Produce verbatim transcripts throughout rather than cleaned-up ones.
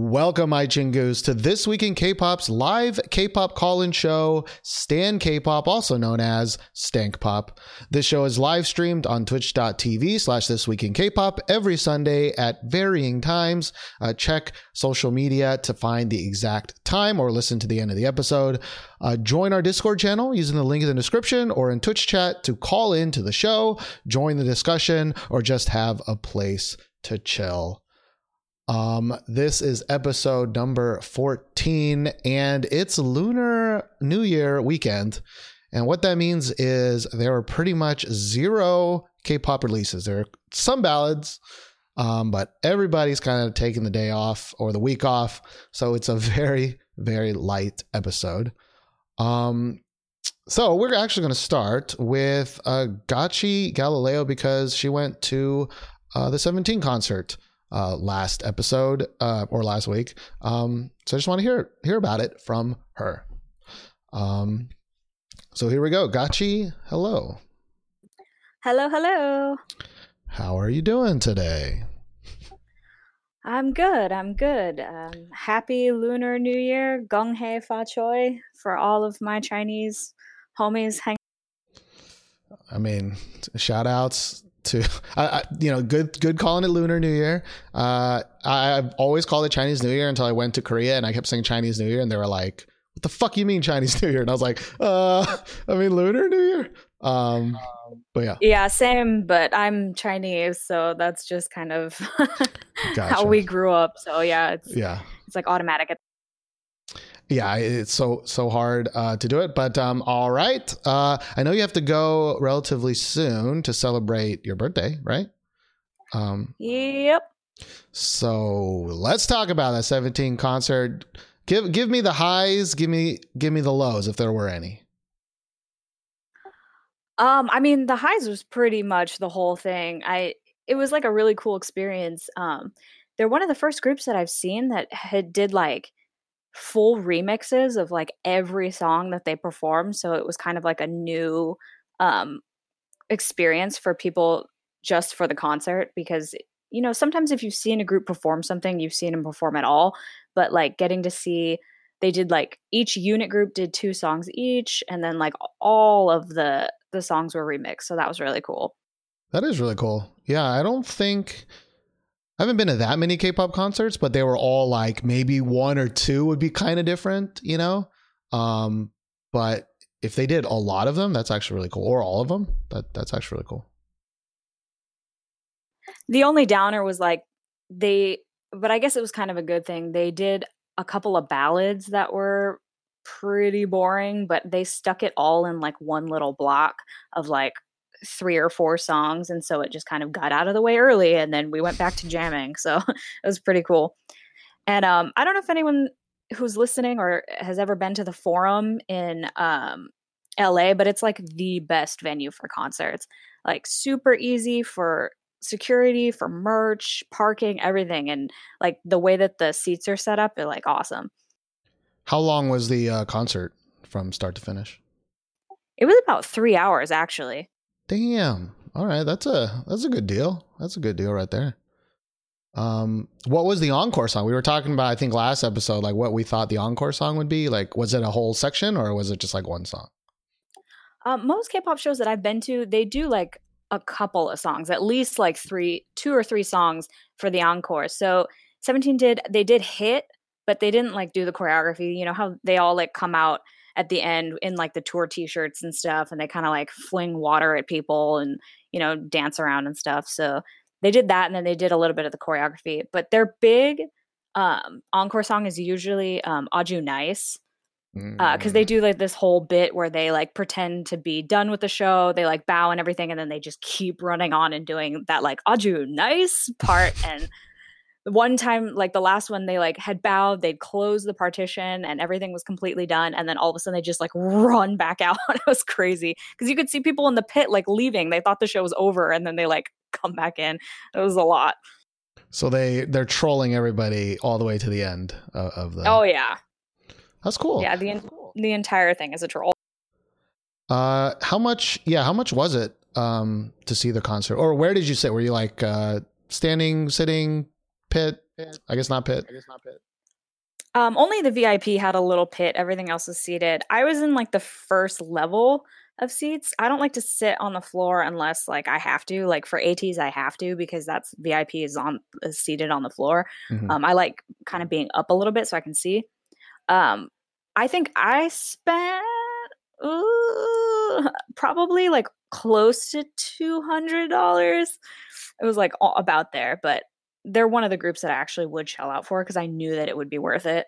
Welcome, my Chingus, to This Week in K-Pop's live K-Pop call-in show, Stan K-Pop, also known as Stank Pop. This show is live streamed on twitch.tv slash This Week in K-Pop every Sunday at varying times. Uh, check social media to find the exact time or listen to the end of the episode. Uh, join our Discord channel using the link in the description or in Twitch chat to call in to the show, join the discussion, or just have a place to chill. Um, this is episode number fourteen, and it's Lunar New Year weekend. And what that means is there are pretty much zero K-pop releases. There are some ballads, um, but everybody's kind of taking the day off or the week off. So it's a very, very light episode. Um, so we're actually going to start with uh, Gachi Galileo because she went to uh, the Seventeen concert. Uh, last episode uh, or last week. Um, so I just want to hear hear about it from her. Um, so here we go. Gachi, hello. Hello, hello. How are you doing today? I'm good. I'm good. Um, happy Lunar New Year. Gong Hei Fa Choi for all of my Chinese homies. Hang- I mean, shout outs. To I, I, you know, good good calling it Lunar New Year. Uh, I, I've always called it Chinese New Year until I went to Korea and I kept saying Chinese New Year and they were like, "What the fuck you mean Chinese New Year?" And I was like, "Uh, I mean Lunar New Year." Um, but yeah, yeah, same. But I'm Chinese, so that's just kind of gotcha. How we grew up. So yeah, it's, yeah, it's like automatic. Yeah, it's so so hard uh, to do it, but um, all right. Uh, I know you have to go relatively soon to celebrate your birthday, right? Um, yep. So let's talk about that Seventeen concert. Give give me the highs. Give me give me the lows if there were any. Um, I mean, the highs was pretty much the whole thing. I it was like a really cool experience. Um, they're one of the first groups that I've seen that had did like. full remixes of like every song that they performed, so it was kind of like a new um experience for people just for the concert, because you know sometimes if you've seen a group perform something you've seen them perform at all, but like getting to see they did like each unit group did two songs each, and then like all of the the songs were remixed, so that was really cool. That is really cool. Yeah, I don't think I haven't been to that many K-pop concerts, but they were all like maybe one or two would be kind of different, you know? Um, but if they did a lot of them, that's actually really cool. Or all of them, that that's actually really cool. The only downer was like they, but I guess it was kind of a good thing. They did a couple of ballads that were pretty boring, but they stuck it all in like one little block of like, three or four songs, and so it just kind of got out of the way early, and then we went back to jamming, so it was pretty cool. And um I don't know if anyone who's listening or has ever been to the Forum in um L A, but it's like the best venue for concerts, like super easy for security, for merch, parking, everything, and like the way that the seats are set up, they're like awesome. How long was the uh, concert from start to finish? It was about three hours actually. Damn. All right. That's a, that's a good deal. That's a good deal right there. Um, what was the encore song? We were talking about, I think last episode, like what we thought the encore song would be. Like, was it a whole section or was it just like one song? Uh, most K-pop shows that I've been to, they do like a couple of songs, at least like three, two or three songs for the encore. So Seventeen did, they did Hit, but they didn't like do the choreography, you know, how they all like come out at the end in like the tour t-shirts and stuff, and they kind of like fling water at people and, you know, dance around and stuff. So they did that, and then they did a little bit of the choreography, but their big um, encore song is usually um, Aju Nice, because mm. uh, they do like this whole bit where they like pretend to be done with the show. They like bow and everything, and then they just keep running on and doing that like Aju Nice part. And one time, like the last one, they like had bowed, they'd close the partition and everything was completely done. And then all of a sudden they just like run back out. It was crazy because you could see people in the pit like leaving. They thought the show was over and then they like come back in. It was a lot. So they, they're trolling everybody all the way to the end of, of the. Oh, yeah. That's cool. Yeah. The, en- cool. the entire thing is a troll. Uh, how much? Yeah. How much was it um, to see the concert, or where did you sit? Were you like uh, standing, sitting? Pit. pit. I guess not pit. I guess not pit. Um, only the V I P had a little pit. Everything else was seated. I was in like the first level of seats. I don't like to sit on the floor unless like I have to. Like for ATEEZ, I have to because that's V I P is on is seated on the floor. Mm-hmm. Um, I like kind of being up a little bit so I can see. Um, I think I spent ooh, probably like close to two hundred dollars. It was like all about there, but they're one of the groups that I actually would shell out for because I knew that it would be worth it.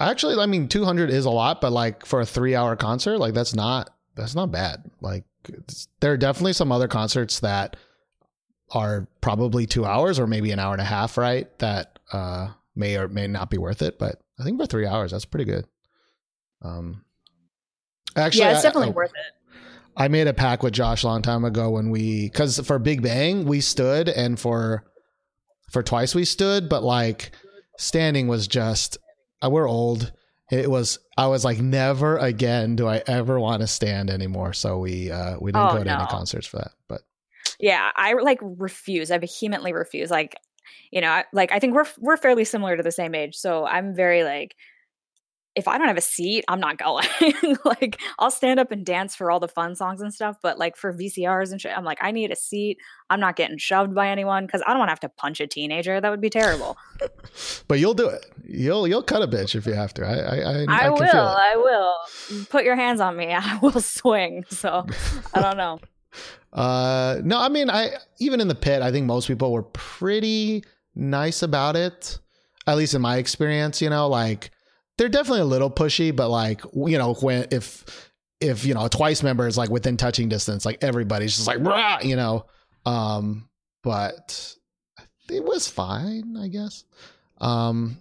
Actually, I mean, two hundred is a lot, but like for a three hour concert, like that's not, that's not bad. Like there are definitely some other concerts that are probably two hours or maybe an hour and a half, right? That uh, may or may not be worth it. But I think for three hours, that's pretty good. Um, actually, yeah, it's definitely I, I, worth it. I made a pact with Josh a long time ago when we, because for Big Bang, we stood and for, for Twice we stood, but like standing was just, we're old. It was, I was like, never again do I ever want to stand anymore. So we, uh, we didn't oh, go to no. any concerts for that, but yeah, I like refuse. I vehemently refuse. Like, you know, I, like I think we're, we're fairly similar to the same age. So I'm very like, if I don't have a seat, I'm not going. Like, I'll stand up and dance for all the fun songs and stuff. But, like, for V C Rs and shit, I'm like, I need a seat. I'm not getting shoved by anyone because I don't want to have to punch a teenager. That would be terrible. But you'll do it. You'll you'll cut a bitch if you have to. I I, I, I, I will. Can feel it. I will. Put your hands on me. I will swing. So, I don't know. Uh, no, I mean, I even in the pit, I think most people were pretty nice about it. At least in my experience, you know, like... They're definitely a little pushy, but like, you know, when if if you know a Twice member is like within touching distance, like everybody's just like rah, you know. Um, but it was fine, I guess. Um,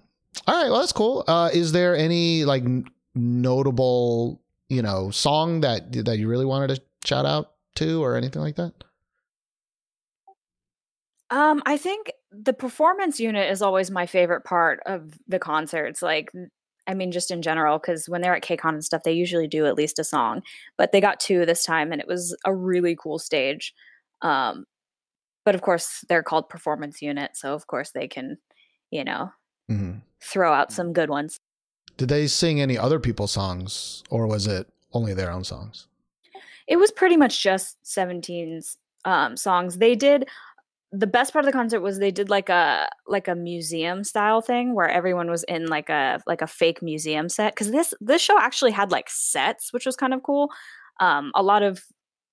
all right, well that's cool. Uh, is there any like n- notable you know song that that you really wanted to shout out to or anything like that? Um, I think the performance unit is always my favorite part of the concerts, like. I mean, just in general, because when they're at KCON and stuff, they usually do at least a song, but they got two this time and it was a really cool stage. Um, but of course they're called performance unit. So of course they can, you know, mm-hmm. throw out some good ones. Did they sing any other people's songs or was it only their own songs? It was pretty much just Seventeen's um, songs. They did. The best part of the concert was they did like a like a museum style thing where everyone was in like a like a fake museum set because this this show actually had like sets, which was kind of cool. Um, a lot of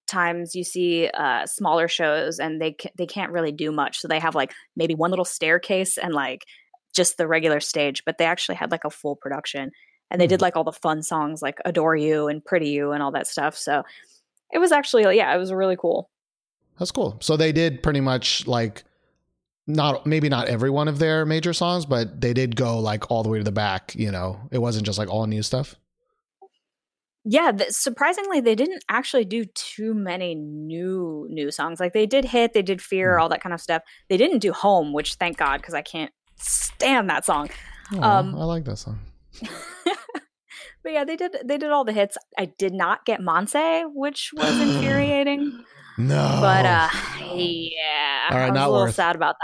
times you see uh, smaller shows and they ca- they can't really do much, so they have like maybe one little staircase and like just the regular stage. But they actually had like a full production and they mm-hmm. did like all the fun songs like "Adore You" and "Pretty You" and all that stuff. So it was actually yeah, it was really cool. That's cool. So they did pretty much like not maybe not every one of their major songs, but they did go like all the way to the back. You know, it wasn't just like all new stuff. Yeah. Th- surprisingly, they didn't actually do too many new, new songs. Like they did Hit, they did Fear, mm-hmm. all that kind of stuff. They didn't do Home, which thank God, because I can't stand that song. Oh, um, I like that song. But yeah, they did. They did all the hits. I did not get Monse, which was infuriating. No. But uh, yeah, all right, I was not a little worth. sad about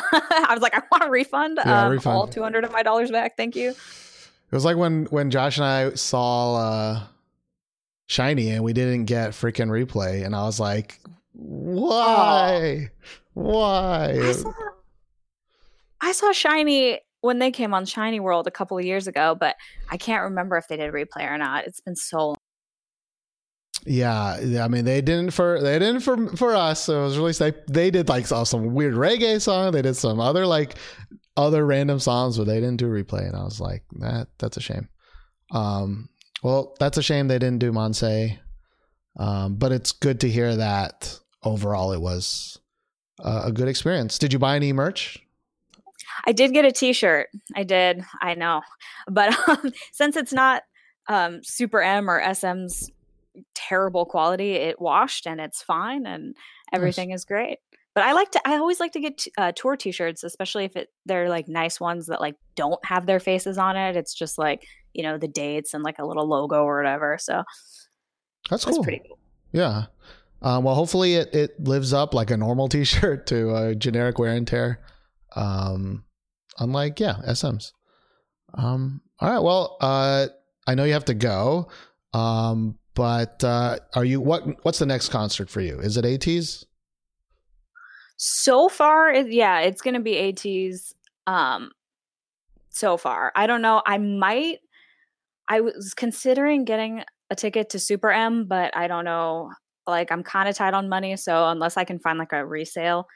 that one. I was like, I want a refund. Yeah, um, refund. All two hundred of my dollars back. Thank you. It was like when, when Josh and I saw uh, SHINee and we didn't get freaking Replay. And I was like, why? Oh. Why? I saw, I saw SHINee when they came on SHINee World a couple of years ago, but I can't remember if they did Replay or not. It's been so long. Yeah, I mean they didn't for they didn't for for us. So it was released. They they did like saw some weird reggae song. They did some other like other random songs, but they didn't do Replay. And I was like, that that's a shame. Um, well, that's a shame they didn't do Monse. Um, but it's good to hear that overall it was uh, a good experience. Did you buy any merch? I did get a T-shirt. I did. I know, but um, since it's not um, Super M or S M's. Terrible quality, it washed and it's fine and everything nice. Is great, but I like to I always like to get t- uh, tour t-shirts, especially if it they're like nice ones that like don't have their faces on it. It's just like, you know, the dates and like a little logo or whatever, so that's, that's cool. Pretty cool. Yeah. Um, well hopefully it, it lives up like a normal t-shirt to a generic wear and tear, um unlike yeah S M's. Um, all right. Well, uh, I know you have to go, um, but uh, are you what? What's the next concert for you? Is it ATEEZ? So far, it, yeah, it's going to be ATEEZ. Um, so far, I don't know. I might. I was considering getting a ticket to Super M, but I don't know. Like, I'm kind of tight on money, so unless I can find like a resale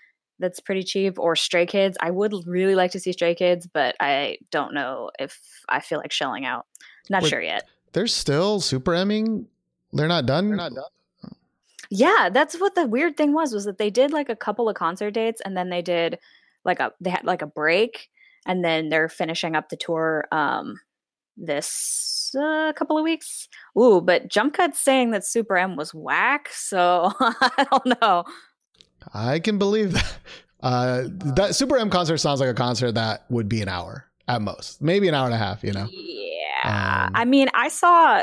that's pretty cheap, or Stray Kids. I would really like to see Stray Kids, but I don't know if I feel like shelling out. Not Wait, sure yet. They're still Super Emming? They're not done? They're not done. Yeah, that's what the weird thing was, was that they did like a couple of concert dates, and then they did like a, they had like a break, and then they're finishing up the tour um, this uh, couple of weeks. Ooh, but Jump Cut's saying that Super M was whack, so I don't know. I can believe that. Uh, that Super M concert sounds like a concert that would be an hour at most, maybe an hour and a half, you know? Yeah. Um, I mean, I saw,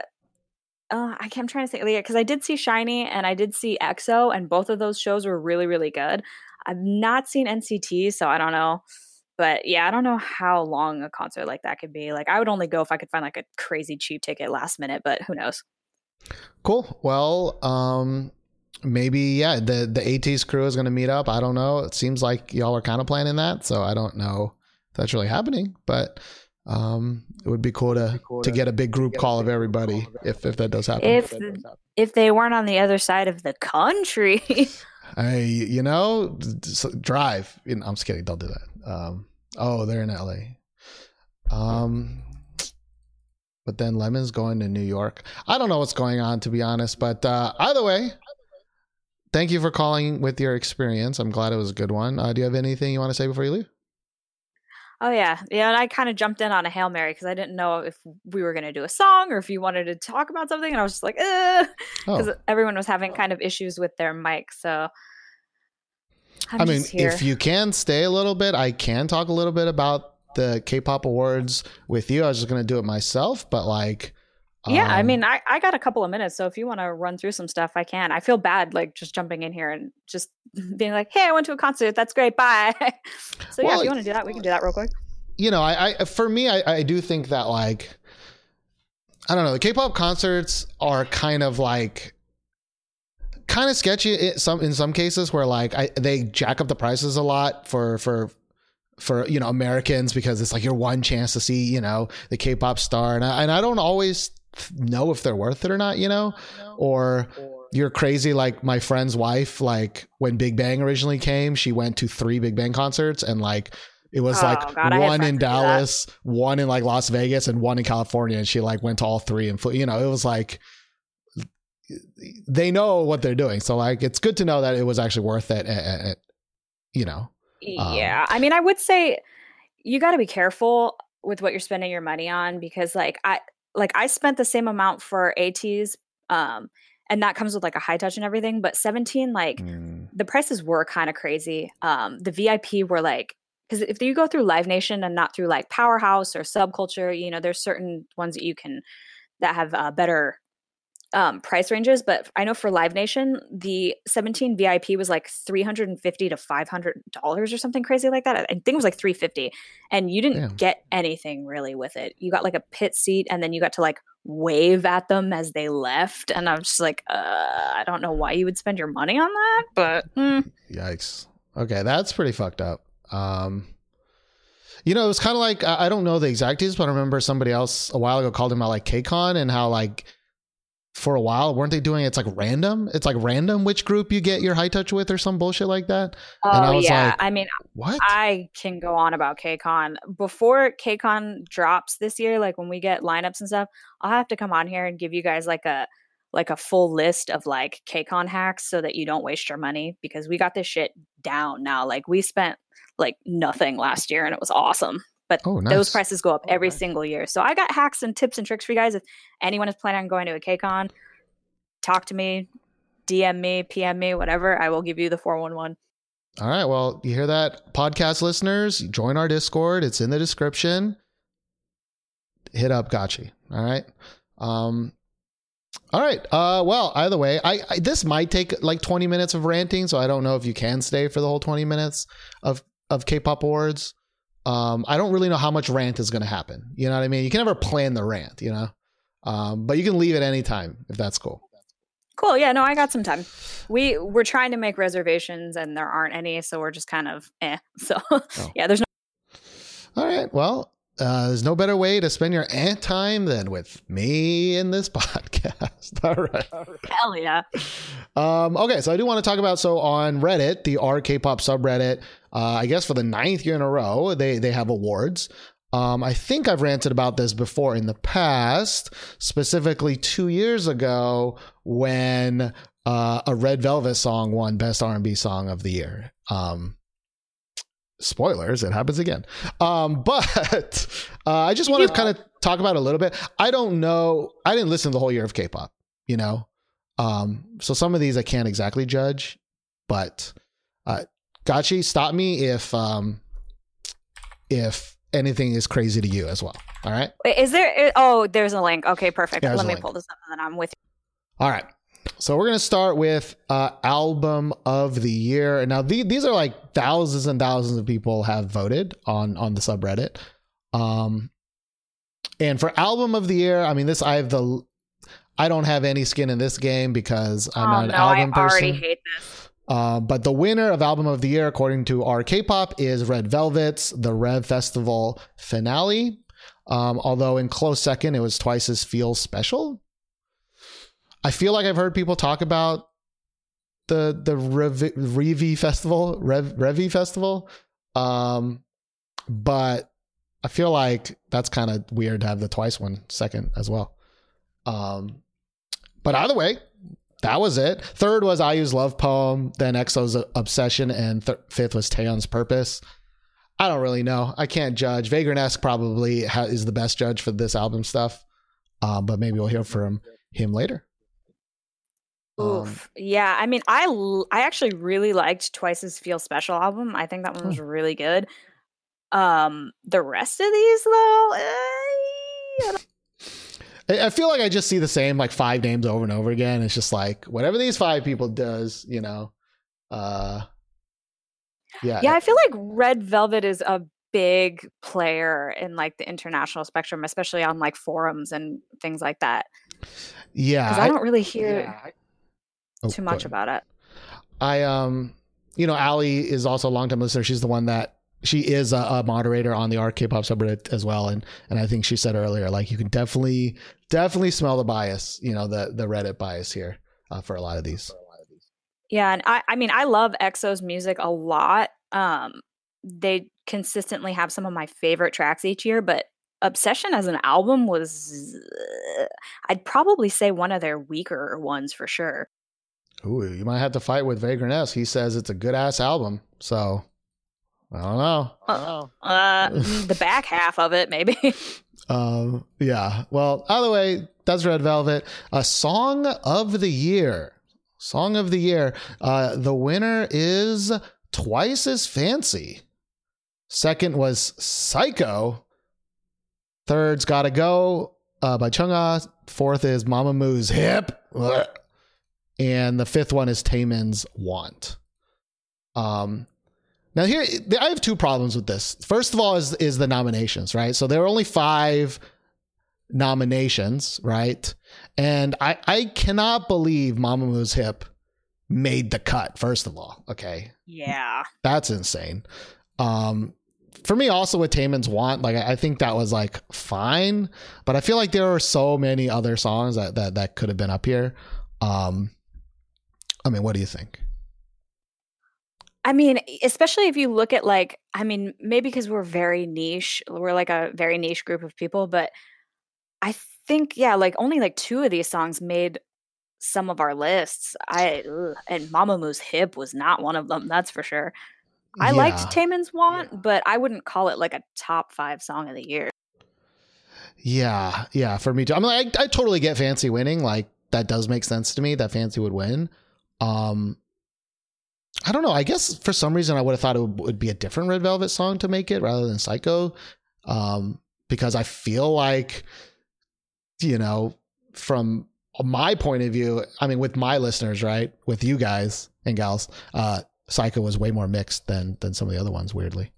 uh, I I'm trying to think, because I did see SHINee and I did see EXO, and both of those shows were really, really good. I've not seen N C T, so I don't know. But yeah, I don't know how long a concert like that could be. Like, I would only go if I could find like a crazy cheap ticket last minute, but who knows? Cool. Well, um, maybe, yeah, the, the ATEEZ crew is going to meet up. I don't know. It seems like y'all are kind of planning that. So I don't know if that's really happening, but um, it would be cool to, be cool to, to get a big group call of everybody, call everybody if, if that does happen. If, if, does happen. If they weren't on the other side of the country. I, you know, drive. I'm just kidding. Don't do that. Um, oh, they're in L A. Um, but then Lemon's going to New York. I don't know what's going on, to be honest, but uh, either way, thank you for calling with your experience. I'm glad it was a good one. Uh, do you have anything you want to say before you leave? Oh, yeah. Yeah, and I kind of jumped in on a Hail Mary because I didn't know if we were going to do a song or if you wanted to talk about something. And I was just like, eh, because oh. everyone was having kind of issues with their mic. So I'm I mean, just here. If you can stay a little bit, I can talk a little bit about the K-pop awards with you. I was just going to do it myself, but like. Yeah, I mean, I, I got a couple of minutes, so if you want to run through some stuff, I can. I feel bad, like, just jumping in here and just being like, hey, I went to a concert. That's great. Bye. So, well, yeah, if you want to do that, we can do that real quick. You know, I, I for me, I, I do think that, like, I don't know, the K-pop concerts are kind of, like, kind of sketchy in some, in some cases where, like, I, they jack up the prices a lot for for – for, you know, Americans, because it's like your one chance to see, you know, the K-pop star. And I, and I don't always know if they're worth it or not, you know, or you're crazy. Like my friend's wife, like when Big Bang originally came, she went to three Big Bang concerts, and like, it was oh, like God, one in Dallas, one in like Las Vegas, and one in California. And she like went to all three and flew, you know, it was like, they know what they're doing. So like, it's good to know that it was actually worth it, and, and, you know, yeah. Um, I mean, I would say you got to be careful with what you're spending your money on, because like I like I spent the same amount for ATEEZ, um, and that comes with like a high touch and everything. But Seventeen, like mm. the prices were kind of crazy. Um, the V I P were like, because if you go through Live Nation and not through like Powerhouse or Subculture, you know, there's certain ones that you can that have uh, better um, price ranges. But I know for Live Nation, the Seventeen V I P was like three hundred fifty to five hundred dollars or something crazy like that. I think it was like three hundred fifty dollars, and you didn't Damn. get anything really with it. You got like a pit seat, and then you got to like wave at them as they left. And I was just like, uh, I don't know why you would spend your money on that, but mm. yikes. Okay. That's pretty fucked up. Um, You know, it was kind of like, I, I don't know the exact details, but I remember somebody else a while ago called him out like K-Con, and how like, for a while, weren't they doing it's like random? It's like random which group you get your high touch with or some bullshit like that. Oh, and I was yeah. Like, I mean, what? I can go on about K-Con. Before K-Con drops this year, like when we get lineups and stuff, I'll have to come on here and give you guys like a like a full list of like K-Con hacks so that you don't waste your money, because we got this shit down now. Like we spent like nothing last year and it was awesome. But oh, nice. Those prices go up oh, every nice. single year. So I got hacks and tips and tricks for you guys. If anyone is planning on going to a K-Con, talk to me, D M me, P M me, whatever. I will give you the four one one. All right. Well, you hear that, podcast listeners? Join our Discord. It's in the description. Hit up Gachi. All right. Um, all right. Uh, well, either way, I, I this might take like twenty minutes of ranting, so I don't know if you can stay for the whole twenty minutes of, of K-pop awards. um, I don't really know how much rant is going to happen. You know what I mean? You can never plan the rant, you know, um, but you can leave at any time if that's cool. Cool. Yeah, no, I got some time. We we're trying to make reservations and there aren't any. So we're just kind of eh. So oh. yeah, there's no. All right. Well, uh, there's no better way to spend your ant time than with me in this podcast. All right. All right. Hell yeah. Um, okay. So I do want to talk about, so on Reddit, the R K-pop subreddit, uh, I guess for the ninth year in a row, they, they have awards. Um, I think I've ranted about this before in the past, specifically two years ago when uh, a Red Velvet song won Best R and B Song of the Year. Um, spoilers, it happens again. Um, but uh, I just want to kind of talk about it a little bit. I don't know. I didn't listen to the whole year of K-pop, you know. Um, so some of these I can't exactly judge. But uh, Gachi, stop me if um, if. anything is crazy to you as well. All right. Is there? Oh, there's a link. Okay, perfect. Yeah, let me link. Pull this up and then I'm with you. All right. So we're going to start with uh, album of the year. And now the, these are like thousands and thousands of people have voted on, on the subreddit. Um, and for album of the year, I mean, this, I have the, I don't have any skin in this game because I'm oh, not an no, album I person. I already hate this. Uh, but the winner of album of the year, according to our K-pop, is Red Velvet's The Rev Festival Finale. Um, although in close second, it was Twice's Feel Special. I feel like I've heard people talk about the the Revi, Revi Festival, Rev, Revi Festival, um, but I feel like that's kind of weird to have the Twice one second as well. Um, but either way. That was it. Third was I U's Love Poem, then EXO's Obsession, and th- fifth was Taeyeon's Purpose. I don't really know. I can't judge. Vagrant-esque probably ha- is the best judge for this album stuff, uh, but maybe we'll hear from him later. Oof. Um, yeah, I mean, I, l- I actually really liked Twice's Feel Special album. I think that one was hmm. really good. Um, the rest of these, though... Eh, I I feel like I just see the same like five names over and over again. It's just like whatever these five people does, you know. Uh, yeah, yeah. I feel like Red Velvet is a big player in like the international spectrum, especially on like forums and things like that. Yeah, because I don't really hear yeah. oh, too much about it. I um, you know, Allie is also a longtime listener. She's the one that. She is a, a moderator on the R K pop subreddit as well. And, and I think she said earlier, like you can definitely, definitely smell the bias, you know, the, the Reddit bias here uh, for a lot of these. Yeah. And I, I mean, I love EXO's music a lot. Um, they consistently have some of my favorite tracks each year, but Obsession as an album was, uh, I'd probably say one of their weaker ones for sure. Ooh, you might have to fight with Vagrant-esque. He says it's a good ass album. So I don't know. I don't know. Uh, uh, the back half of it, maybe. um, yeah. Well, either way, that's Red Velvet. A song of the year. Song of the year. Uh, the winner is Twice's Fancy. Second was Psycho. Third's Gotta Go uh, by Chungha. Fourth is Mamamoo's Hip. Ugh. And the fifth one is Taemin's Want. Um. Now here, I have two problems with this. First of all is, is the nominations, right? So there are only five nominations, right? And I, I cannot believe Mamamoo's Hip made the cut, first of all, okay? Yeah. That's insane. Um, for me also with Taemin's Want, like I think that was like fine, but I feel like there are so many other songs that, that, that could have been up here. Um, I mean, what do you think? I mean, especially if you look at like, I mean, maybe because we're very niche, we're like a very niche group of people, but I think, yeah, like only like two of these songs made some of our lists. I ugh, and Mamamoo's Hip was not one of them. That's for sure. I yeah. liked Taemin's Want, yeah. but I wouldn't call it like a top five song of the year. Yeah. Yeah. For me too. I mean, I, I totally get Fancy winning. Like that does make sense to me that Fancy would win. Um, I don't know. I guess for some reason I would have thought it would be a different Red Velvet song to make it rather than Psycho. Um, because I feel like, you know, from my point of view, I mean, with my listeners, right, with you guys and gals, uh, Psycho was way more mixed than, than some of the other ones, weirdly.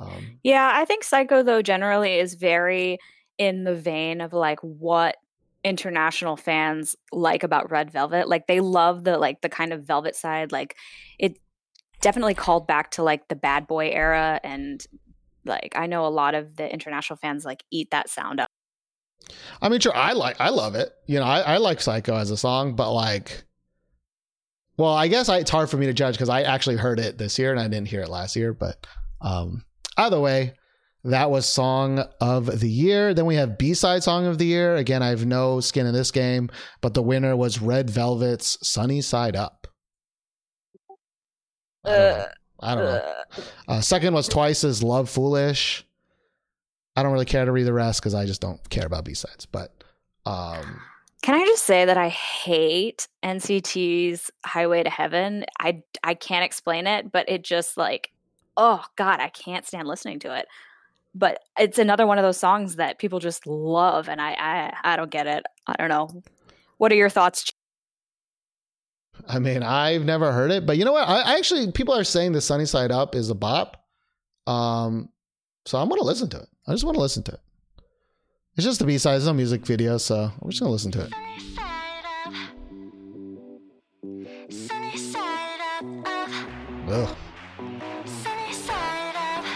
Um, yeah, I think Psycho, though, generally is very in the vein of like what international fans like about Red Velvet. Like they love the like the kind of Velvet side. Like it definitely called back to like the Bad Boy era, and like I know a lot of the international fans like eat that sound up. I mean, sure, I like I love it. You know, I, I like Psycho as a song, but like, well, I guess I, it's hard for me to judge because I actually heard it this year and I didn't hear it last year. But um, either way, that was Song of the Year. Then we have B-Side Song of the Year. Again, I have no skin in this game, but the winner was Red Velvet's Sunny Side Up. I don't know. I don't know. Uh, second was Twice's Love Foolish. I don't really care to read the rest because I just don't care about B-sides. But um, can I just say that I hate N C T's Highway to Heaven? I, I can't explain it, but it just like, oh God, I can't stand listening to it. But it's another one of those songs that people just love, and I I, I don't get it. I don't know. What are your thoughts? I mean, I've never heard it, but you know what? I actually, people are saying the Sunny Side Up is a bop. Um, so I'm going to listen to it. I just want to listen to it. It's just the B-side. It's no music video, so I'm just going to listen to it. Sunny side up. Sunny side up, up. Ugh. Sunny side up, up.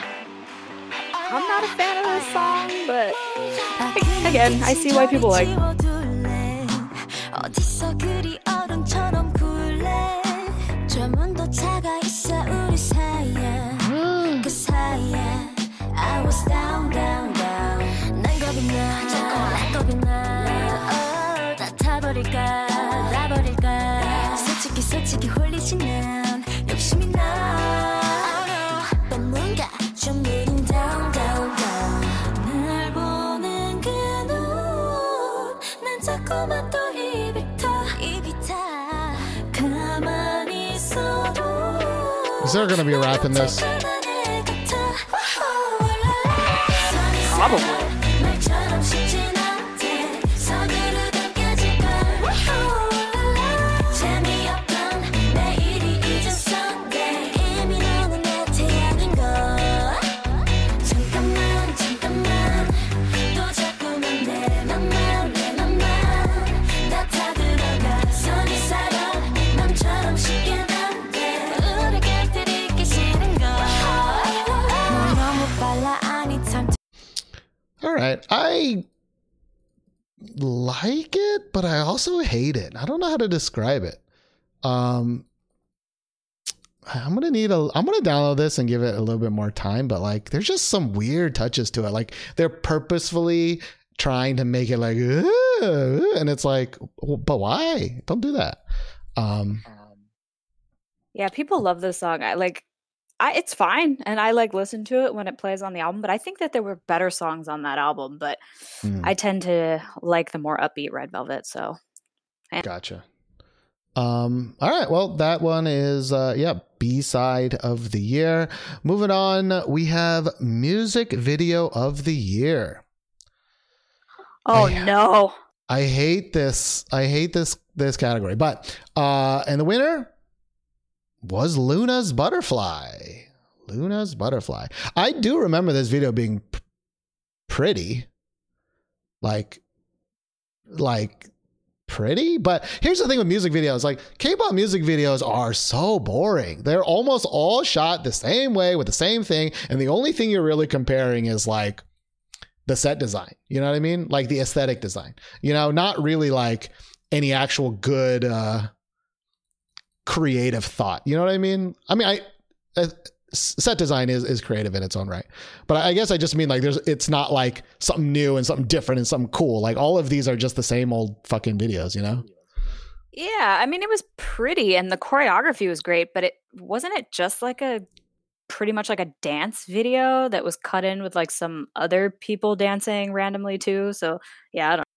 I'm not a fan of this song, but I, again, I see why people like down, down, down. Is there gonna be a rap in this? Probably. All right. I like it, but I also hate it. I don't know how to describe it. Um, I'm going to need a, I'm going to download this and give it a little bit more time, but like, there's just some weird touches to it. Like they're purposefully trying to make it like, and it's like, but why? Don't do that. Um, yeah. People love this song. I like, I, it's fine, and I like listen to it when it plays on the album, but I think that there were better songs on that album, but mm. I tend to like the more upbeat Red Velvet, so. Gotcha. Um, all right, well, that one is, uh, yeah, B-Side of the Year. Moving on, we have Music Video of the Year. Oh, I, no. I hate this. I hate this this category, but, uh, and the winner was Luna's Butterfly. Luna's Butterfly. I do remember this video being p- pretty. Like, like pretty? But here's the thing with music videos. Like, K-pop music videos are so boring. They're almost all shot the same way with the same thing. And the only thing you're really comparing is like the set design. You know what I mean? Like the aesthetic design. You know, not really like any actual good... uh creative thought. You know what I mean? I mean, I uh, set design is, is creative in its own right, but I guess I just mean like there's, it's not like something new and something different and something cool. Like all of these are just the same old fucking videos, you know? Yeah. I mean, it was pretty and the choreography was great, but it wasn't it just like a pretty much like a dance video that was cut in with like some other people dancing randomly too. So yeah, I don't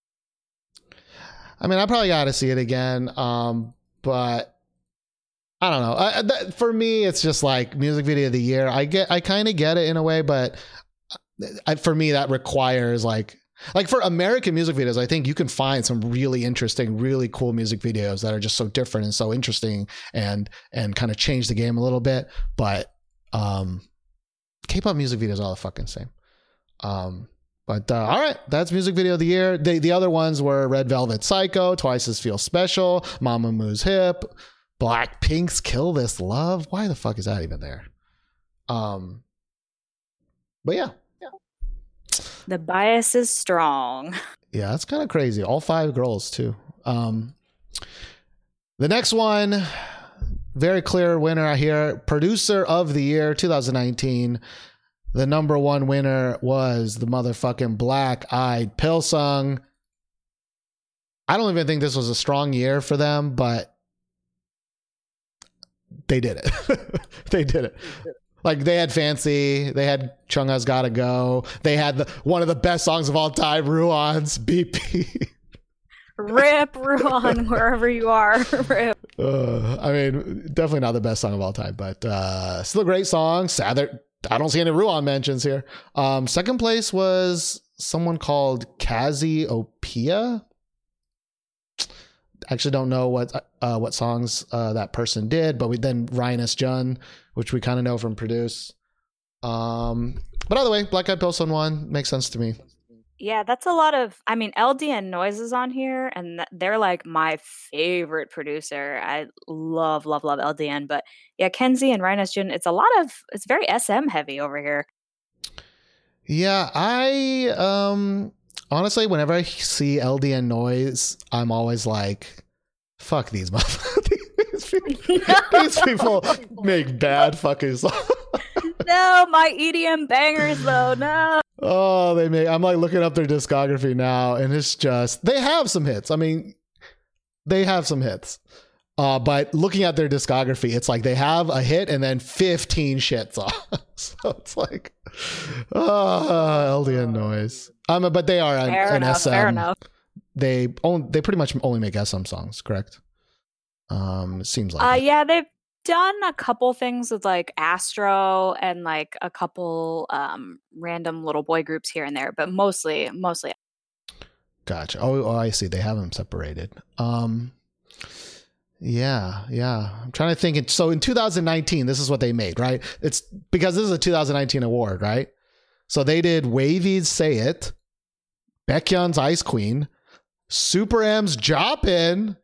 I mean, I probably got to see it again. Um, but I don't know. I, that, for me, it's just like music video of the year. I get, I kind of get it in a way, but I, for me, that requires like, like for American music videos, I think you can find some really interesting, really cool music videos that are just so different and so interesting and, and kind of change the game a little bit. But, um, K-pop music videos are all the fucking same. Um, but uh, all right, that's music video of the year. The the other ones were Red Velvet Psycho, Twice's Feel Special, Mamamoo's Hip, Black Pink's Kill This Love. Why the fuck is that even there? Um, but yeah, yeah. The bias is strong. Yeah, that's kind of crazy. All five girls too. Um, the next one, very clear winner out here. Producer of the year twenty nineteen. The number one winner was the motherfucking Black-eyed Pilsung. I don't even think this was a strong year for them, but they did it. They did it. Like, they had Fancy. They had Chungha's Gotta Go. They had the, one of the best songs of all time, Ruan's B P. Rip, Ruan, wherever you are. Rip. Uh, I mean, definitely not the best song of all time, but uh, still a great song. Sather. I don't see any Ruan mentions here. Um, second place was someone called Kaziopia. Actually, don't know what uh, what songs uh, that person did, but we then Ryan S. Jun, which we kind of know from Produce. Um, but either way, Black Eyed Pilsen won. Makes sense to me. Yeah, that's a lot of. I mean, L D and Noise is on here, and they're like my favorite producer. I love, love, love L D N. But yeah, Kenzie and Ryan S. Jun. It's a lot of. It's very S M heavy over here. Yeah, I um honestly, whenever I see L D N Noise, I'm always like, "Fuck these motherfuckers." these, people, no. These people make bad fucking songs. No, my E D M bangers though. No. Oh, they may. I'm like looking up their discography now, and it's just they have some hits. I mean, they have some hits. Uh, but looking at their discography, it's like they have a hit and then fifteen shits off. So it's like, oh, L D N Noise. Um, but they are an, fair enough, an S M. Fair enough. They only, they pretty much only make S M songs, correct? Um, it seems like. Uh, it. Yeah, they've done a couple things with like Astro and like a couple um random little boy groups here and there, but mostly mostly gotcha. Oh, oh I see, they have them separated. um yeah yeah I'm trying to think it, so in two thousand nineteen this is what they made, right? It's because this is a two thousand nineteen award, right? So they did Wavy's Say It, Baekhyun's Ice Queen, Super M's Jopin,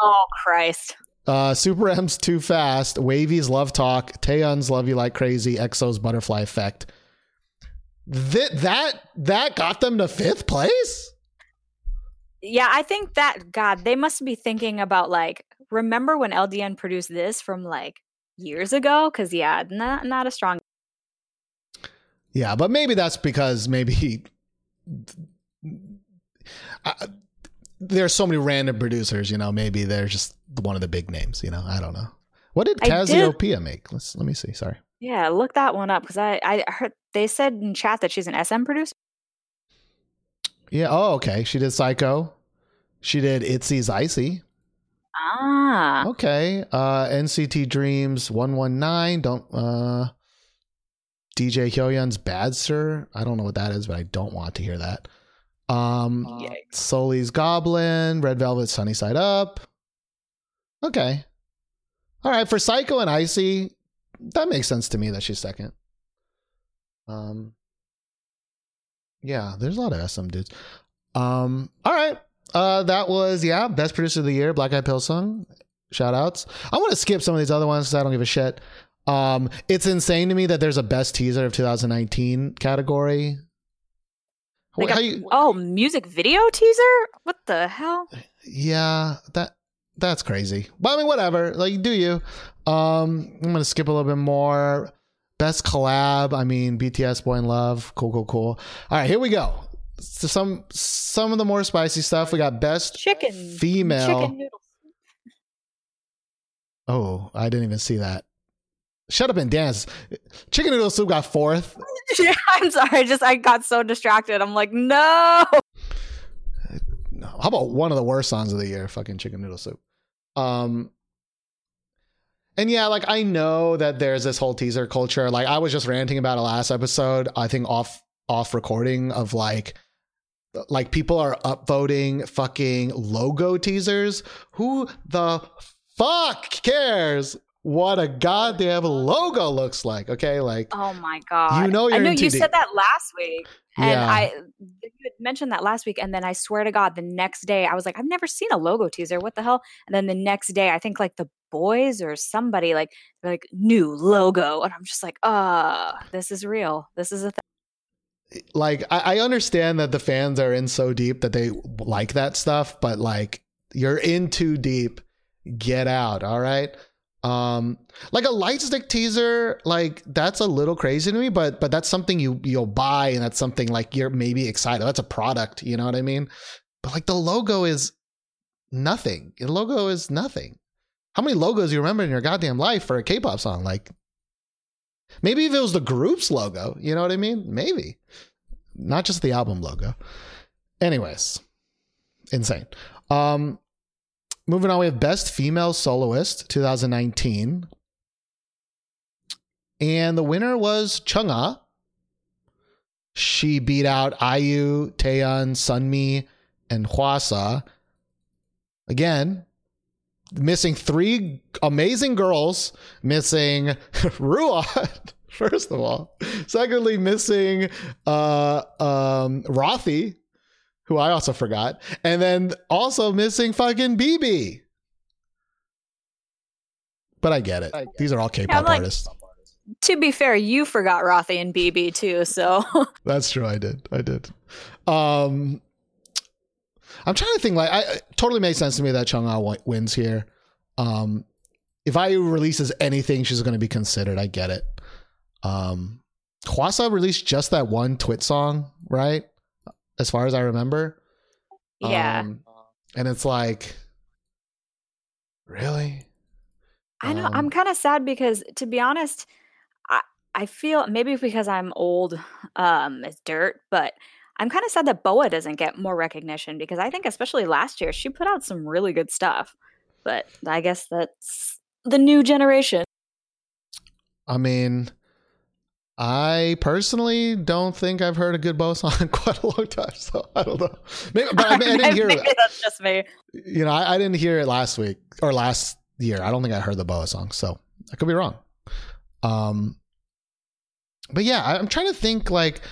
oh Christ, Uh, Super M's Too Fast, Wavy's Love Talk, Taeyeon's Love You Like Crazy, E X O's Butterfly Effect. Th- that that got them to fifth place? Yeah, I think that, God, they must be thinking about, like, remember when L D N produced this from, like, years ago? Because, yeah, not, not a strong... Yeah, but maybe that's because maybe... I, there's so many random producers, you know, maybe they're just one of the big names, you know, I don't know. What did Kaziopia make? Let's, let me see. Sorry. Yeah. Look that one up. Cause I, I heard they said in chat that she's an S M producer. Yeah. Oh, okay. She did Psycho. She did Itzy's Icy. Ah, okay. Uh, N C T Dreams one one nine. Don't, uh, D J Hyoyeon's Bad Sir. I don't know what that is, but I don't want to hear that. Um, Yikes. Soli's Goblin, Red Velvet, Sunny Side Up. Okay. All right. For Psycho and Icy, that makes sense to me that she's second. Um, yeah, there's a lot of S M dudes. Um, all right. Uh, that was, yeah, best producer of the year, Black Eyed Pilsung. Shout outs. I want to skip some of these other ones because I don't give a shit. Um, it's insane to me that there's a best teaser of twenty nineteen category. Like a, you, oh, music video teaser? What the hell? Yeah, that that's crazy. But I mean, whatever. Like, do you? Um, I'm gonna skip a little bit more. Best collab. I mean, B T S Boy in Love. Cool, cool, cool. All right, here we go. So some some of the more spicy stuff. We got best chicken female. Chicken noodles. Oh, I didn't even see that. Shut up and dance. Chicken noodle soup got fourth. Yeah, I'm sorry. I just I got so distracted. I'm like, no. No. How about one of the worst songs of the year? Fucking chicken noodle soup. Um. And yeah, like I know that there's this whole teaser culture. Like I was just ranting about it last episode. I think off off recording of like, like people are upvoting fucking logo teasers. Who the fuck cares? what a goddamn logo looks like. Okay, like, oh my god, you know, you're I know you said that last week, and yeah. I you had mentioned that last week, and then I swear to God, the next day I was like, I've never seen a logo teaser. What the hell? And then the next day, I think like the boys or somebody like they're like new logo, and I'm just like, ah, oh, this is real. This is a thing. Like, I, I understand that the fans are in so deep that they like that stuff, but like, you're in too deep. Get out. All right. Um, like a lightstick teaser, like that's a little crazy to me, but but that's something you you'll buy, and that's something like you're maybe excited. That's a product, you know what I mean? But like the logo is nothing. The logo is nothing. How many logos you remember in your goddamn life for a K-pop song? Like, maybe if it was the group's logo, you know what I mean? Maybe, not just the album logo. Anyways, insane. Um. Moving on, we have Best Female Soloist twenty nineteen. And the winner was Chungha. She beat out I U, Taeyeon, Sunmi, and Hwasa. Again, missing three amazing girls. Missing Ruan, first of all. Secondly, missing uh, um, Rothy, who I also forgot, and then also missing fucking B B. But I get it. I get These are all K-pop like, artists. To be fair, you forgot Rothy and B B too, so. That's true. I did. I did. Um, I'm trying to think. Like, I it totally made sense to me that Chungha w- wins here. Um, if I U releases anything, she's going to be considered. I get it. Um, Hwasa released just that one Twit song, right? As far as I remember. Yeah. Um, and it's like, really? I know. Um, I'm kind of sad because, to be honest, I, I feel maybe because I'm old um, as dirt, but I'm kind of sad that Boa doesn't get more recognition, because I think especially last year, she put out some really good stuff. But I guess that's the new generation. I mean... I personally don't think I've heard a good Boa song in quite a long time, so I don't know. Maybe, but I, mean, I didn't hear it. Maybe that's just me. You know, I, I didn't hear it last week or last year. I don't think I heard the Boa song, so I could be wrong. Um, but yeah, I, I'm trying to think. Like,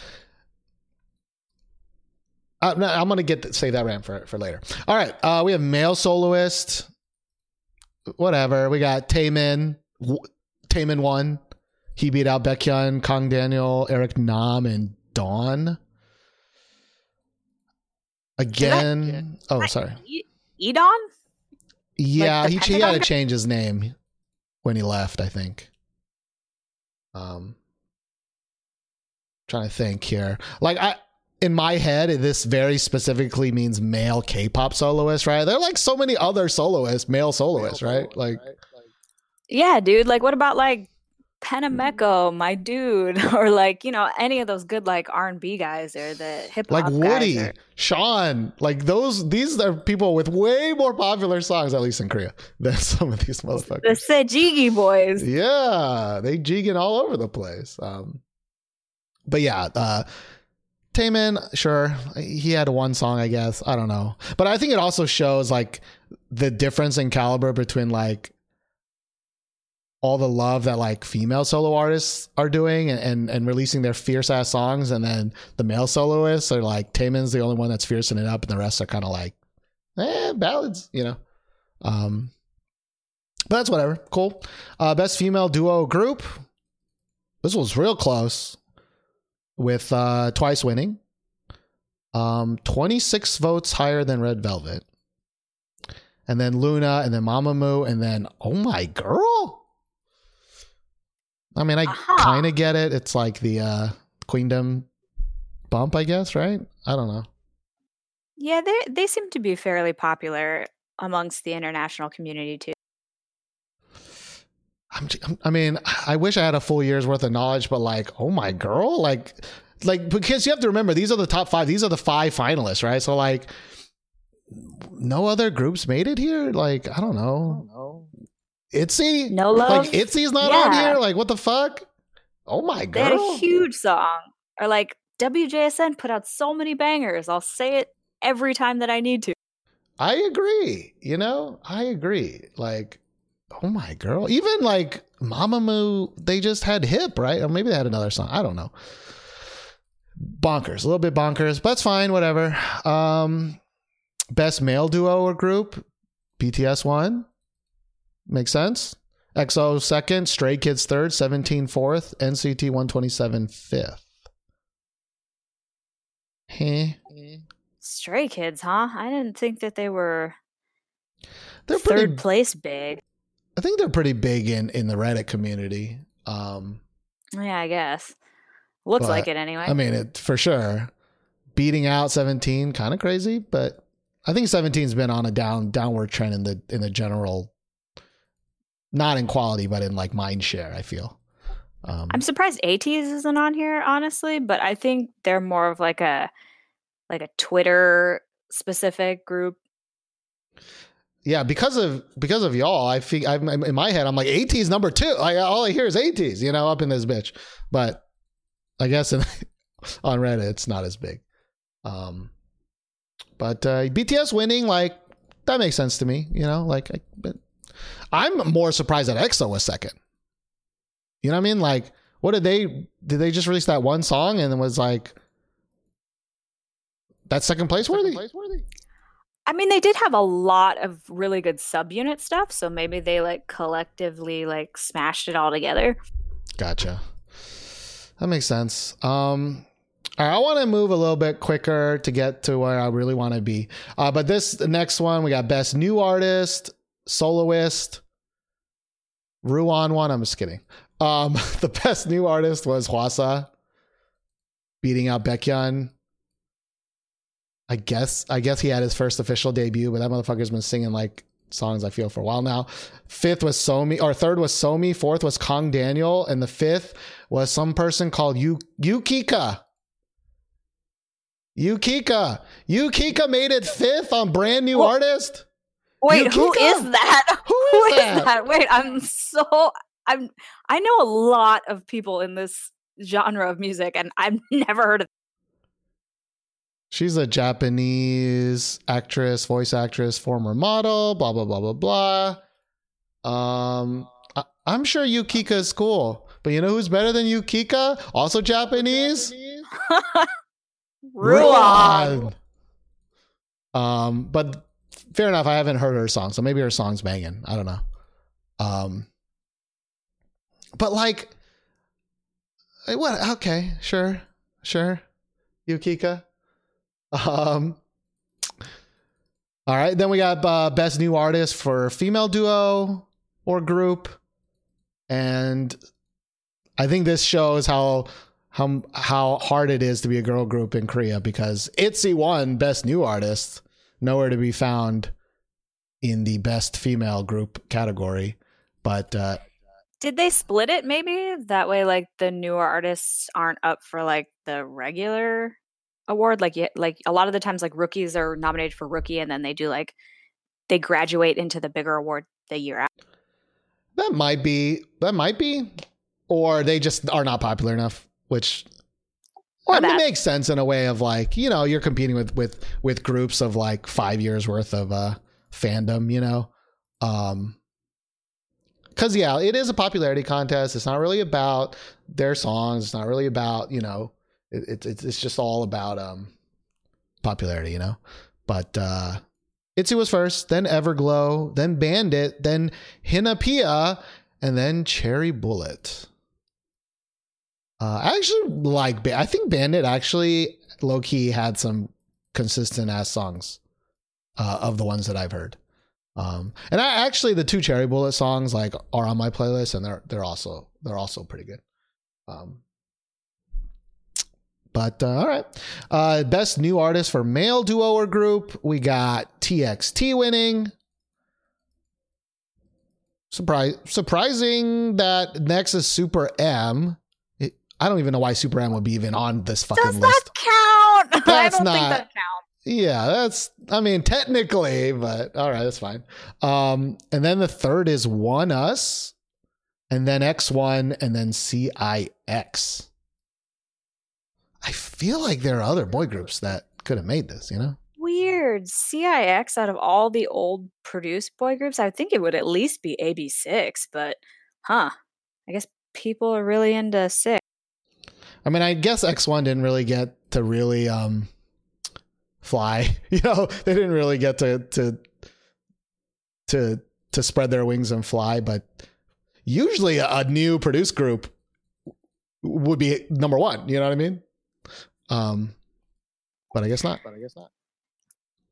I, I'm gonna get save that rant for for later. All right, uh, we have male soloist. Whatever, we got Taemin. Taemin won. He beat out Baekhyun, Kang Daniel, Eric Nam, and Dawn. Again. That, oh, sorry. Edon? Yeah, like he, he had to change his name when he left, I think. Um, trying to think here. Like, I in my head, this very specifically means male K-pop soloist, right? There are like so many other soloists, male soloists, male right? Soloist, like, right? Like, yeah, dude. Like, what about like Panameko, my dude, or like, you know, any of those good like R and B guys or the hip hop guys, like Woody, or- Sean, like those. These are people with way more popular songs, at least in Korea, than some of these motherfuckers. The Sejigi boys, yeah, they jigging all over the place. Um, but yeah, uh, Taemin, sure, he had one song, I guess. I don't know, but I think it also shows like the difference in caliber between like all the love that like female solo artists are doing and, and, and releasing their fierce ass songs. And then the male soloists are like, Taemin's the only one that's fiercing it up. And the rest are kind of like, eh, ballads, you know? Um, but that's whatever. Cool. Uh, best female duo group. This was real close with uh, Twice winning. Um, twenty-six votes higher than Red Velvet. And then Luna, and then Mamamoo, and then, oh my girl. I mean, I uh-huh. kind of get it. It's like the uh, Queendom bump, I guess, right? I don't know. Yeah, they they seem to be fairly popular amongst the international community, too. I'm, I mean, I wish I had a full year's worth of knowledge, but like, oh my girl, like, like because you have to remember, these are the top five. These are the five finalists, right? So like, no other groups made it here? Like, I don't know. I don't know. Itzy? No love? Like, Itzy's not yeah. on here? Like, what the fuck? Oh, my God. They had a huge song. Or, like, W J S N put out so many bangers. I'll say it every time that I need to. I agree. You know? I agree. Like, Oh my girl. Even like Mamamoo, they just had Hip, right? Or maybe they had another song. I don't know. Bonkers. A little bit bonkers, but it's fine. Whatever. Um, best male duo or group. B T S won. Makes sense. X O second. Stray Kids third. Seventeen fourth. N C T one twenty-seven fifth. Hey. Stray Kids, huh? I didn't think that they were they're pretty, third place big. I think they're pretty big in, in the Reddit community. Um, yeah, I guess. Looks but, like it anyway. I mean, it for sure. Beating out Seventeen, kind of crazy, but I think Seventeen's been on a down downward trend in the in the general, not in quality, but in like mind share, I feel. Um, I'm surprised ATEEZ isn't on here, honestly, but I think they're more of like a like a Twitter specific group. Yeah, because of because of y'all, I think I'm in my head. I'm like ATEEZ number two. Like all I hear is ATEEZ, you know, up in this bitch. But I guess in, on Reddit, it's not as big. Um, but uh, B T S winning, like that makes sense to me. You know, like I, but I'm more surprised that EXO was second. You know what I mean? Like, what did they, did they just release that one song and it was like, that's second place worthy? I mean, they did have a lot of really good subunit stuff. So maybe they like collectively like smashed it all together. Gotcha. That makes sense. Um, all right, I want to move a little bit quicker to get to where I really want to be. Uh, but this the next one, we got best new artist, soloist, Ruan won. I'm just kidding. Um, the best new artist was Hwasa, beating out Baekhyun. I guess I guess he had his first official debut, but that motherfucker's been singing like songs I feel for a while now. Fifth was Somi, or third was Somi, fourth was Kong Daniel, and the fifth was some person called Yu- Yukika. Yukika. Yukika made it fifth on brand new well, artist. Wait, Yukika? who is that? Who is, who is that? that? Wait, I'm so I'm I know a lot of people in this genre of music and I've never heard of them. She's a Japanese actress, voice actress, former model, blah blah blah blah blah. Um I, I'm sure Yukika is cool, but you know who's better than Yukika? Also Japanese? Ruan. Um but fair enough, I haven't heard her song, so maybe her song's banging. I don't know. Um But like, what? Okay, sure, sure, Yukika. Um, all right, then we got uh, best new artist for female duo or group, and I think this shows how how how hard it is to be a girl group in Korea because ITZY won best new artist, nowhere to be found in the best female group category, but. Uh, Did they split it maybe? That way like the newer artists aren't up for like the regular award. Like like a lot of the times like rookies are nominated for rookie and then they do like they graduate into the bigger award the year after. That might be. That might be. Or they just are not popular enough, which I mean, makes sense in a way of like, you know, you're competing with with with groups of like five years worth of uh, fandom, you know. Um Because, yeah, it is a popularity contest. It's not really about their songs. It's not really about, you know, it, it, it's just all about um, popularity, you know. But uh, ITZY was first, then Everglow, then Bandit, then Hinapia, and then Cherry Bullet. Uh, I actually like Bandit. I think Bandit actually, low-key, had some consistent-ass songs uh, of the ones that I've heard. Um, and I actually, the two Cherry Bullet songs like are on my playlist and they're, they're also, they're also pretty good. Um, but, uh, all right. Uh, best new artist for male duo or group. We got T X T winning. Surprise. Surprising that next is Super M. It, I don't even know why Super M would be even on this fucking list. Does that list. count? That's I don't not, think that counts. Yeah, that's, I mean, technically, but all right, that's fine. Um, and then the third is One Us, and then X one, and then C I X. I feel like there are other boy groups that could have made this, you know? Weird. considered C I X out of all the old produced boy groups, I would think it would at least be A B six, but huh, I guess people are really into six. I mean, I guess X one didn't really get to really um, fly. You know, they didn't really get to to to to spread their wings and fly. But usually, a new produced group would be number one. You know what I mean? Um, but I guess not. But I guess not.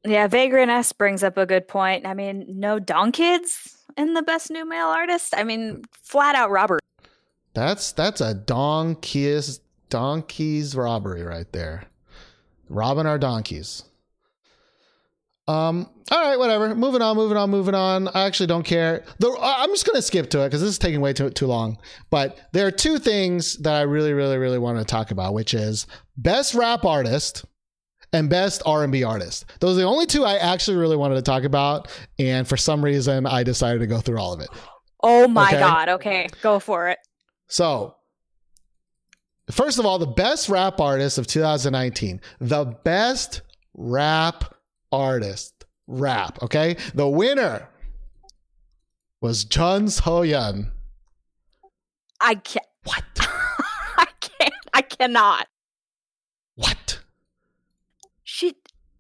Yeah, Vagrant-esque brings up a good point. I mean, no Donkids in the best new male artist. I mean, flat out robbery. That's that's a donkeys donkeys robbery right there, robbing our donkeys. Um. All right. Whatever. Moving on. Moving on. Moving on. I actually don't care. The, I'm just gonna skip to it because this is taking way too too long. But there are two things that I really, really, really want to talk about, which is best rap artist and best R and B artist. Those are the only two I actually really wanted to talk about, and for some reason I decided to go through all of it. Oh my okay? God. Okay, go for it. So, first of all, the best rap artist of two thousand nineteen, the best rap artist, rap, okay? The winner was Jeon Soyeon. I can't. What? I can't. I cannot. What? She,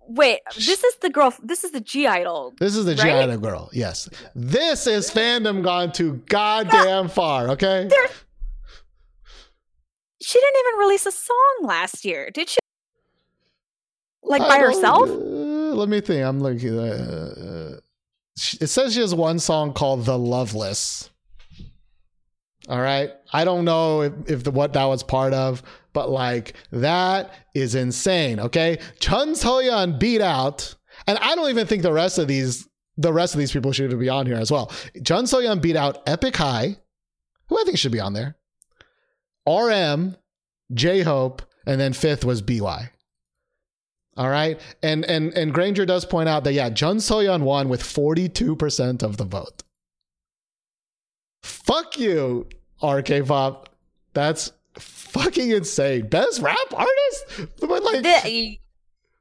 wait, this is the girl, this is the G-Idol. This is the right? G-Idol girl, yes. This is fandom gone too goddamn far, okay? There's- She didn't even release a song last year, did she? Like by herself? Uh, let me think. I'm looking. Uh, it says she has one song called "The Loveless." All right. I don't know if, if the what that was part of, but like that is insane. Okay, Jeon Soyeon beat out, and I don't even think the rest of these the rest of these people should be on here as well. Jeon Soyeon beat out Epic High, who I think should be on there. R M, J-Hope, and then fifth was B Y. All right. And and and Granger does point out that, yeah, Jeon Soyeon won with forty-two percent of the vote. Fuck you, R K-pop. That's fucking insane. Best rap artist? But like, the,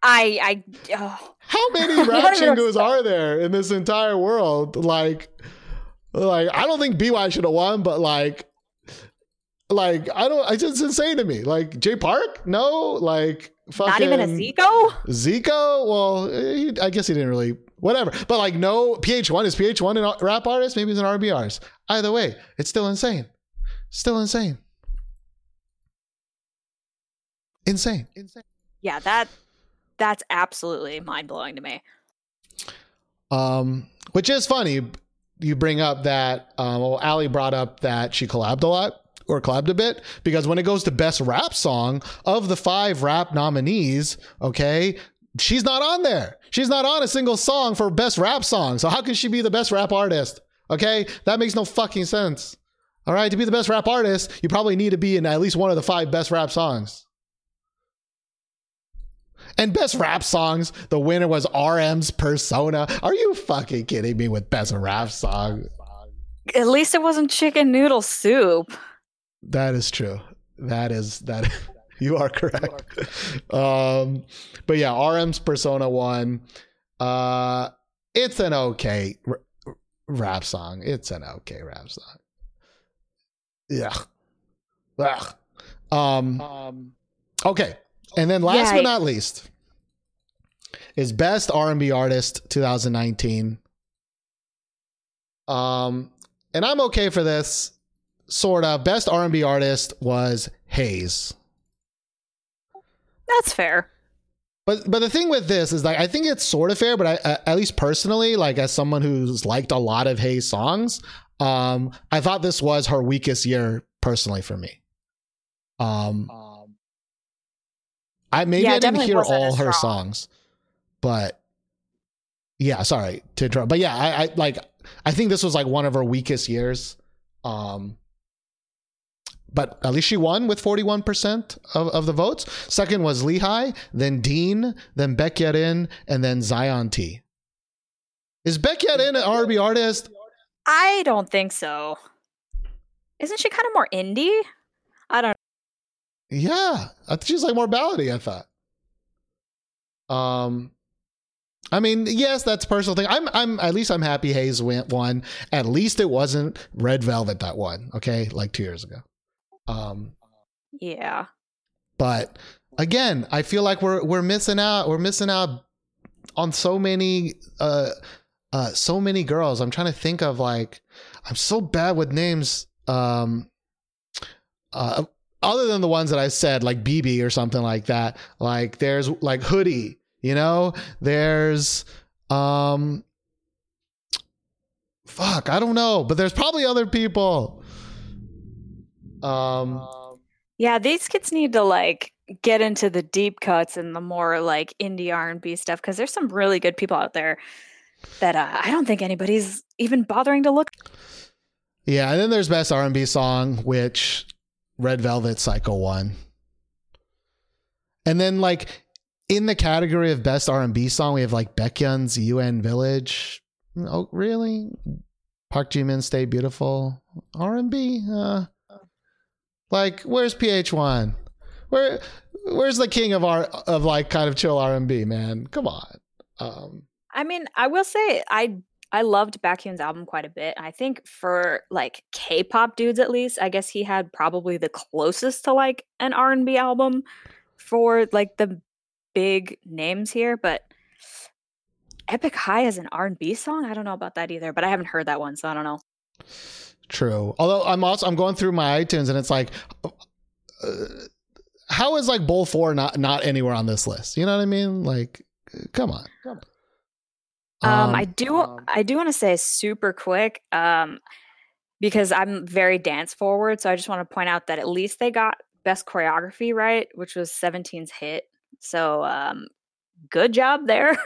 I, I, oh. How many rap shingus are there in this entire world? Like, like I don't think B Y should have won, but like, Like, I don't, it's just insane to me. Like, Jay Park? No, like, fucking. Not even a Zico? Zico? Well, he, I guess he didn't really, whatever. But like, no, P H one, is P H one a rap artist? Maybe he's an R and B artist. Either way, it's still insane. Still insane. Insane. Insane. Yeah, that, that's absolutely mind-blowing to me. Um, which is funny. You bring up that, um, well, Allie brought up that she collabed a lot. Or collabed a bit, because when it goes to best rap song of the five rap nominees, okay, she's not on there. She's not on a single song for best rap song. So how can she be the best rap artist? Okay, that makes no fucking sense. All right, to be the best rap artist, you probably need to be in at least one of the five best rap songs. And best rap songs, the winner was R M's Persona. Are you fucking kidding me with best rap song? At least it wasn't Chicken Noodle Soup. That is true. That is that. You are correct. Um, but yeah, R M's Persona one. Uh, it's an okay r- rap song. It's an okay rap song. Yeah. Ugh. Um, um. Okay, and then last yeah, but not least is best R and B artist twenty nineteen. Um, and I'm okay for this. Sort of. Best R and B artist was Hayes. That's fair. But but the thing with this is like I think it's sort of fair, but I, I, at least personally, like as someone who's liked a lot of Hayes songs, um, I thought this was her weakest year personally for me. Um, um I maybe yeah, I didn't hear all her songs, but yeah, sorry to interrupt. But yeah, I, I like I think this was like one of her weakest years. Um. But at least she won with forty-one percent of, of the votes. Second was Lehigh, then Dean, then Baekhyun, and then Zion T. Is Baekhyun an R and B artist? I don't think so. Isn't she kind of more indie? I don't know. Yeah. I think she's like more ballady, I thought. Um, I mean, yes, that's a personal thing. I'm, I'm, at least I'm happy Hayes went won. At least it wasn't Red Velvet that won. Okay, like two years ago. Um, yeah. But again, I feel like we're we're missing out. We're missing out on so many, uh, uh, so many girls. I'm trying to think of like, I'm so bad with names. Um, uh, other than the ones that I said, like B B or something like that. Like there's like Hoodie. You know, there's, um, fuck, I don't know, but there's probably other people. Um, yeah, these kids need to like get into the deep cuts and the more like indie R and B stuff, because there's some really good people out there that uh, I don't think anybody's even bothering to look. Yeah, and then there's best R and B song, which Red Velvet Psycho won, and then like. In the category of best R and B song, we have like Baekhyun's U N Village. Oh, really? Park Ji-min, Stay Beautiful. R and B? Uh, like, where's P H one? Where, where's the king of our of like kind of chill R and B, man? Come on. Um, I mean, I will say I I loved Baekhyun's album quite a bit. I think for like K-pop dudes, at least, I guess he had probably the closest to like an R and B album for like the big names here, but Epic High is an R and B song. I don't know about that either, but I haven't heard that one, so I don't know. True. Although I'm also I'm going through my iTunes and it's like, uh, how is like Bowl Four not not anywhere on this list? You know what I mean? Like, come on. Come on. Um, um, I do um, I do want to say super quick, um, because I'm very dance forward, so I just want to point out that at least they got best choreography right, which was Seventeen's hit. So um, good job there.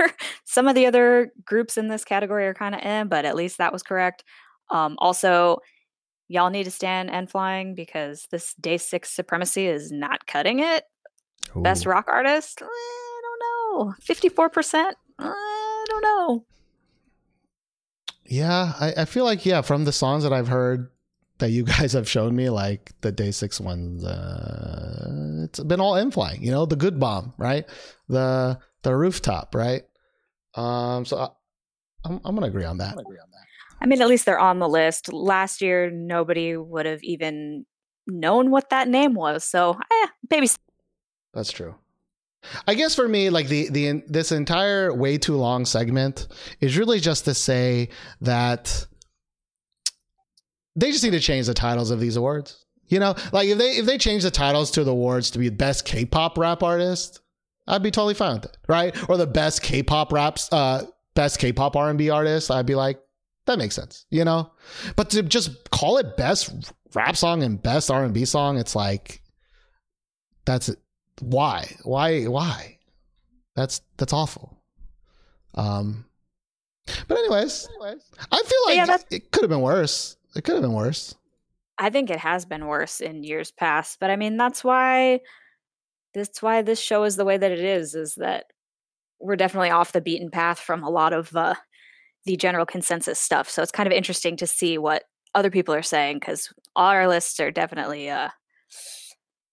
Some of the other groups in this category are kind of in, but at least that was correct. Um, also, y'all need to stand and flying because this day six supremacy is not cutting it. Ooh. Best rock artist? I don't know. fifty-four percent? I don't know. Yeah, I, I feel like, yeah, from the songs that I've heard that you guys have shown me, like the day six ones, uh, it's been all in flying, you know, the good bomb, right? The, the rooftop, right? Um, so I, I'm, I'm going to agree on that. I mean, at least they're on the list. Last year, nobody would have even known what that name was. So eh, baby. That's true. I guess for me, like the, the, this entire way too long segment is really just to say that they just need to change the titles of these awards. You know, like if they if they change the titles to the awards to be best K-pop rap artist, I'd be totally fine with it, right? Or the best K-pop raps, uh, best K-pop R and B artist, I'd be like, that makes sense, you know. But to just call it best rap song and best R and B song, it's like, that's it. Why, why, why? That's that's awful. Um, but anyways, anyways. I feel like yeah, it could have been worse. It could have been worse. I think it has been worse in years past, but I mean, that's why that's why this show is the way that it is, is that we're definitely off the beaten path from a lot of uh, the general consensus stuff. So it's kind of interesting to see what other people are saying, because all our lists are definitely uh,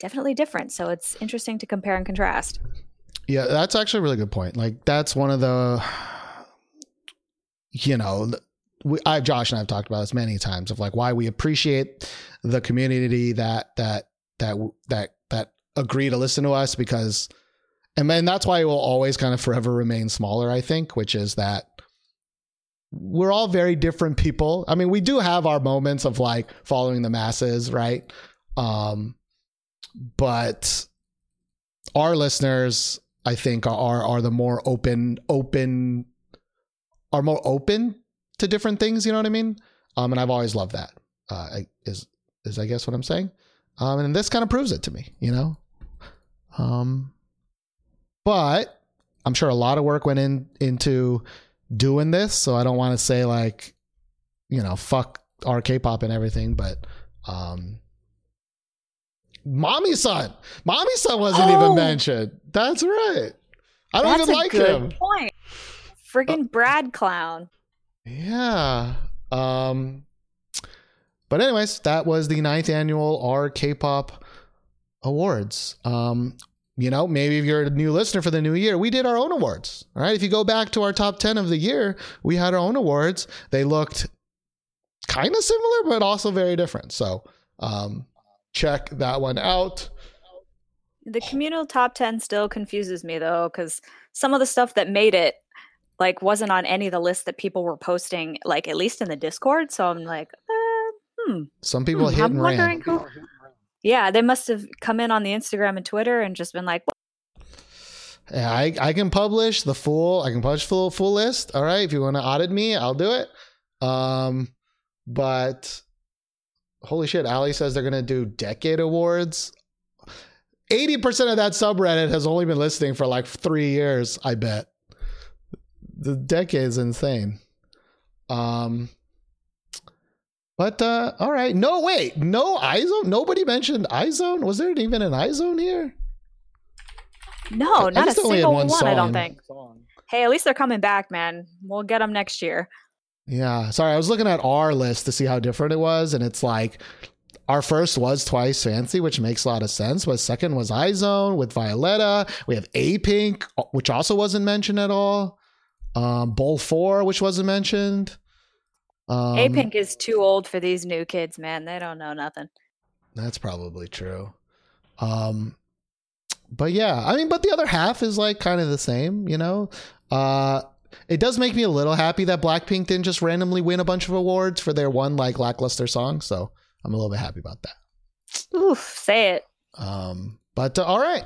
definitely different. So it's interesting to compare and contrast. Yeah, that's actually a really good point. Like that's one of the, you know, the, We, I, Josh and I have talked about this many times of like why we appreciate the community that that that that that agree to listen to us, because and then that's why it will always kind of forever remain smaller, I think, which is that we're all very different people. I mean, we do have our moments of like following the masses, right? Um, but our listeners, I think, are are the more open open are more open. to different things, you know what I mean? Um, and I've always loved that, uh, is, is I guess what I'm saying. Um, and this kind of proves it to me, you know? Um, but I'm sure a lot of work went in into doing this. So I don't want to say like, you know, fuck our K-pop and everything, but, um, Mommy Son, Mommy Son wasn't oh, even mentioned. That's right. I don't even like him. That's a good point. Friggin' uh, Brad Clown. Yeah. Um, but anyways, that was the ninth annual R K-pop awards. Um, you know, maybe if you're a new listener for the new year, we did our own awards. All right. If you go back to our top ten of the year, we had our own awards. They looked kind of similar, but also very different. So um, check that one out. The communal top ten still confuses me, though, because some of the stuff that made it like wasn't on any of the lists that people were posting, like at least in the Discord. So I'm like, uh, hmm. Some people hmm, hit and ran. Who- yeah, they must have come in on the Instagram and Twitter and just been like, what? Yeah, I, I can publish the full, I can publish full full list. All right. If you want to audit me, I'll do it. Um, but holy shit, Ali says they're going to do decade awards. eighty percent of that subreddit has only been listening for like three years, I bet. The decade is insane. Um, but, uh, all right. No, wait. No I zone? Nobody mentioned I zone? Was there even an I zone here? No, I, not I a single one, one I don't think. Hey, at least they're coming back, man. We'll get them next year. Yeah. Sorry, I was looking at our list to see how different it was, and it's like... Our first was Twice Fancy, which makes a lot of sense. But second was I zone with Violetta. We have A Pink, which also wasn't mentioned at all. Um, Bowl four, which wasn't mentioned. Um, A Pink is too old for these new kids, man. They don't know nothing. That's probably true. Um, but yeah, I mean, but the other half is like kind of the same, you know? Uh, it does make me a little happy that Blackpink didn't just randomly win a bunch of awards for their one like lackluster song. So. I'm a little bit happy about that. Oof, say it. Um, but uh, all right.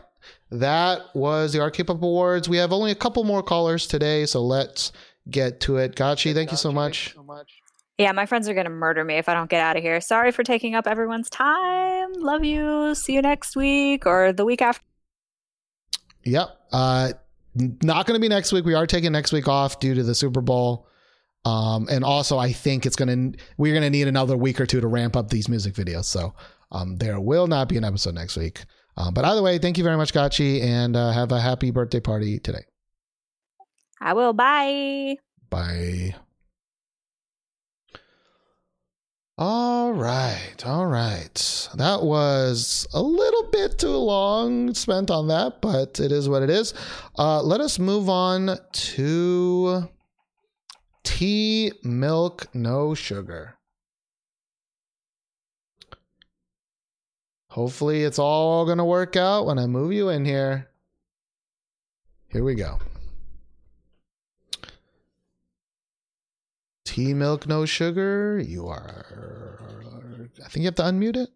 That was the Art K-Pop Awards. We have only a couple more callers today, so let's get to it. Gachi, thank Gachi, you so much. so much. Yeah, my friends are going to murder me if I don't get out of here. Sorry for taking up everyone's time. Love you. See you next week or the week after. Yep. Uh, not going to be next week. We are taking next week off due to the Super Bowl. Um, and also I think it's going to, we're going to need another week or two to ramp up these music videos. So, um, there will not be an episode next week. Um, but either way, thank you very much, Gachi, and uh, have a happy birthday party today. I will. Bye. Bye. All right. All right. That was a little bit too long spent on that, but it is what it is. Uh, let us move on to Tea Milk No Sugar. Hopefully it's all gonna work out when I move you in here. Here we go. Tea Milk No Sugar. You are, I think you have to unmute it.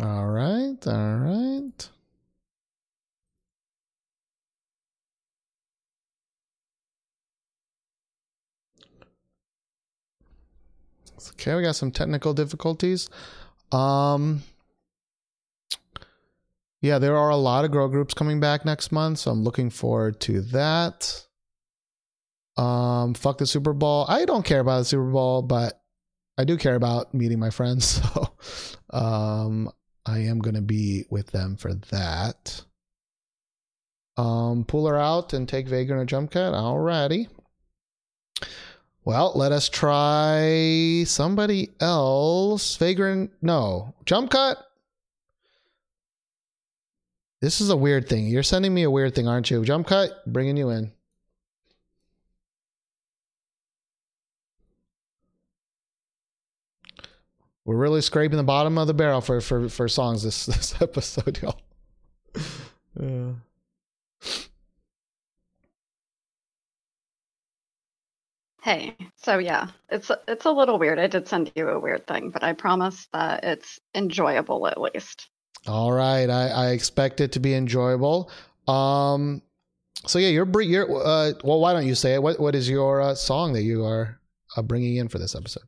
All right, all right. Okay, we got some technical difficulties. Um, yeah, there are a lot of girl groups coming back next month, so I'm looking forward to that. Um, fuck the Super Bowl. I don't care about the Super Bowl, but I do care about meeting my friends, so um, I am going to be with them for that. Um, pull her out and take Vagrant or Jump Cut. Alrighty. Well, let us try somebody else. Vagrant, no. Jump Cut. This is a weird thing. You're sending me a weird thing, aren't you? Jump Cut, bringing you in. We're really scraping the bottom of the barrel for, for, for songs this, this episode, y'all. Yeah. Hey, so yeah, it's it's a little weird. I did send you a weird thing, but I promise that it's enjoyable at least. All right, I, I expect it to be enjoyable. Um, so yeah, you're you're uh, well. Why don't you say it? What what is your uh, song that you are uh, bringing in for this episode?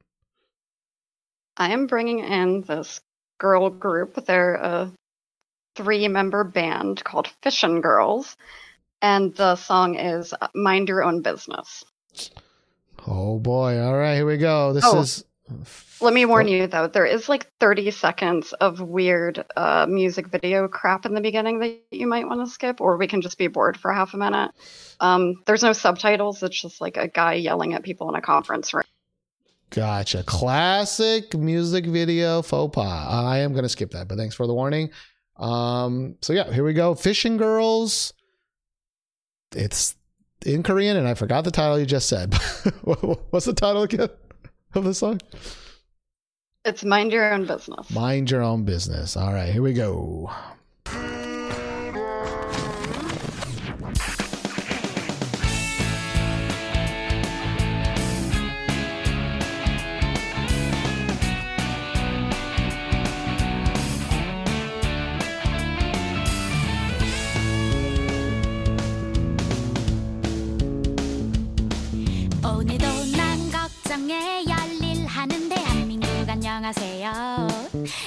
I am bringing in this girl group. They're a three-member band called Fishing Girls, and the song is Mind Your Own Business. Oh, boy. All right, here we go. This oh, is Let me warn you, though, there is like thirty seconds of weird uh, music video crap in the beginning that you might want to skip, or we can just be bored for half a minute. Um, there's no subtitles. It's just like a guy yelling at people in a conference room. Gotcha. Classic music video faux pas. I am going to skip that, but thanks for the warning. Um, so yeah, here we go. Fishing Girls. It's in Korean, and I forgot the title you just said. What's the title again of the song? It's Mind Your Own Business. Mind Your Own Business. All right, here we go.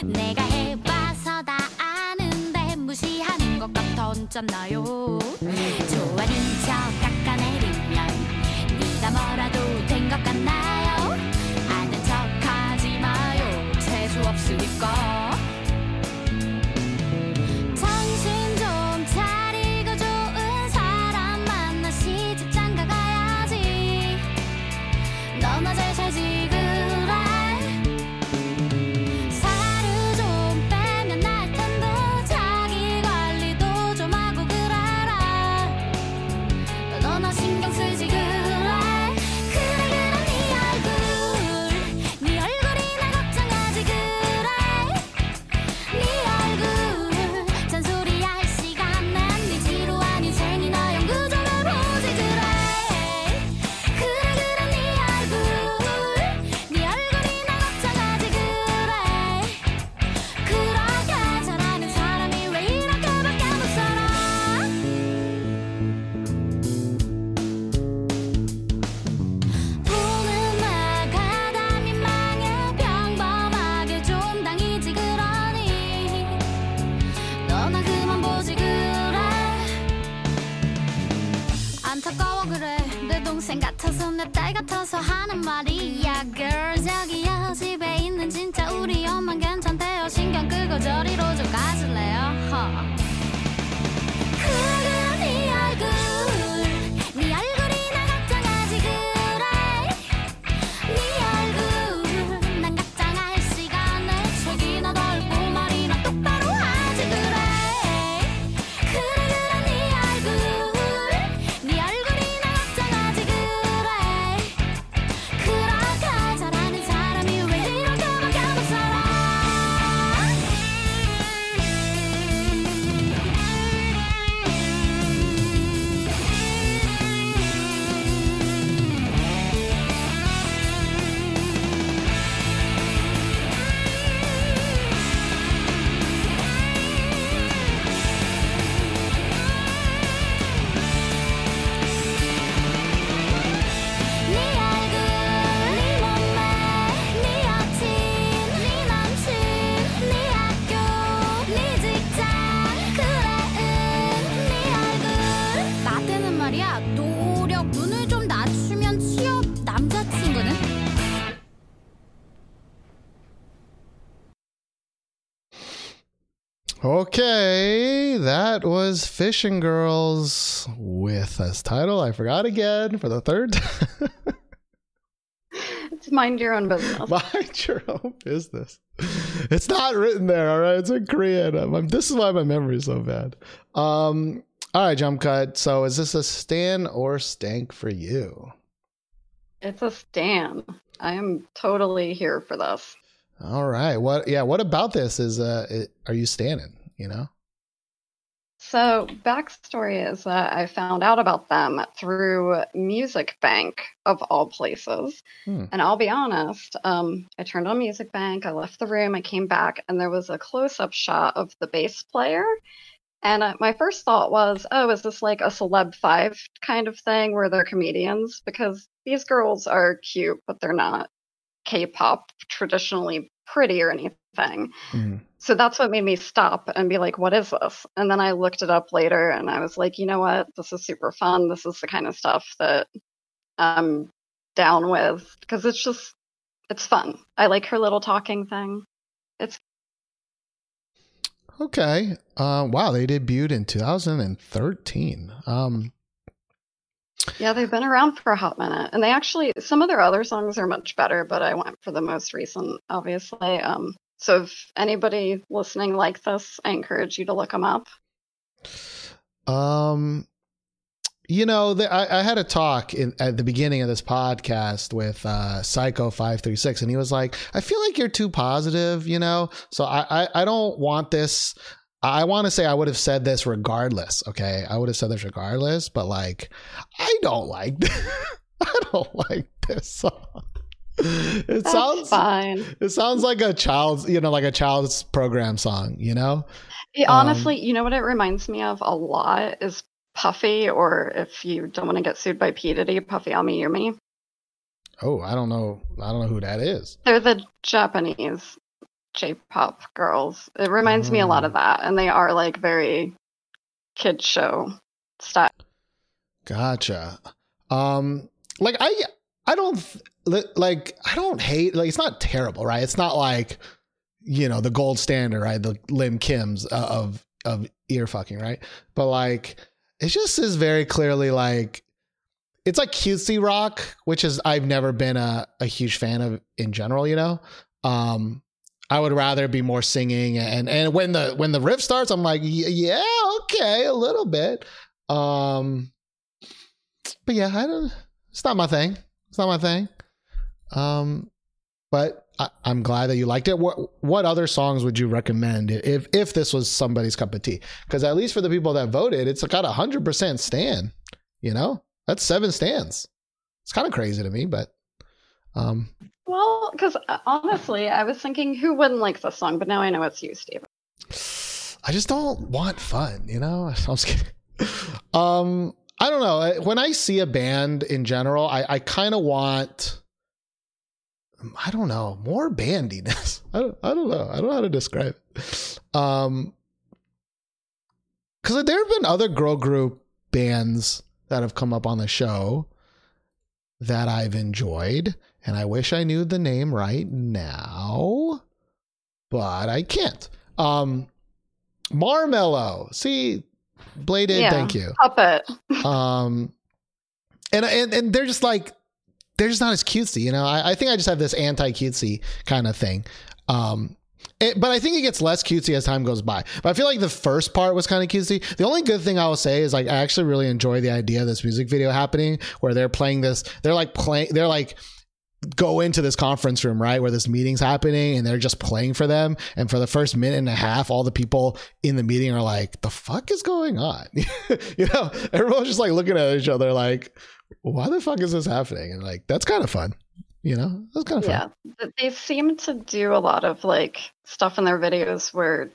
내가 해봐서 다 아는데 무시하는 것 같아 혼잡나요 좋아진 척 깎아내리면 네가 뭐라도 된 것 같나요 아는 척 하지 마요 재수 없으니까 Okay, that was Fishing Girls with a title I forgot again for the third time. It's Mind Your Own Business. Mind Your Own Business. It's not written there, all right? It's in Korean. I'm, I'm, this is why my memory is so bad. Um, all right, Jump Cut. So is this a stan or stank for you? It's a stan. I am totally here for this. All right. What? Yeah. What about this is? Uh, it, are you standing? You know. So backstory is that uh, I found out about them through Music Bank of all places, hmm. and I'll be honest. Um, I turned on Music Bank. I left the room. I came back, and there was a close-up shot of the bass player. And uh, my first thought was, oh, is this like a Celeb Five kind of thing where they're comedians? Because these girls are cute, but they're not K-pop traditionally pretty or anything. Mm. So that's what made me stop and be like, what is this? And then I looked it up later and I was like, you know what? This is super fun. This is the kind of stuff that I'm down with because it's just it's fun. I like her little talking thing. It's okay. Uh, wow, they debuted in two thousand thirteen. Um, yeah, they've been around for a hot minute, and they actually some of their other songs are much better. But I went for the most recent, obviously. Um, so if anybody listening like this, I encourage you to look them up. Um, you know, the, I, I had a talk in, at the beginning of this podcast with uh, Psycho five three six, and he was like, I feel like you're too positive, you know? So I, I, I don't want this. I want to say I would have said this regardless, okay? I would have said this regardless, but, like, I don't like I don't like this song. It That's sounds fine. It sounds like a child's, you know, like a child's program song, you know? It, honestly, um, you know what it reminds me of a lot is Puffy, or if you don't want to get sued by P. Diddy, Puffy Amiyumi. Oh, I don't know. I don't know who that is. They're the Japanese J-pop girls. It reminds mm. me a lot of that. And they are like very kid show style. Gotcha. Um, like I, I don't like, I don't hate, like, it's not terrible, right? It's not like, you know, the gold standard, right? The Lim Kims of, of ear fucking, right? But like, it just is very clearly like, it's like cutesy rock, which is, I've never been a, a huge fan of in general, you know? Um, I would rather be more singing. And, and when the, when the riff starts, I'm like, yeah, okay, a little bit. Um, but yeah, I don't, it's not my thing. It's not my thing. Um, but I, I'm glad that you liked it. What, what other songs would you recommend if, if this was somebody's cup of tea? Because at least for the people that voted, it's got a hundred percent stan, you know, that's seven stans. It's kind of crazy to me, but, um, well, because honestly, I was thinking who wouldn't like this song, but now I know it's you, Steven. I just don't want fun, you know? I'm just kidding. Um, I don't know. When I see a band in general, I, I kind of want, I don't know, more bandiness. I don't, I don't know. I don't know how to describe it. Um, because there have been other girl group bands that have come up on the show that I've enjoyed, and I wish I knew the name right now, but I can't. Um, Marmello. See, Bladed, yeah, thank you. Puppet. um, and, and, and they're just like, they're just not as cutesy, you know? I, I think I just have this anti-cutesy kind of thing. Um, it, but I think it gets less cutesy as time goes by. But I feel like the first part was kind of cutesy. The only good thing I will say is, like, I actually really enjoy the idea of this music video happening where they're playing this, they're like playing, they're like, go into this conference room, right, where this meeting's happening, and they're just playing for them. And for the first minute and a half, all the people in the meeting are like, the fuck is going on? You know, everyone's just like looking at each other like, why the fuck is this happening? And like, that's kind of fun, you know, that's kind of fun. Yeah, they seem to do a lot of like stuff in their videos where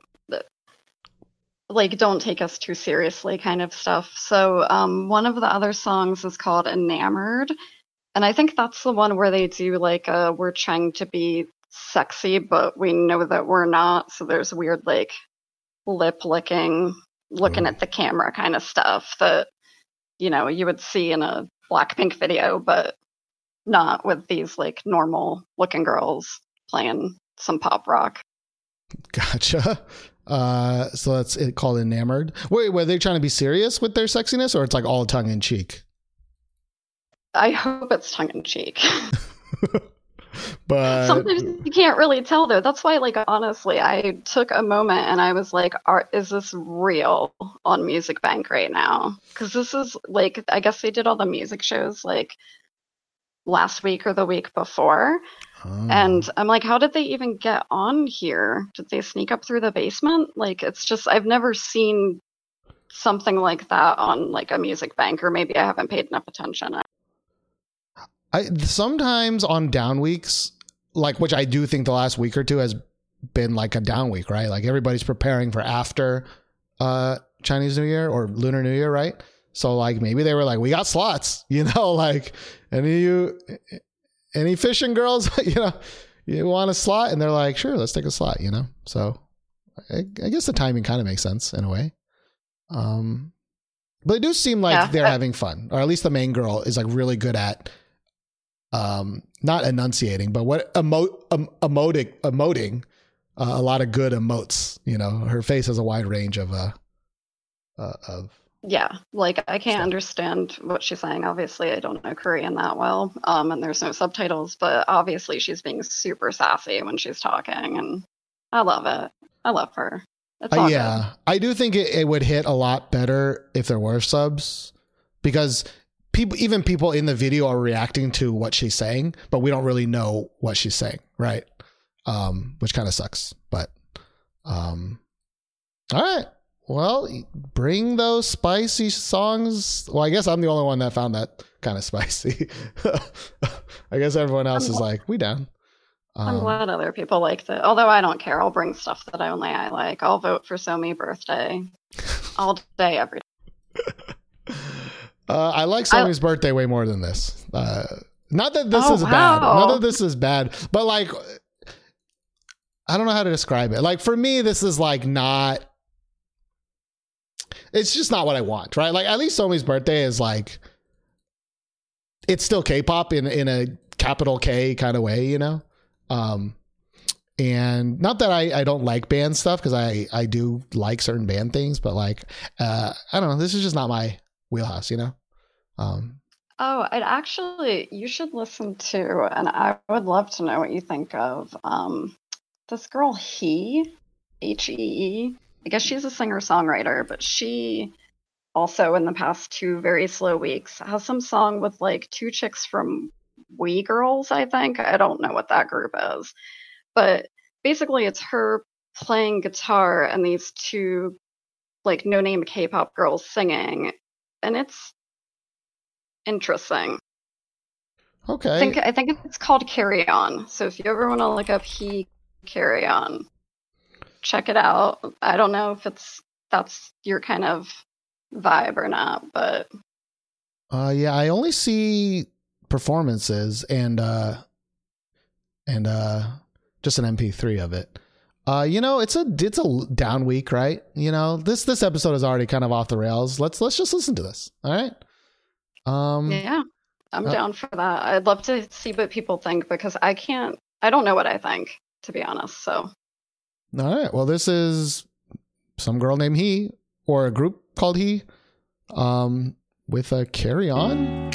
like, don't take us too seriously kind of stuff. So um, one of the other songs is called Enamored. And I think that's the one where they do like, uh, we're trying to be sexy, but we know that we're not. So there's weird, like lip licking, looking Ooh. At the camera kind of stuff that, you know, you would see in a Black Pink video, but not with these like normal looking girls playing some pop rock. Gotcha. Uh, so that's it called Enamored. Wait, were they trying to be serious with their sexiness, or it's like all tongue in cheek? I hope it's tongue in cheek. But sometimes you can't really tell, though. That's why, like, honestly, I took a moment and I was like, "Are is this real on Music Bank right now?" Because this is like, I guess they did all the music shows like last week or the week before, oh. and I'm like, "How did they even get on here? Did they sneak up through the basement?" Like, it's just I've never seen something like that on like a Music Bank, or maybe I haven't paid enough attention. I sometimes on down weeks, like, which I do think the last week or two has been like a down week, right? Like everybody's preparing for after uh, Chinese New Year or Lunar New Year, right? So like maybe they were like, we got slots, you know, like any of you, any fishing girls, you know, you want a slot? And they're like, sure, let's take a slot, you know? So I, I guess the timing kind of makes sense in a way. Um, but they do seem like yeah. they're having fun, or at least the main girl is like really good at um, not enunciating, but what emo- em- emoting, emoting uh, a lot of good emotes. You know, her face has a wide range of uh, uh of. Yeah, like I can't understand what she's saying. Obviously, I don't know Korean that well, um, and there's no subtitles. But obviously, she's being super sassy when she's talking, and I love it. I love her. It's uh, yeah, good. I do think it, it would hit a lot better if there were subs, because people, even people in the video, are reacting to what she's saying, but we don't really know what she's saying, right? Um, which kind of sucks. But um, all right. Well, bring those spicy songs. Well, I guess I'm the only one that found that kind of spicy. I guess everyone else I'm is glad. like, we down. Um, I'm glad other people like that. Although I don't care. I'll bring stuff that only I like. I'll vote for Somi Birthday all day, every day. uh, I like Somi's I... birthday way more than this. Uh, not that this oh, is wow. bad. Not that this is bad. But like, I don't know how to describe it. Like for me, this is like not... It's just not what I want, right? Like, at least Somi's birthday is like, it's still K-pop in in a capital K kind of way, you know? Um, and not that I, I don't like band stuff, because I, I do like certain band things, but like, uh, I don't know. This is just not my wheelhouse, you know? Um, oh, I'd actually, you should listen to, and I would love to know what you think of um, this girl, He, H E E. I guess she's a singer-songwriter, but she also, in the past two very slow weeks, has some song with, like, two chicks from We Girls, I think. I don't know what that group is. But basically, it's her playing guitar and these two, like, no-name K-pop girls singing. And it's interesting. Okay. I think, I think it's called Carry On. So if you ever want to look up He, Carry On, check it out. I don't know if it's that's your kind of vibe or not, but uh yeah, I only see performances and uh and uh just an M P three of it. Uh you know, it's a it's a down week, right? You know, this this episode is already kind of off the rails. Let's let's just listen to this. All right. Um Yeah. I'm uh, down for that. I'd love to see what people think, because I can't I don't know what I think, to be honest. So all right. Well, this is some girl named He, or a group called He, um, with a Carry On.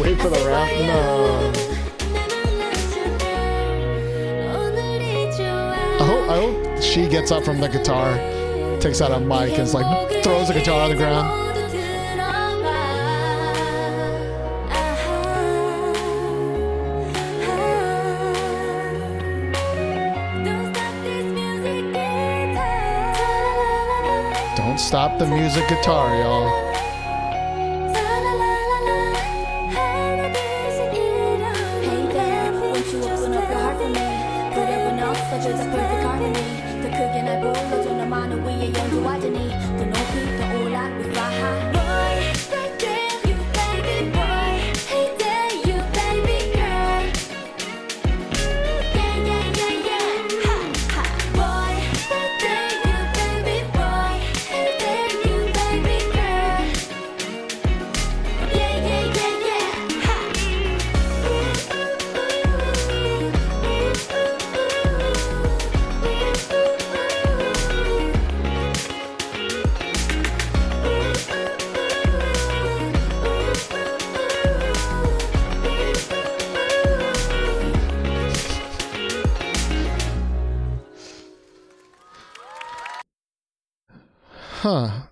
Wait for the rap. No. I hope, I hope she gets up from the guitar, takes out a mic, and it's like throws the guitar on the ground. Don't Don't stop the music guitar, y'all. Huh.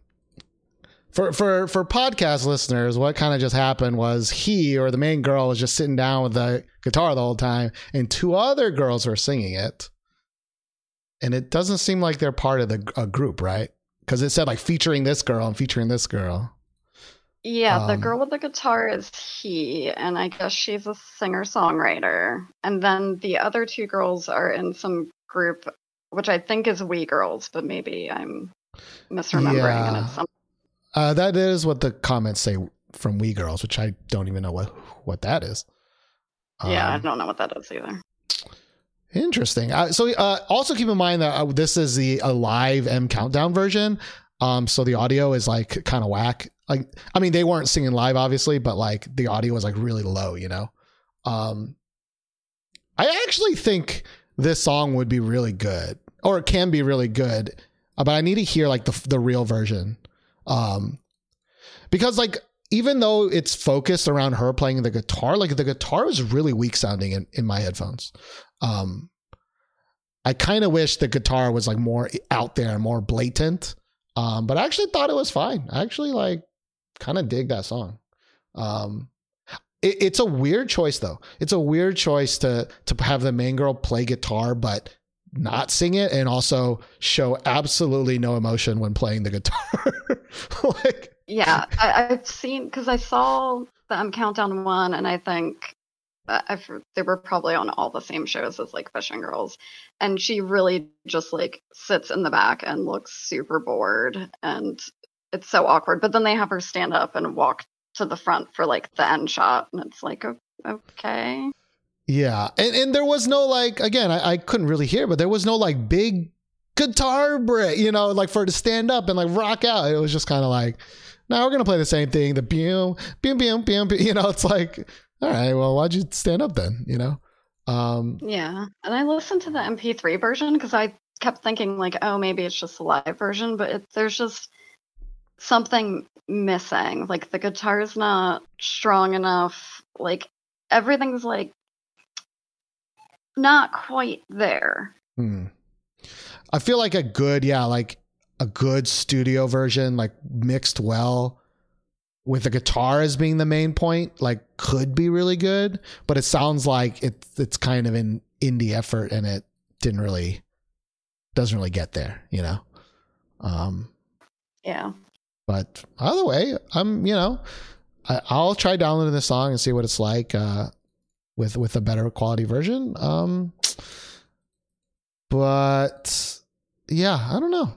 For for for podcast listeners, what kind of just happened was he, or the main girl, was just sitting down with the guitar the whole time, and two other girls were singing it. And it doesn't seem like they're part of the a group, right? Because it said like featuring this girl and featuring this girl. Yeah, um, the girl with the guitar is he, and I guess she's a singer-songwriter. And then the other two girls are in some group, which I think is We Girls, but maybe I'm misremembering. Yeah. And it's some- uh, that is what the comments say from We Girls, which I don't even know what what that is. Um, yeah, I don't know what that is either. Interesting. Uh, so uh, also keep in mind that uh, this is the uh, live M Countdown version. Um, so the audio is like kind of whack. Like, I mean, they weren't singing live, obviously, but like the audio was like really low, you know? Um, I actually think this song would be really good, or it can be really good. But I need to hear like the the real version, um, because like even though it's focused around her playing the guitar, like the guitar was really weak sounding in, in my headphones. Um, I kind of wish the guitar was like more out there, more blatant. Um, but I actually thought it was fine. I actually like kind of dig that song. Um, it, it's a weird choice though. It's a weird choice to to have the main girl play guitar, but not sing it, and also show absolutely no emotion when playing the guitar. Like, yeah, I, I've seen, because I saw the M Countdown one, and I think I've, they were probably on all the same shows as like Fishing Girls, and she really just like sits in the back and looks super bored, and it's so awkward. But then they have her stand up and walk to the front for like the end shot, and it's like, okay. Yeah. And and there was no like, again, I, I couldn't really hear, but there was no like big guitar break, you know, like for her to stand up and like rock out. It was just kind of like, no, nah, we're going to play the same thing. The boom, boom, boom, boom, boom. You know, it's like, all right, well, why'd you stand up then? You know? Um, yeah. And I listened to the M P three version because I kept thinking like, oh, maybe it's just the live version, but it, there's just something missing. Like the guitar is not strong enough. Like everything's like, not quite there. Hmm. I feel like a good, yeah, like a good studio version, like mixed well with the guitar as being the main point, like could be really good, but it sounds like it's, it's kind of an indie effort and it didn't really, doesn't really get there, you know? Um, yeah. But either way, I'm, you know, I, I'll try downloading this song and see what it's like. Uh, with with a better quality version. Um, but yeah, I don't know.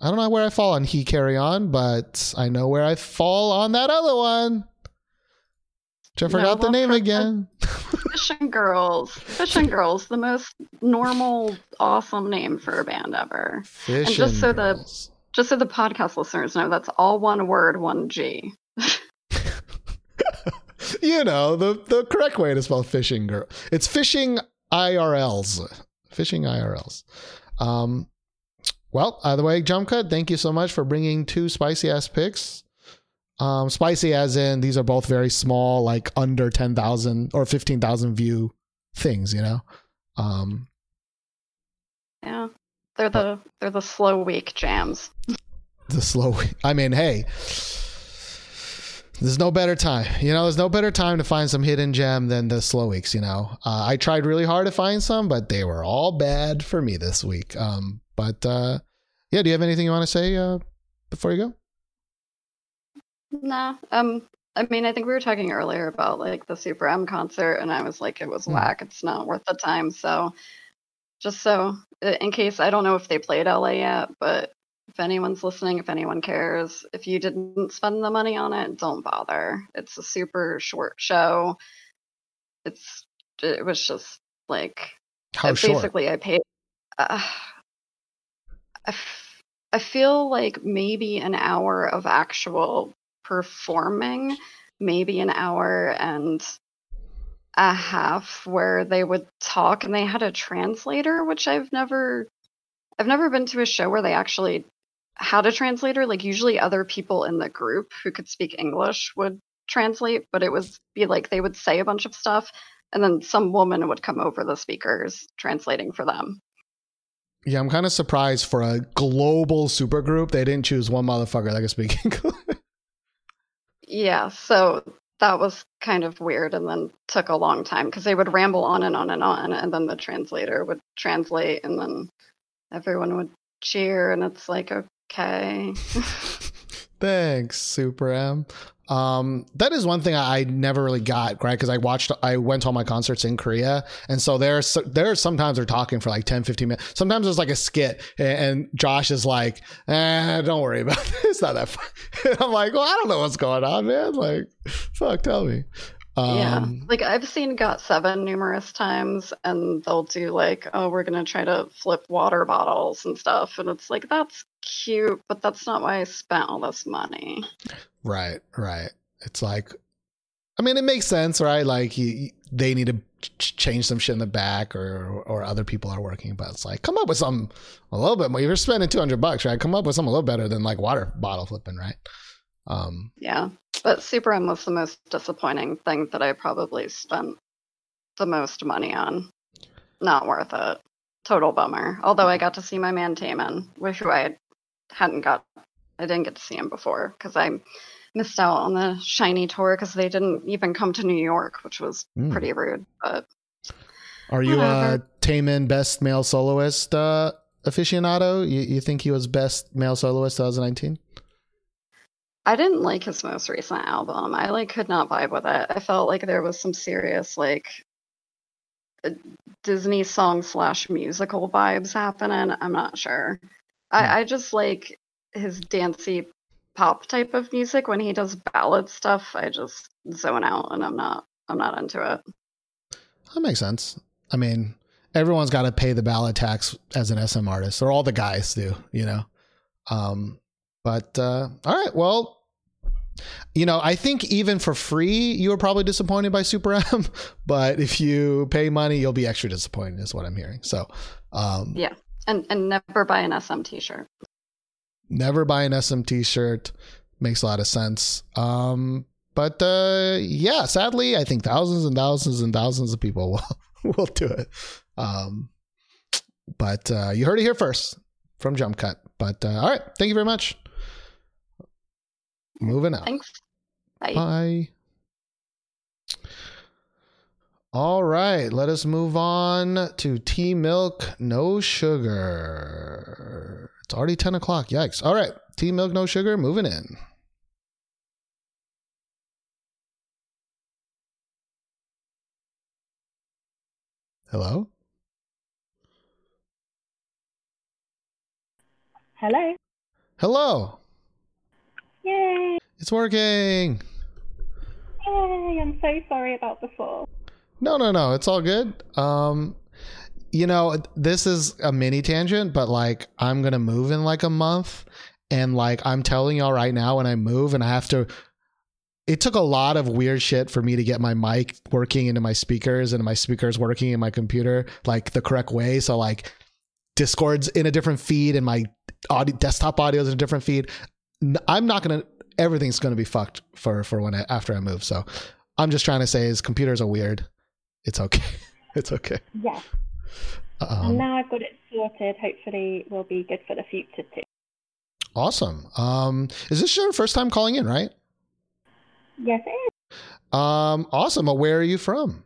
I don't know where I fall on He Carry On, but I know where I fall on that other one. Which I forgot no, well, the name again. Fishing Girls. Fishing Girls, the most normal, awesome name for a band ever. Fishing and just so Girls. The just so the podcast listeners know, that's all one word, one G. You know, the, the correct way to spell Fishing Girl. It's Fishing I R Ls. Fishing I R Ls. Um, well, either way, Jump Cut, thank you so much for bringing two spicy-ass picks. Um, spicy as in these are both very small, like under ten thousand or fifteen thousand view things, you know? Um, yeah, they're the, they're the slow week jams. The slow week. I mean, hey. There's no better time, you know, there's no better time to find some hidden gem than the slow weeks, you know. Uh, I tried really hard to find some, but they were all bad for me this week. Um, but uh, yeah, do you have anything you want to say, uh, before you go? Nah. Um, I mean, I think we were talking earlier about like the Super M concert, and I was like, it was mm. whack. It's not worth the time. So just so in case, I don't know if they played L A yet, but if anyone's listening, if anyone cares, if you didn't spend the money on it, don't bother. It's a super short show. It's, it was just like, how short? Basically I paid, uh, I, f- I feel like maybe an hour of actual performing, maybe an hour and a half where they would talk, and they had a translator, which I've never, I've never been to a show where they actually had a translator. Like usually other people in the group who could speak English would translate, but it would be like they would say a bunch of stuff and then some woman would come over the speakers translating for them. Yeah, I'm kind of surprised for a global supergroup they didn't choose one motherfucker that could speak English. Yeah, so that was kind of weird, and then took a long time because they would ramble on and on and on, and then the translator would translate, and then everyone would cheer, and it's like, okay. Thanks, Super M. Um, that is one thing I, I never really got, right? Because I watched, I went to all my concerts in Korea, and so there, there sometimes they're talking for like ten, fifteen minutes. Sometimes there's like a skit, and, and Josh is like, eh, don't worry about it. It's not that fun. And I'm like, well, I don't know what's going on, man. Like, fuck, tell me. Um, yeah, like I've seen got seven numerous times, and they'll do like, oh, we're going to try to flip water bottles and stuff. And it's like, that's cute, but that's not why I spent all this money. Right, right. It's like, I mean, it makes sense, right? Like you, you, they need to ch- change some shit in the back, or or other people are working, but it's like, come up with something a little bit more. You're spending two hundred bucks, right? Come up with something a little better than like water bottle flipping, right? Um, yeah. But Super M was the most disappointing thing that I probably spent the most money on. Not worth it. Total bummer. Although I got to see my man Taemin, who I hadn't got, I didn't get to see him before because I missed out on the SHINee tour because they didn't even come to New York, which was mm. pretty rude. But are you whatever. A Taemin best male soloist uh, aficionado? You, you think he was best male soloist twenty nineteen? I didn't like his most recent album. I like could not vibe with it. I felt like there was some serious like Disney song slash musical vibes happening. I'm not sure. I, I just like his dancey pop type of music. When he does ballad stuff, I just zone out, and I'm not. I'm not into it. That makes sense. I mean, everyone's got to pay the ballad tax as an S M artist, or all the guys do. You know. Um, but uh, all right, well. You know, I think even for free, you were probably disappointed by Super M, but if you pay money, you'll be extra disappointed is what I'm hearing. So, um, yeah. And, and never buy an S M t-shirt. Never buy an S M t-shirt. Makes a lot of sense. Um, but, uh, yeah, sadly, I think thousands and thousands and thousands of people will, will do it. Um, but, uh, you heard it here first from Jump Cut, but, uh, all right. Thank you very much. Moving on. Thanks. Bye. Bye. All right. Let us move on to Tea Milk No Sugar. It's already ten o'clock. Yikes. All right. Tea Milk No Sugar. Moving in. Hello? Hello? Hello. Yay. It's working. Yay, I'm so sorry about before. No, no, no. It's all good. Um, you know, this is a mini tangent, but like I'm going to move in like a month, and like I'm telling y'all right now when I move and I have to, it took a lot of weird shit for me to get my mic working into my speakers and my speakers working in my computer like the correct way. So like Discord's in a different feed and my audio, desktop audio is in a different feed. I'm not going to, everything's going to be fucked for, for when I, after I move. So I'm just trying to say is computers are weird. It's okay. It's okay. Yeah. Um, and now I've got it sorted. Hopefully we'll be good for the future too. Awesome. Um, is this your first time calling in, right? Yes, it is. Um, awesome. Well, where are you from?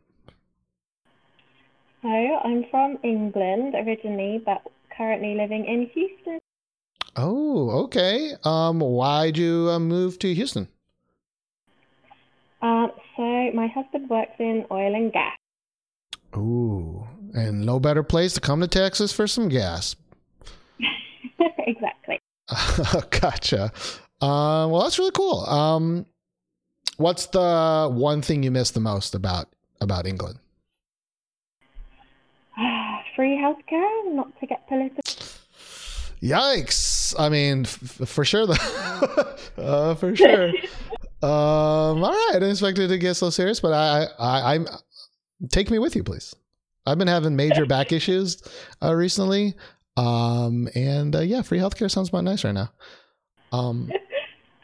So I'm from England originally, but currently living in Houston. Oh, okay. Um, why'd you uh, move to Houston? Um, uh, so my husband works in oil and gas. Ooh, and no better place to come to Texas for some gas. Exactly. Gotcha. Uh, well, that's really cool. Um, what's the one thing you miss the most about about England? Free healthcare, not to get political. Yikes! I mean, f- for sure, though. uh, for sure. um, all right, I didn't expect it to get so serious, but I, I, I'm. Take me with you, please. I've been having major back issues uh, recently, um, and uh, yeah, free healthcare sounds about nice right now. Um,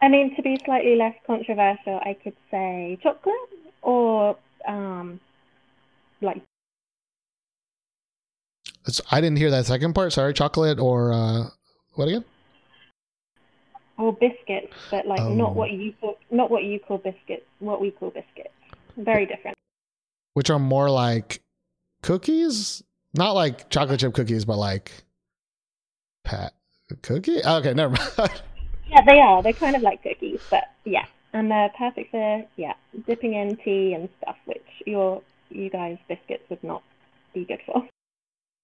I mean, to be slightly less controversial, I could say chocolate or um, like. It's, I didn't hear that second part. Sorry, chocolate or uh, what again? Or biscuits, but like oh. not what you call, not what you call biscuits. What we call biscuits, very different. Which are more like cookies, not like chocolate chip cookies, but like pat cookie. Okay, never mind. Yeah, they are. They're kind of like cookies, but yeah, and they're perfect for yeah dipping in tea and stuff, which your you guys biscuits would not be good for.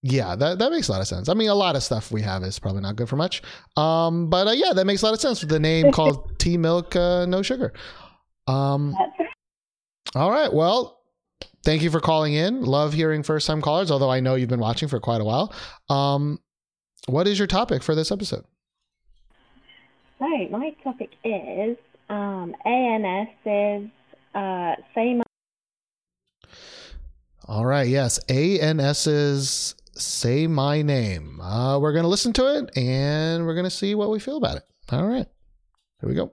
Yeah, that, that makes a lot of sense. I mean, a lot of stuff we have is probably not good for much. Um, but uh, yeah, that makes a lot of sense with the name called Tea Milk uh, No Sugar. Um, all right. Well, thank you for calling in. Love hearing first-time callers, although I know you've been watching for quite a while. Um, what is your topic for this episode? So my topic is um, ANS's uh, Say My... All right. Yes. ANS's... Say My Name. Uh, we're going to listen to it and we're going to see what we feel about it. All right. Here we go.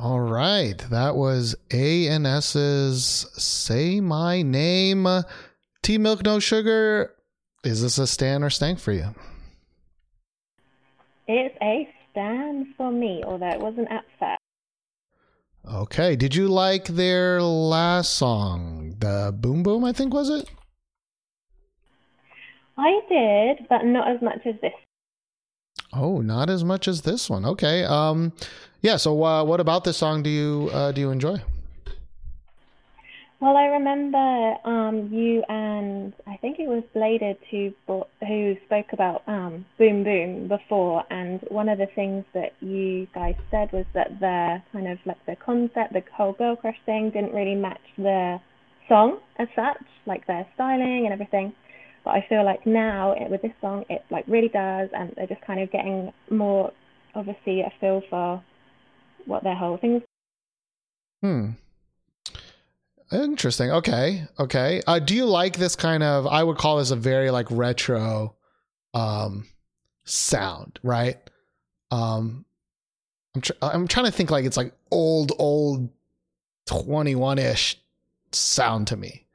All right, that was A N S's Say My Name. Tea Milk No Sugar, is this a stan or stank for you? It's a stan for me, although it wasn't at first. Okay, did you like their last song, the Boom Boom, I think, was it? I did, but not as much as this. Oh, not as much as this one. Okay. Um, yeah. So, uh, what about this song do you uh, do you enjoy? Well, I remember um, you and I think it was Bladed who who spoke about um, Boom Boom before, and one of the things that you guys said was that their kind of like the concept, the whole girl crush thing, didn't really match the song as such, like their styling and everything. But I feel like now it, with this song, it like really does, and they're just kind of getting more, obviously, a feel for what their whole thing is. Hmm. Interesting. Okay. Okay. Uh, do you like this kind of, I would call this a very like retro um, sound, right? Um, I'm tr- I'm trying to think like it's like old, old twenty-one-ish sound to me.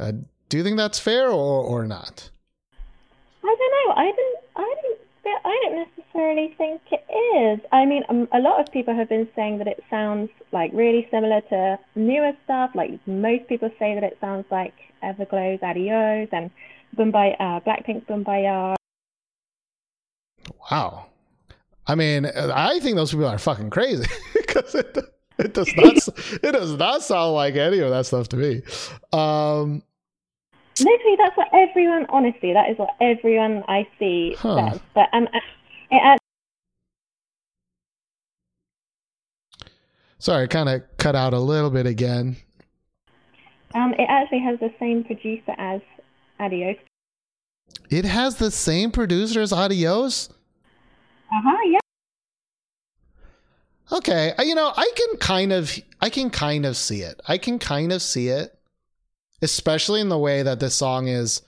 Uh, Do you think that's fair or, or not? I don't know. I don't. I don't. I don't necessarily think it is. I mean, um, a lot of people have been saying that it sounds like really similar to newer stuff. Like most people say that it sounds like Everglow's Adios and Bombay, uh, Blackpink's Bombay. Wow. I mean, I think those people are fucking crazy because it it does not it does not sound like any of that stuff to me. Um. Literally, that's what everyone, honestly, that is what everyone I see huh. says. But um, it actually, sorry, kind of cut out a little bit again. Um, it actually has the same producer as Adios. It has the same producer as Adios? Uh-huh, yeah. Okay, you know, I can kind of, I can kind of see it. I can kind of see it. Especially in the way that this song is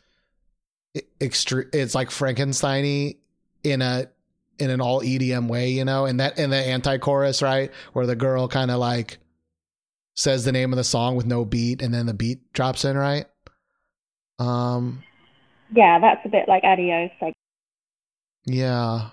extre- it's like Frankenstein-y in a in an all E D M way, you know, and that in the anti-chorus, right? Where the girl kind of like says the name of the song with no beat and then the beat drops in, right? Um Yeah, that's a bit like Adios, like yeah.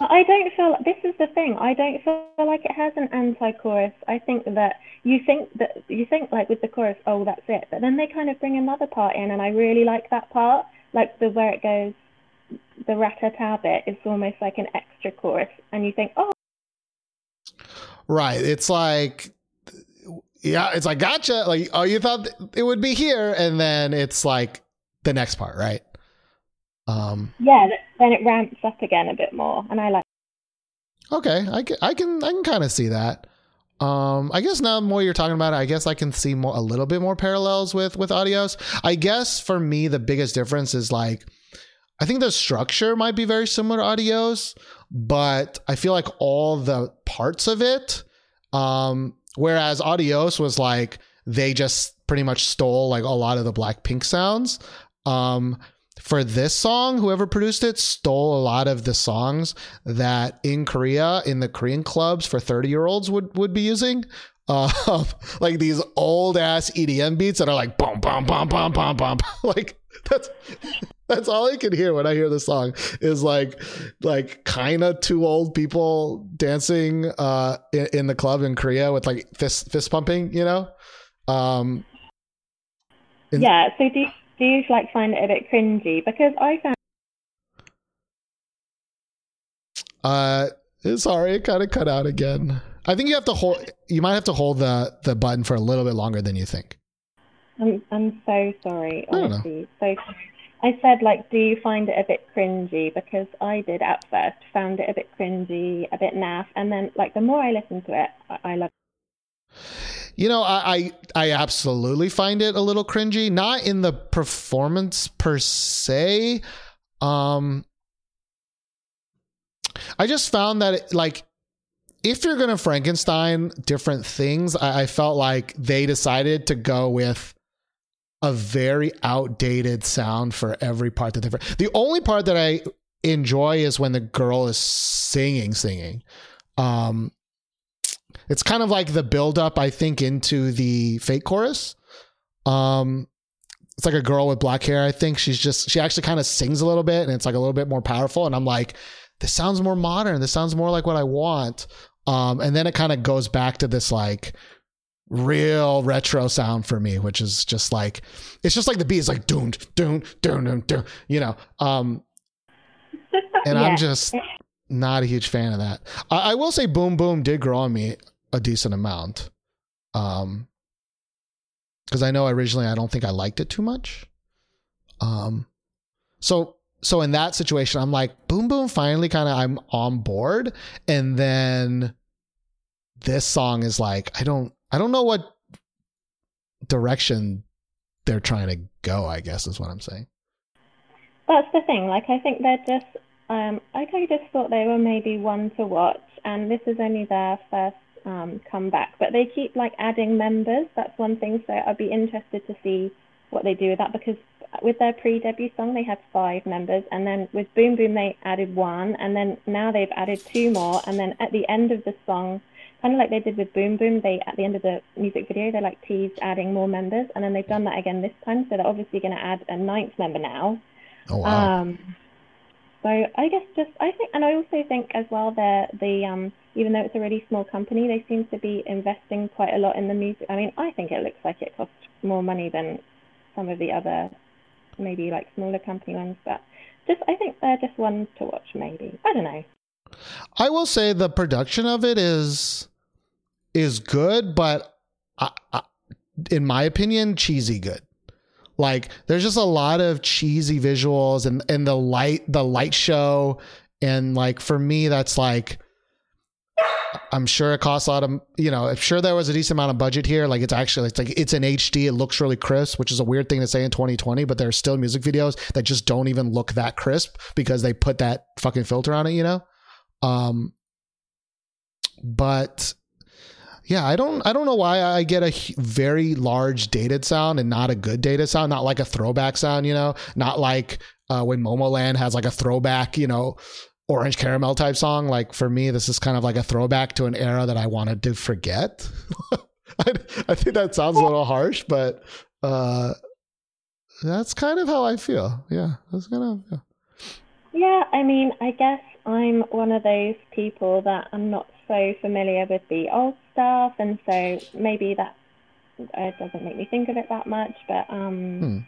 I don't feel like, this is the thing, I don't feel like it has an anti-chorus. I think that you think that you think like with the chorus, oh, that's it, but then they kind of bring another part in, and I really like that part, like the where it goes, the rat-a-tat bit is almost like an extra chorus, and you think, oh, right, it's like, yeah, it's like gotcha, like oh, you thought it would be here, and then it's like the next part, right? Um, yeah, then it ramps up again a bit more, and I like. Okay, I can, I can, I can kind of see that. Um, I guess now the more you're talking about it, I guess I can see more, a little bit more parallels with with Adios. I guess for me the biggest difference is like, I think the structure might be very similar to Adios, but I feel like all the parts of it. Um, whereas Adios was like they just pretty much stole like a lot of the Blackpink sounds. Um. For this song, whoever produced it stole a lot of the songs that in Korea, in the Korean clubs for thirty-year-olds would, would be using. Uh, like these old-ass E D M beats that are like, boom, boom, boom, boom, boom, boom. Like, that's that's all I can hear when I hear this song is like, like kind of two old people dancing uh, in, in the club in Korea with like fist, fist pumping, you know? Um, in- yeah, so do Do you like find it a bit cringy? Because I found uh sorry, it kind of cut out again. I think you have to hold. You might have to hold the, the button for a little bit longer than you think. I'm I'm so sorry. Honestly, so sorry. I said like, do you find it a bit cringy? Because I did at first, found it a bit cringy, a bit naff, and then like the more I listen to it, I, I love it. You know, I, I I absolutely find it a little cringy. Not in the performance per se. Um, I just found that, it, like, if you're going to Frankenstein different things, I, I felt like they decided to go with a very outdated sound for every part that they... The only part that I enjoy is when the girl is singing, singing. Um it's kind of like the build up, I think, into the fake chorus. Um, it's like a girl with black hair. I think she's just, she actually kind of sings a little bit, and it's like a little bit more powerful. And I'm like, this sounds more modern. This sounds more like what I want. Um, and then it kind of goes back to this like real retro sound for me, which is just like, it's just like the beat is like doom, doom, doom, doom, doom, you know? Um, and yeah. I'm just not a huge fan of that. I, I will say Boom Boom did grow on me a decent amount. Um, Because I know originally I don't think I liked it too much. Um, so so in that situation, I'm like, Boom Boom, finally kind of I'm on board. And then this song is like, I don't I don't know what direction they're trying to go, I guess is what I'm saying. That's the thing. Like, I think they're just, um, I kind of just thought they were maybe one to watch. And this is only their first Um, come back, but they keep like adding members. That's one thing, so I'd be interested to see what they do with that, because with their pre-debut song they had five members, and then with Boom Boom they added one, and then now they've added two more, and then at the end of the song, kind of like they did with Boom Boom, they at the end of the music video they like teased adding more members, and then they've done that again this time, so they're obviously going to add a ninth member now. Oh wow. Um, so I guess just I think, and I also think as well that the um even though it's a really small company, they seem to be investing quite a lot in the music. I mean, I think it looks like it costs more money than some of the other, maybe like smaller company ones, but just, I think they're just one to watch maybe. I don't know. I will say the production of it is, is good, but I, I, in my opinion, cheesy good. Like there's just a lot of cheesy visuals and, and the light, the light show. And like, for me, that's like, I'm sure it costs a lot of, you know, I'm sure there was a decent amount of budget here. Like it's actually, it's like, it's in H D. It looks really crisp, which is a weird thing to say in twenty twenty, but there are still music videos that just don't even look that crisp because they put that fucking filter on it, you know? Um, but yeah, I don't, I don't know why I get a very large dated sound and not a good dated sound, not like a throwback sound, you know, not like uh, when Momoland has like a throwback, you know, Orange Caramel type song. Like for me, this is kind of like a throwback to an era that I wanted to forget. I, I think that sounds a little harsh, but uh, that's kind of how I feel. Yeah, that's kind of. Yeah. Yeah, I mean, I guess I'm one of those people that I'm not so familiar with the old stuff, and so maybe that uh, doesn't make me think of it that much. But um. Hmm.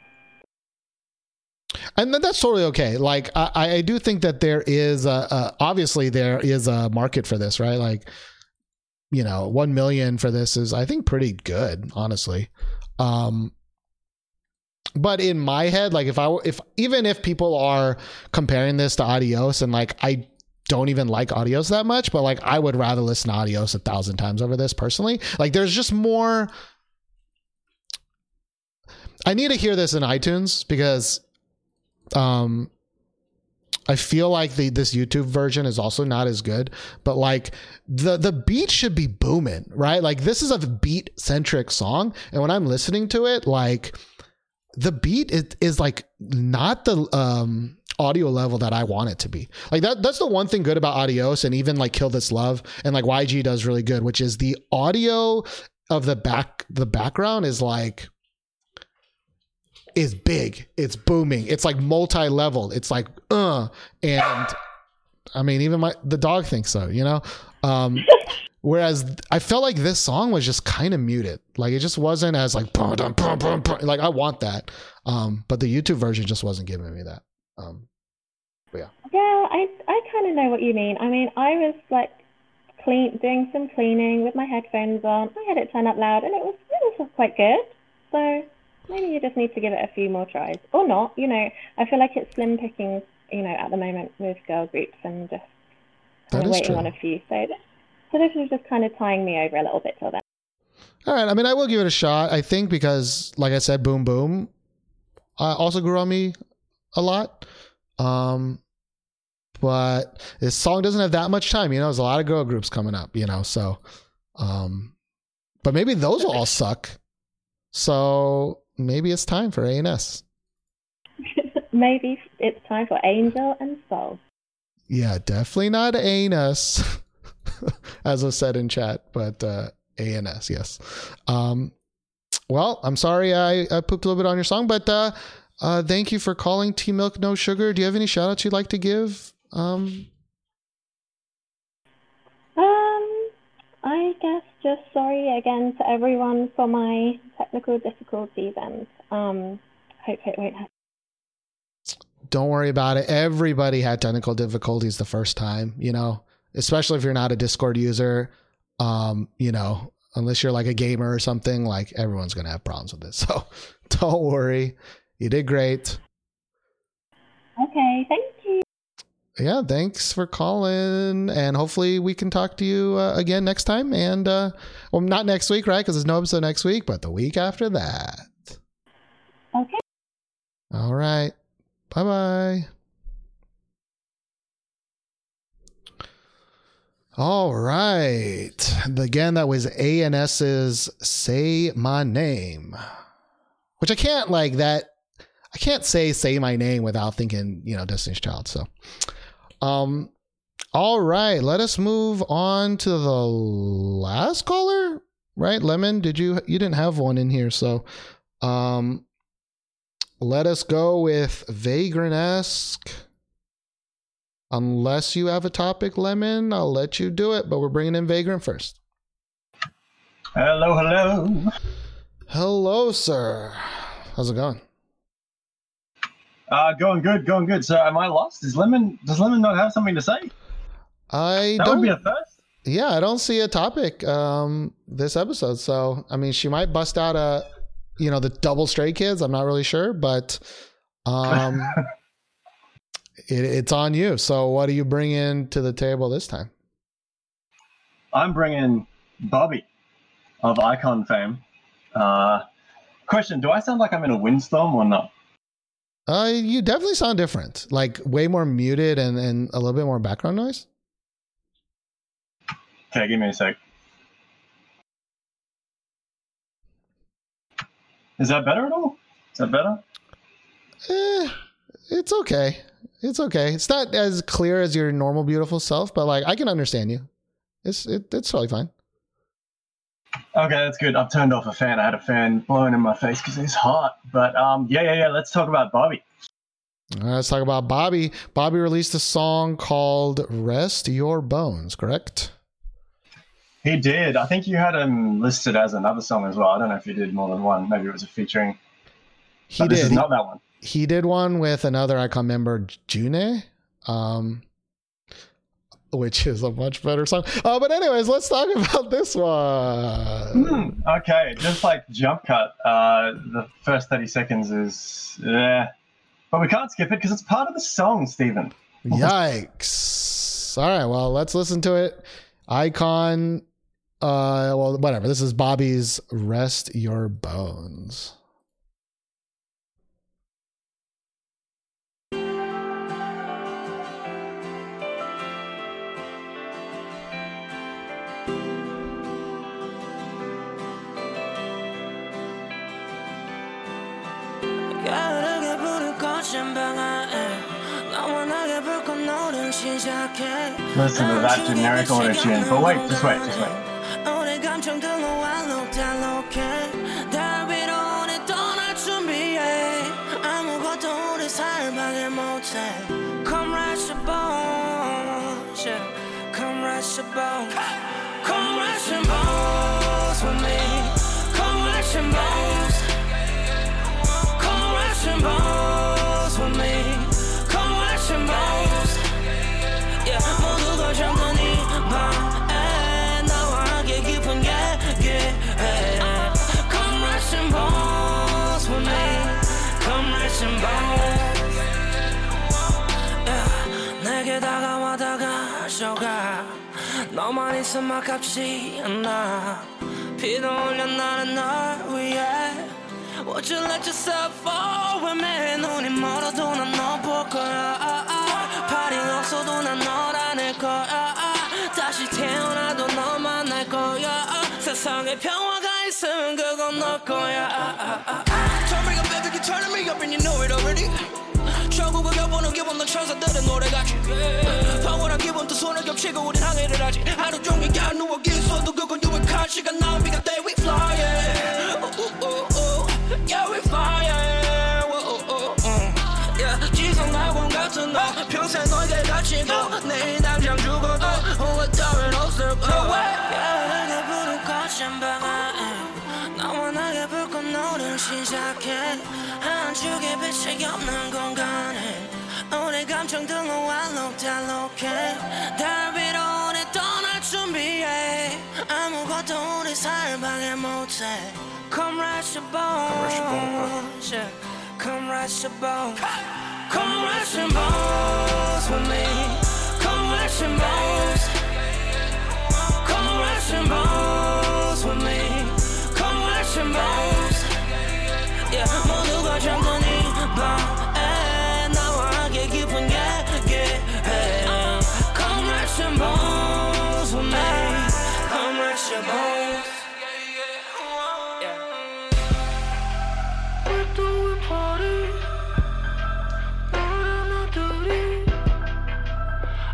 And that's totally okay. Like, I, I do think that there is, a, a, obviously, there is a market for this, right? Like, you know, one million for this is, I think, pretty good, honestly. Um, but in my head, like, if I, if even if people are comparing this to Adios, and like, I don't even like Adios that much, but like, I would rather listen to Adios a thousand times over this personally. Like, there's just more. I need to hear this in iTunes because. Um, I feel like the this YouTube version is also not as good, but like the the beat should be booming, right? Like this is a beat centric song, and when I'm listening to it, like the beat is, is like not the um audio level that I want it to be. Like that that's the one thing good about Adios, and even like Kill This Love, and like Y G does really good, which is the audio of the back the background is like. Is big. It's booming. It's like multi-leveled. It's like, uh, and I mean, even my, the dog thinks so, you know? Um, whereas I felt like this song was just kind of muted. Like it just wasn't as like, bum, bum, bum, bum, bum. Like I want that. Um, but the YouTube version just wasn't giving me that. Um, but yeah. Yeah. I, I kind of know what you mean. I mean, I was like clean, doing some cleaning with my headphones on. I had it turn up loud and it was, it was quite good. So maybe you just need to give it a few more tries or not. You know, I feel like it's slim pickings, you know, at the moment with girl groups and just kind of waiting true. On a few. So, so this is just kind of tying me over a little bit till then. All right. I mean, I will give it a shot, I think, because like I said, Boom Boom uh, also grew on me a lot. Um, but this song doesn't have that much time. You know, there's a lot of girl groups coming up, you know, so. Um, but maybe those will all suck. So. Maybe it's time for A N S. Maybe it's time for Angel and Soul. Yeah, definitely not anus. as was said in chat, but uh, A N S, yes. Um, well, I'm sorry I, I pooped a little bit on your song, but uh, uh, thank you for calling Tea Milk No Sugar. Do you have any shout outs you'd like to give? Um, um, I guess just sorry again to everyone for my technical difficulties, and um, hope it won't happen. Don't worry about it. Everybody had technical difficulties the first time, you know, especially if you're not a Discord user, um, you know, unless you're like a gamer or something, like everyone's going to have problems with this. So don't worry. You did great. Okay. Thank you. Yeah. Thanks for calling. And hopefully we can talk to you uh, again next time. And, uh, well, not next week, right? Cause there's no episode next week, but the week after that. Okay. All right. Bye-bye. All right. Again, that was ANS's Say My Name, which I can't like that. I can't say Say My Name without thinking, you know, Destiny's Child. So, um, all right, let us move on to the last caller, right? Lemon, did you, you didn't have one in here. So, um, let us go with Vagrant-esque. Unless you have a topic, Lemon, I'll let you do it, but we're bringing in Vagrant first. Hello, hello. Hello, sir. How's it going? Uh, going good, going good. So am I lost? Is Lemon, does Lemon not have something to say? I that don't... would be a first. Yeah, I don't see a topic um, this episode. So, I mean, she might bust out a... you know, the double Stray Kids. I'm not really sure, but um, it, it's on you. So what do you bring in to the table this time? I'm bringing Bobby of Icon fame. Uh, question, do I sound like I'm in a windstorm or not? Uh, you definitely sound different, like way more muted and, and a little bit more background noise. Okay, give me a sec. Is that better at all? Is that better? Eh, it's okay. It's okay. It's not as clear as your normal beautiful self, but like I can understand you. It's it, it's totally fine. Okay, that's good. I've turned off a fan. I had a fan blowing in my face because it's hot. But um, yeah, yeah, yeah. Let's talk about Bobby. All right, let's talk about Bobby. Bobby released a song called "Rest Your Bones," correct? He did. I think you had him listed as another song as well. I don't know if he did more than one. Maybe it was a featuring. He but did. This is not that one. He did one with another Icon member, June, um, which is a much better song. Uh, but anyways, let's talk about this one. Mm, okay. Just like Jump Cut, uh, the first thirty seconds is... Uh, but we can't skip it because it's part of the song, Stephen. Yikes. All right. Well, let's listen to it. Icon... Uh, well, whatever. This is Bobby's Rest Your Bones. Listen to that generic auto tune, but wait, just wait, just wait. Come rush your bones, yeah. Come rush your bones. Come rush your bones with me. Come rush your bones. Come rush your bones with me. Come rush your bones. Yeah, 모두 걸 정돈이 밤에 나와 함께 깊은 얘기. Come rush your bones with me. Come rush your bones. 너만 있음 아깝지 않아 피도 흘려 나는 널 위해 Would you let yourself fall with me 눈이 멀어도 난 너 볼 거야 발이 없어도 난 널 안을 거야 다시 태어나도 너 만날 거야 세상에 평화가 있으면 그건 너 거야 Turn me up baby, keep turning me up and you know it already 결국은 몇 번을 기분 난 천사들의 노래같이 파워랑 기분 두 손을 겹 치고 우린 항해를 하지 하루 종일 누워 있어도 그건 유익한 시간 now we got that we flying ooh, ooh, ooh. Yeah we flying ooh, ooh, ooh. Yeah 지성낙원 같은 너 평생 너에게 갇히고 내일 당장 죽어도 후회 따윈 없을 거야 no way 야하게 부른 거친 방안 너원하게 불꽃 노를 시작해 한 축의 빛이 없는 공간에 오늘 감정 등은 알록달록해 달 위로 오늘 떠날 준비해 아무것도 우리 삶 방해 못해 Come rush a boat yeah. Come rush a boat Come rush a boat with me Come rush a boat Come rush a boat with me Come rush a boat yeah. 모두가 잠든 이 밤 Come rush your bones with me Come rush your bones We do a party 너랑 나들이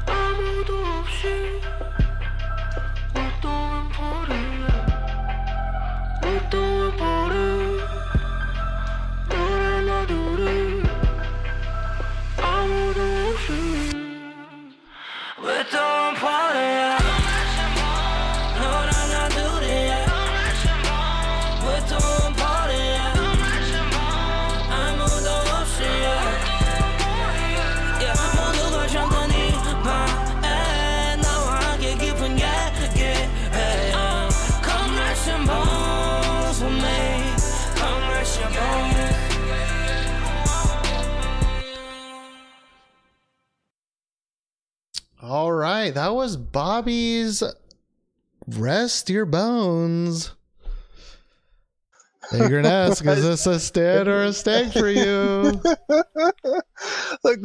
아무도 없이 웃던 party 웃던 party 너랑 나들이 아무도 없이 We're throwing party All right, that was Bobby's Rest Your Bones. They're going to ask, is this a stand or a steak for you? Look,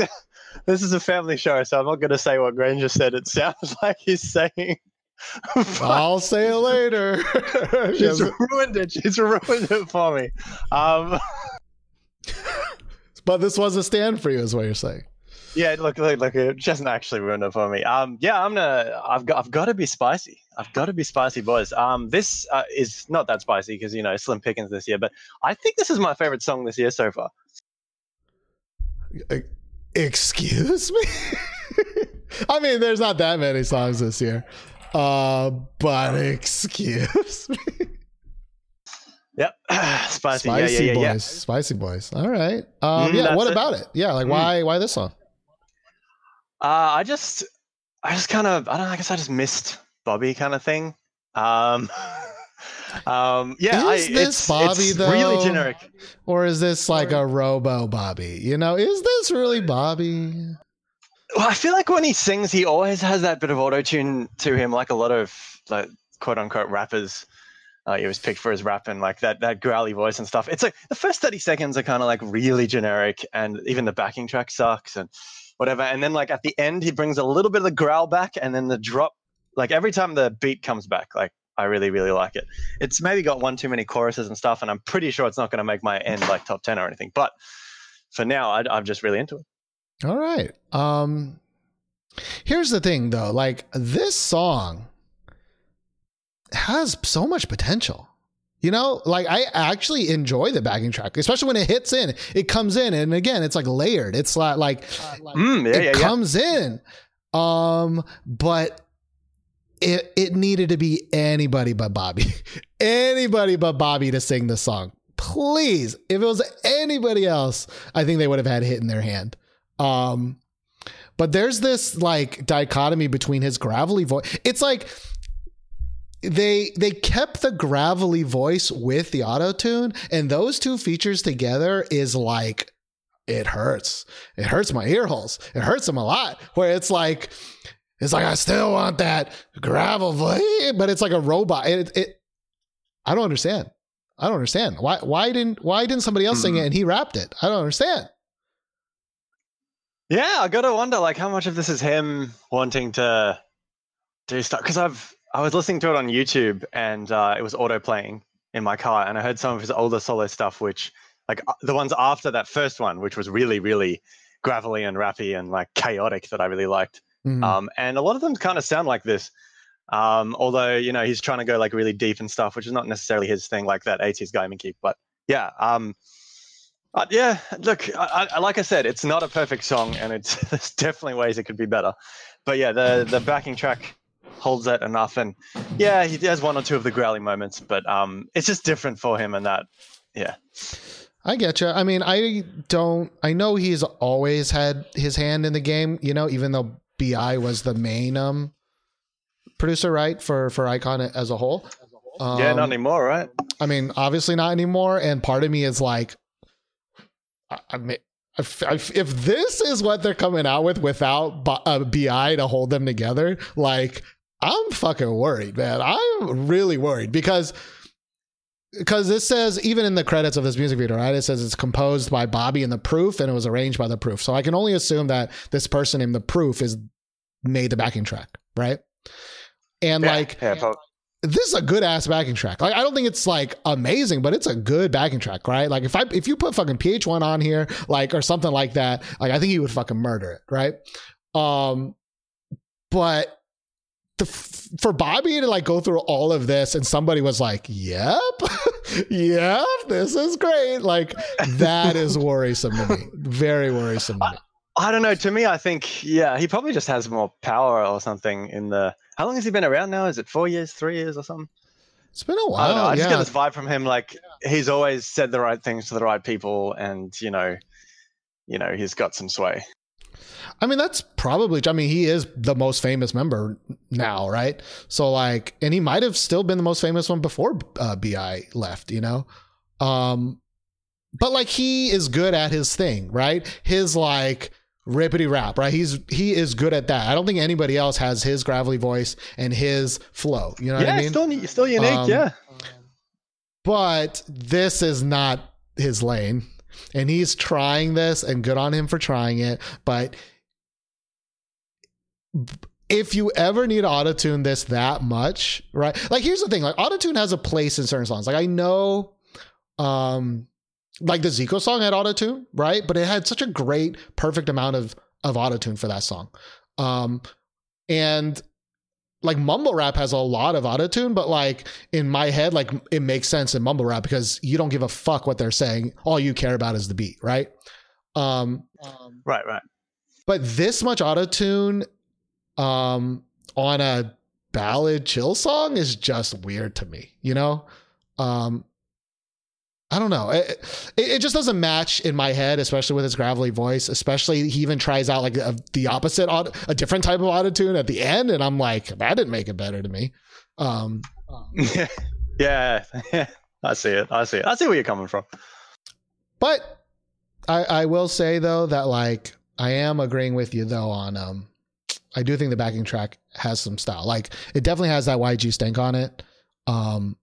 this is a family show, so I'm not going to say what Granger said. It sounds like he's saying... I'll say it later. She's ruined it. She's ruined it for me. Um... But this was a stand for you, is what you're saying. Yeah, look, look, look, it doesn't actually ruin it for me. Um, yeah, I'm gonna, I've got, I've got to be spicy. I've got to be spicy, boys. Um, this uh, is not that spicy because you know slim pickings this year, but I think this is my favorite song this year so far. Excuse me. I mean, there's not that many songs this year, uh, but excuse me. Yep, spicy, spicy yeah, yeah, yeah, boys, yeah. Spicy boys. All right. Um, mm, yeah, what about it? it? Yeah, like mm. why, why this song? Uh, I just, I just kind of, I don't know, I guess I just missed Bobby kind of thing. Um, um, yeah, is I, this it's, Bobby it's though, really generic, or is this like a robo Bobby? You know, is this really Bobby? Well, I feel like when he sings, he always has that bit of auto tune to him, like a lot of like quote unquote rappers. Uh, he was picked for his rap and like that, that growly voice and stuff. It's like the first thirty seconds are kind of like really generic, and even the backing track sucks and. Whatever, and then like at the end he brings a little bit of the growl back, and then the drop, like every time the beat comes back, like I really really like it. It's maybe got one too many choruses and stuff, and I'm pretty sure it's not going to make my end like top ten or anything, but for now I, I'm just really into it. All right, um here's the thing though, like this song has so much potential. You know, like I actually enjoy the backing track, especially when it hits in, it comes in. And again, it's like layered. It's like, like mm, yeah, it yeah, comes yeah. in. Um, but it, it needed to be anybody but Bobby, anybody but Bobby to sing this song. Please. If it was anybody else, I think they would have had a hit in their hand. Um, but there's this like dichotomy between his gravelly voice. It's like, They they kept the gravelly voice with the auto-tune, and those two features together is like, it hurts. It hurts my ear holes. It hurts them a lot, where it's like, it's like, I still want that gravel voice, but it's like a robot. It, it, I don't understand. I don't understand. Why why didn't why didn't somebody else mm-hmm. sing it and he rapped it? I don't understand. Yeah, I gotta wonder like how much of this is him wanting to do stuff, because I've I was listening to it on YouTube, and uh, it was auto playing in my car, and I heard some of his older solo stuff, which like uh, the ones after that first one, which was really, really gravelly and rappy and like chaotic that I really liked. Mm-hmm. Um, and a lot of them kind of sound like this. Um, although, you know, he's trying to go like really deep and stuff, which is not necessarily his thing, like that eighties guy Minky. But yeah, um, uh, yeah. Look, I, I, like I said, it's not a perfect song, and it's there's definitely ways it could be better. But yeah, the the backing track holds that enough, and yeah, he has one or two of the growly moments, but um, it's just different for him, and that, yeah. I get you. I mean, I don't. I know he's always had his hand in the game, you know, even though B I was the main um. producer, right, for for Icon as a whole. Um, yeah, not anymore, right? I mean, obviously not anymore. And part of me is like, I, I mean, if, if this is what they're coming out with without B I to hold them together, like, I'm fucking worried, man. I'm really worried because because this says, even in the credits of this music video, right, it says it's composed by Bobby and The Proof, and it was arranged by The Proof. So I can only assume that this person in The Proof is made the backing track, right? And yeah, like yeah, this is a good ass backing track. Like, I don't think it's like amazing, but it's a good backing track, right? Like if I if you put fucking P H one on here, like, or something like that, like I think he would fucking murder it, right? Um, but the for Bobby to like go through all of this and somebody was like, "Yep, yep, this is great." Like that is worrisome to me. Very worrisome to me. I don't know. To me, I think, yeah, he probably just has more power or something in the... How long has he been around now? Is it four years, three years or something? It's been a while. I don't know. I yeah. just get this vibe from him. Like, he's always said the right things to the right people. And, you know, you know, he's got some sway. I mean, that's probably... I mean, he is the most famous member now, right? So, like... And he might have still been the most famous one before uh, B I left, you know? Um, but, like, he is good at his thing, right? His, like... rippity rap, right? He's he is good at that. I don't think anybody else has his gravelly voice and his flow. You know yeah, what I mean? Yeah, still, still unique. Um, yeah. But this is not his lane, and he's trying this, and good on him for trying it. But if you ever need to autotune this that much, right? Like, here's the thing: like, autotune has a place in certain songs. Like, I know, um. Like the Zico song had autotune, right? But it had such a great, perfect amount of, of autotune for that song. Um, and like mumble rap has a lot of autotune, but like in my head, like it makes sense in mumble rap because you don't give a fuck what they're saying. All you care about is the beat, right? Um, um, right, right. But this much autotune um, on a ballad chill song is just weird to me, you know? Um, I don't know. It, it, it just doesn't match in my head, especially with his gravelly voice. Especially he even tries out like a, the opposite, a different type of autotune at the end. And I'm like, that didn't make it better to me. Um, yeah. yeah, yeah, I see it. I see it. I see where you're coming from. But I, I will say, though, that like I am agreeing with you, though, on um, I do think the backing track has some style. Like it definitely has that Y G stank on it. Um,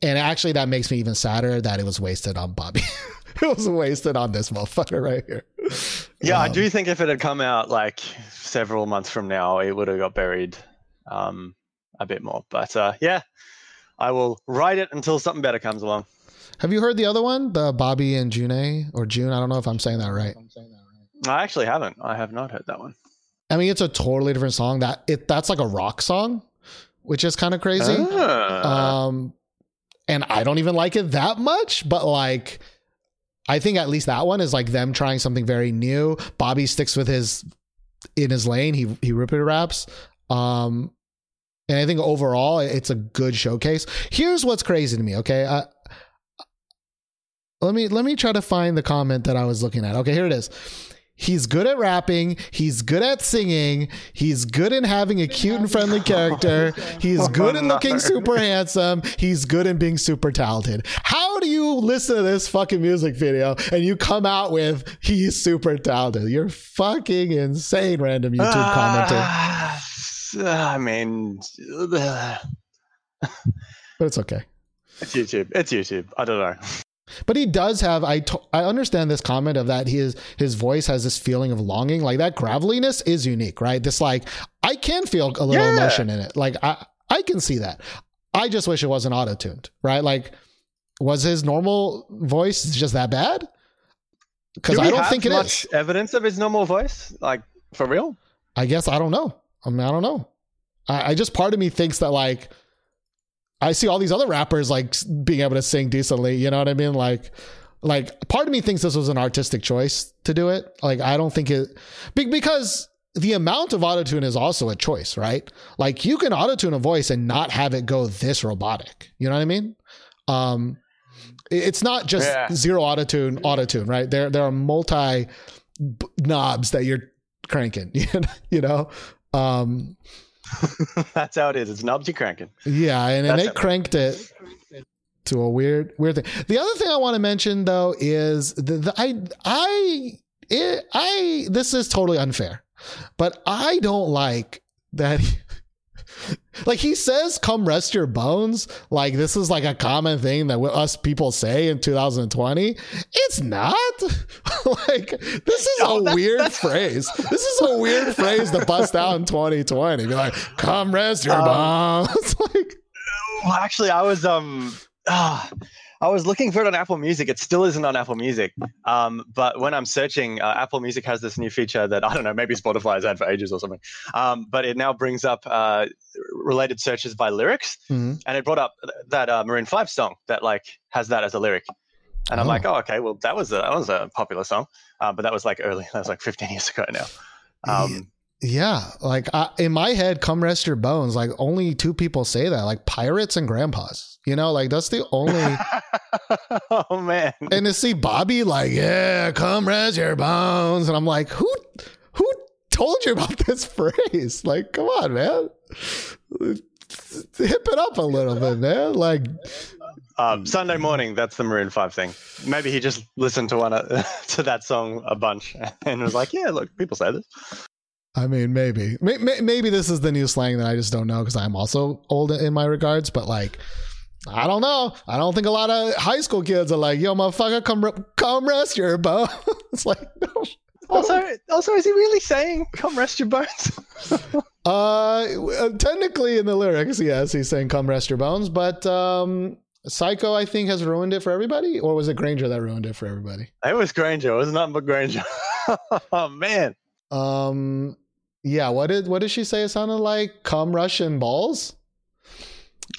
And actually, that makes me even sadder that it was wasted on Bobby. It was wasted on this motherfucker right here. Yeah, um, I do think if it had come out like several months from now, it would have got buried um, a bit more. But uh, yeah, I will ride it until something better comes along. Have you heard the other one? The Bobby and June or June? I don't know if I'm saying that right. I actually haven't. I have not heard that one. I mean, it's a totally different song. That it That's like a rock song, which is kind of crazy. Ah. Um And I don't even like it that much, but like, I think at least that one is like them trying something very new. Bobby sticks with his, in his lane. He, he rippity raps. Um, and I think overall it's a good showcase. Here's what's crazy to me. Okay. Uh, let me, let me try to find the comment that I was looking at. Okay. Here it is. He's good at rapping. He's good at singing. He's good in having a cute and friendly character. He's good in looking super handsome. He's good in being super talented. How do you listen to this fucking music video and you come out with he's super talented? You're fucking insane, random YouTube uh, commenter. I mean, uh, but it's okay. It's YouTube. It's YouTube. I don't know. But he does have, I, t- I understand this comment of that his, his voice has this feeling of longing, like that graveliness is unique, right? This like, I can feel a little yeah. emotion in it. Like I, I can see that. I just wish it wasn't auto-tuned, right? Like was his normal voice just that bad? Cause Do I don't think it much is evidence of his normal voice. Like for real. I guess I don't know. I mean, I don't know. I, I just, part of me thinks that like, I see all these other rappers like being able to sing decently. You know what I mean? Like, like part of me thinks this was an artistic choice to do it. Like, I don't think it, because the amount of autotune is also a choice, right? Like you can autotune a voice and not have it go this robotic. You know what I mean? Um, it's not just yeah. zero autotune, autotune, right? There, there are multi b- knobs that you're cranking, you know? Um, that's how it is. It's knobs you're cranking. Yeah. And, and they cranked it to a weird, weird thing. The other thing I want to mention though, is the, the I, I, it, I, this is totally unfair, but I don't like that. He, like he says, come rest your bones. Like this is like a common thing that us people say in two thousand twenty. It's not like, this is no, a that's, weird that's... phrase. This is a weird phrase to bust out in twenty twenty. Be like, come rest your um, bones. Like, well, actually I was, um, uh, I was looking for it on Apple Music. It still isn't on Apple Music. Um, but when I'm searching, uh, Apple Music has this new feature that, I don't know, maybe Spotify has had for ages or something. Um, but it now brings up uh, related searches by lyrics. Mm-hmm. And it brought up that uh, Maroon five song that like has that as a lyric. And I'm oh. like, oh, okay, well, that was a, that was a popular song. Uh, but that was like early, that was like fifteen years ago now. Um, yeah, like I, in my head, come rest your bones. Like only two people say that, like pirates and grandpas. You know, like that's the only. Oh man! And to see Bobby, like, yeah, come rest your bones, and I'm like, who, who told you about this phrase? Like, come on, man, hip it up a little bit, man. Like, um, Sunday morning, that's the Maroon five thing. Maybe he just listened to one uh, to that song a bunch and was like, yeah, look, people say this. I mean, maybe, maybe, maybe this is the new slang that I just don't know because I'm also old in my regards, but like. I don't know. I don't think a lot of high school kids are like, yo, motherfucker, come re- come rest your bones. It's like, no, no. Also, also, is he really saying, come rest your bones? uh, technically in the lyrics, yes, he's saying, come rest your bones. But um, Psycho, I think, has ruined it for everybody. Or was it Granger that ruined it for everybody? It was Granger. It was nothing but Granger. Oh, man. Um, yeah, what did, what did she say it sounded like? Come Russian balls?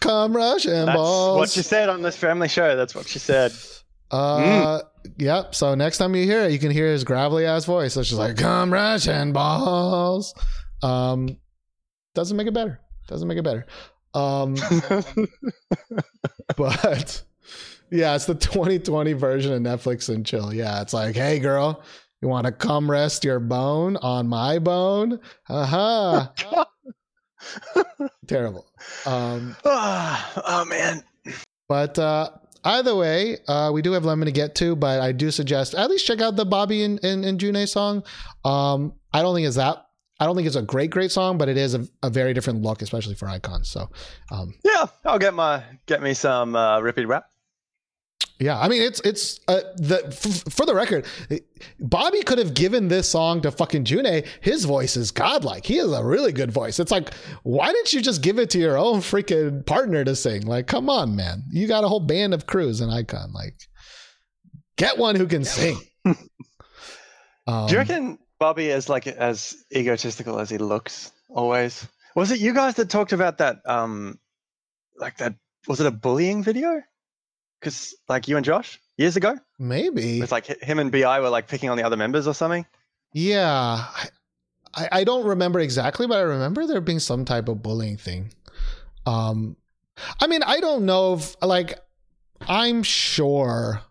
Come rush and that's balls. What she said on this family show. That's what she said. Uh, mm. Yep. So next time you hear it, you can hear his gravelly ass voice. So she's like, come rush and balls. Um, doesn't make it better. Doesn't make it better. Um, but yeah, it's the twenty twenty version of Netflix and chill. Yeah. It's like, hey girl, you want to come rest your bone on my bone? Haha. Uh-huh. Terrible. Um oh, oh man. But uh either way, uh we do have Lemon to get to, but I do suggest at least check out the Bobby and, and, and June song. Um I don't think it's that I don't think it's a great, great song, but it is a, a very different look, especially for icons. So um yeah, I'll get my get me some uh rippy rap. Yeah, I mean, it's it's uh, the f- for the record, Bobby could have given this song to fucking June. His voice is godlike. He has a really good voice. It's like, why didn't you just give it to your own freaking partner to sing? Like, come on, man. You got a whole band of crews and Icon. Like, get one who can sing. um, Do you reckon Bobby is like as egotistical as he looks always? Was it you guys that talked about that? Um, like that? Was it a bullying video? Because like you and Josh years ago, maybe it's like him and B I were like picking on the other members or something. Yeah, I, I don't remember exactly, but I remember there being some type of bullying thing. Um, I mean, I don't know if like I'm sure,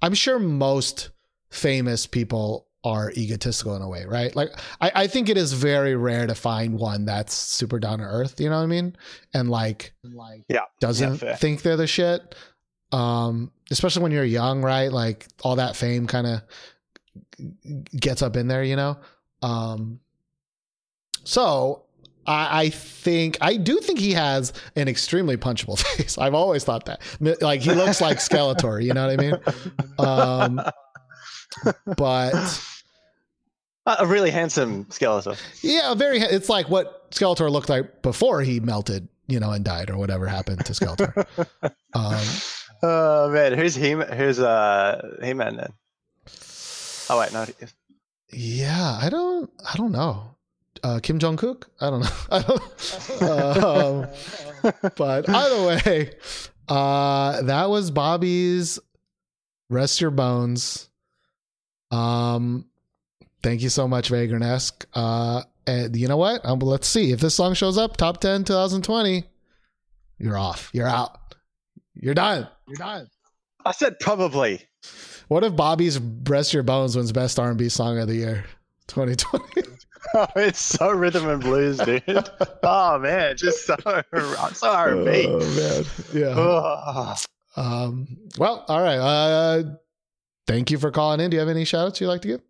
I'm sure most famous people are egotistical in a way, right? Like I, I think it is very rare to find one that's super down to earth. You know what I mean? And like, like yeah, doesn't yeah, think they're the shit. Um, especially when you're young, right? Like all that fame kind of gets up in there, you know? Um, so I, I think, I do think he has an extremely punchable face. I've always thought that. Like he looks like Skeletor, you know what I mean? Um, but... A really handsome Skeletor. Yeah, very, it's like what Skeletor looked like before he melted, you know, and died or whatever happened to Skeletor. um, Oh man, who's he? Who's uh He-Man then? Oh wait, no. Yeah, I don't. I don't know. uh, Kim Jong-kook? I don't know. I don't, uh, um, but either way, uh, that was Bobby's Rest Your Bones. Um, thank you so much, Vagrant-esque. Uh, and you know what? Um, let's see if this song shows up top ten twenty twenty. You're off. You're out. You're done. You're done. I said probably. What if Bobby's Rest Your Bones wins Best R and B Song of the Year twenty twenty? Oh, it's so rhythm and blues, dude. Oh, man. Just so, so R and B. Oh, man. Yeah. Oh. Um, well, all right. Uh, thank you for calling in. Do you have any shout outs you'd like to give?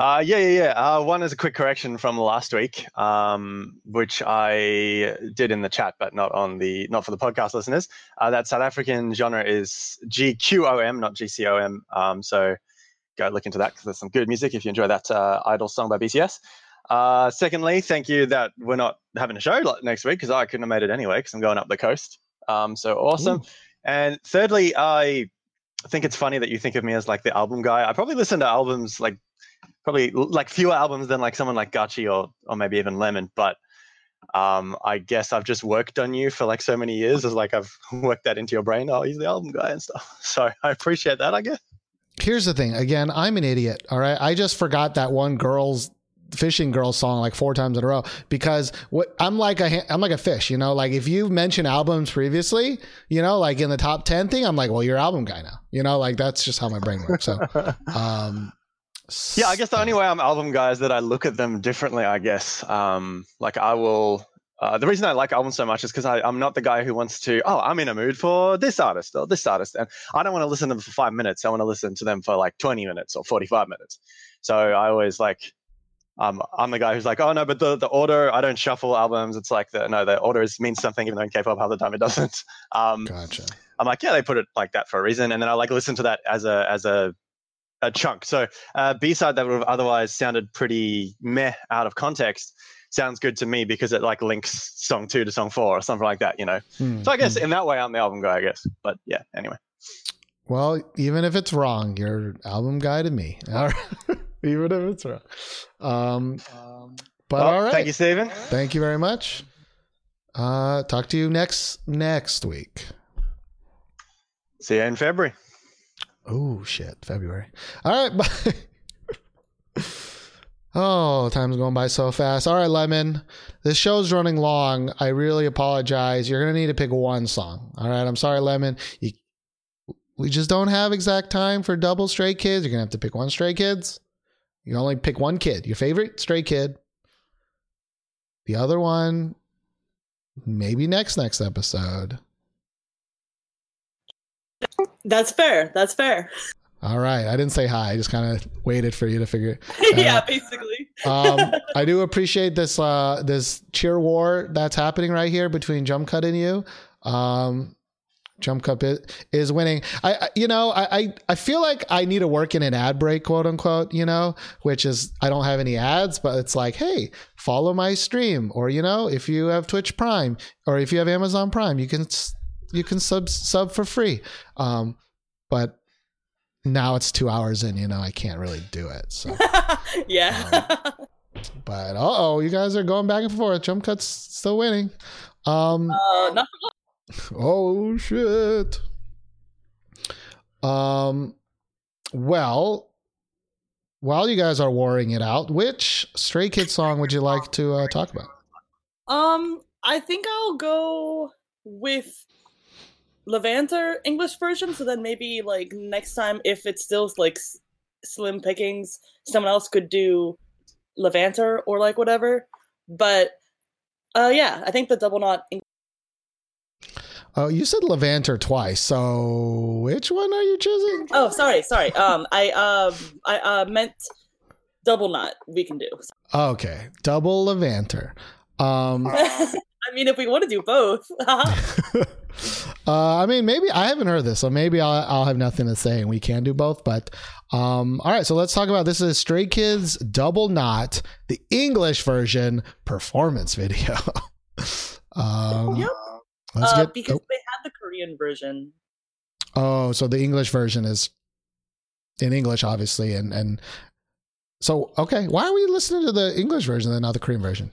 Uh, yeah, yeah, yeah. Uh, one is a quick correction from last week, um, which I did in the chat, but not on the not for the podcast listeners. Uh, that South African genre is G Q O M, not G C O M. Um, so go look into that because there's some good music if you enjoy that uh, Idol song by B C S. Uh, secondly, thank you that we're not having a show next week because I couldn't have made it anyway because I'm going up the coast. Um, so awesome. Ooh. And thirdly, I think it's funny that you think of me as like the album guy. I probably listen to albums like. Probably like fewer albums than like someone like Gachi or or maybe even Lemon, but um, I guess I've just worked on you for like so many years. It's like I've worked that into your brain. Oh, he's the album guy and stuff. So I appreciate that, I guess. Here's the thing. Again, I'm an idiot. All right, I just forgot that one girl's Fishing Girls song like four times in a row because what I'm like a I'm like a fish, you know. Like if you mention albums previously, you know, like in the top ten thing, I'm like, well, you're album guy now, you know. Like that's just how my brain works. So. Um, Yeah, I guess the only way I'm album guy is that I look at them differently, I guess. Um, like I will, uh, the reason I like albums so much is because I'm not the guy who wants to, oh, I'm in a mood for this artist or this artist. And I don't want to listen to them for five minutes. I want to listen to them for like twenty minutes or forty-five minutes. So I always like, um, I'm the guy who's like, oh no, but the, the order, I don't shuffle albums. It's like, the no, the order is, means something, even though in K-pop half the time it doesn't. Um, gotcha. I'm like, yeah, they put it like that for a reason. And then I like listen to that as a, as a, a chunk. So uh B-side that would have otherwise sounded pretty meh out of context sounds good to me because it like links song two to song four or something like that, you know. Mm, so I guess mm. in that way I'm the album guy, I guess. But yeah, anyway. Well, even if it's wrong, you're album guy to me. All right. Even if it's wrong. Um, um but well, all right. Thank you, Stephen. Thank you very much. Uh talk to you next next week. See you in February. Oh, shit. February. All right. Bye. Oh, time's going by so fast. All right, Lemon. This show's running long. I really apologize. You're going to need to pick one song. All right. I'm sorry, Lemon. You, we just don't have exact time for double Stray Kids. You're going to have to pick one Stray Kids. You only pick one kid. Your favorite Stray Kid. The other one, maybe next, next episode. That's fair. That's fair. All right. I didn't say hi. I just kind of waited for you to figure it out. Yeah, basically. um, I do appreciate this uh, this cheer war that's happening right here between Jump Cut and you. Um, Jump Cut is, is winning. I, I you know, I, I, I feel like I need to work in an ad break, quote unquote, you know, which is I don't have any ads, but it's like, hey, follow my stream. Or, you know, if you have Twitch Prime or if you have Amazon Prime, you can... you can sub sub for free. Um, but now it's two hours in, you know, I can't really do it. So yeah. Um, but uh oh, you guys are going back and forth. Jump Cut's still winning. Um uh, not for long. Oh shit. Um well, while you guys are warring it out, which Stray Kids song would you like to uh, talk about? Um, I think I'll go with Levanter English version, so then maybe like next time if it's still like s- slim pickings, someone else could do Levanter or like whatever. But uh yeah, I think the double knot. Eng- oh, you said Levanter twice. So which one are you choosing? Oh, sorry, sorry. Um, I um uh, I uh meant double knot. We can do. Okay, double Levanter. Um. I mean, if we want to do both. uh, I mean, maybe I haven't heard this, so maybe I'll, I'll have nothing to say and we can do both. But um, all right, so let's talk about this is Stray Kids Double Knot, the English version performance video. um, yep. Let's uh, get, because oh. they had the Korean version. Oh, so the English version is in English, obviously. And, and So, okay, why are we listening to the English version and not the Korean version?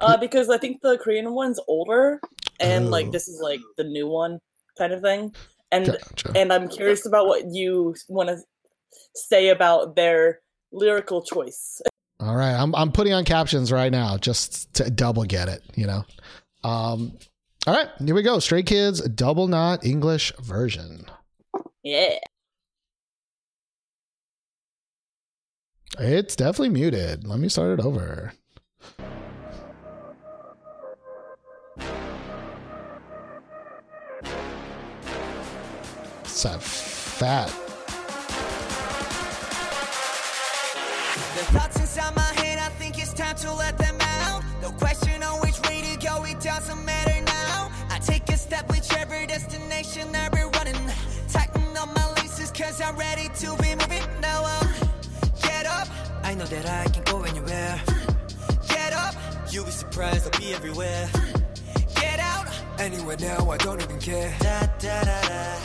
Uh, because I think the Korean one's older, and oh. like this is like the new one kind of thing. And gotcha. And I'm curious about what you want to say about their lyrical choice. All right, I'm I'm putting on captions right now just to double get it, you know. Um, all right, here we go. Stray Kids Double Knot English version. Yeah. It's definitely muted. Let me start it over. It's a fat. Thoughts inside my head, I think it's time to let them out. No question on which way to go, it doesn't matter now. I take a step whichever destination I've been running. Tighten up my laces, cause I'm ready to be moving. Now I'll get up. I know that I can go anywhere. Get up. You'll be surprised, I'll be everywhere. Get out. Anywhere now, I don't even care. Da da da da.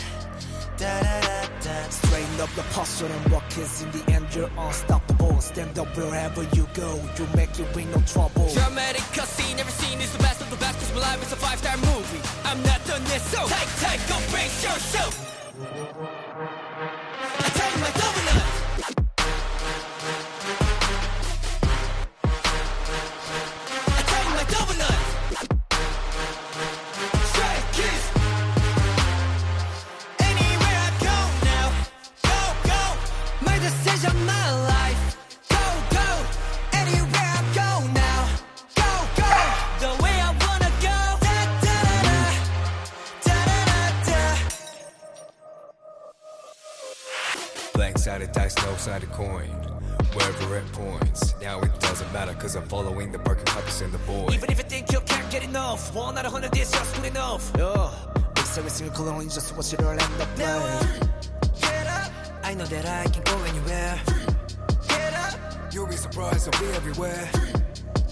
Da, da, da, da. Straighten up the posture and walk, 'cause in the end you're unstoppable. Stand up wherever you go, you make it with no trouble. Dramatic cutscene, every scene is the best of the best. 'Cause my life is a five-star movie, I'm not done yet, so take, take, go brace yourself. I tell you my double knot. I tell you my double knot. Sided dice, no sided coin. Wherever it points, now it doesn't matter, 'cause I'm following the broken compass in the void. Even if you think you can't get enough, one out of hundred is just good enough. Yeah, mix every single color and just watch it all end up. Now I get up. I know that I can go anywhere. Get up. You'll be surprised, I'll be everywhere.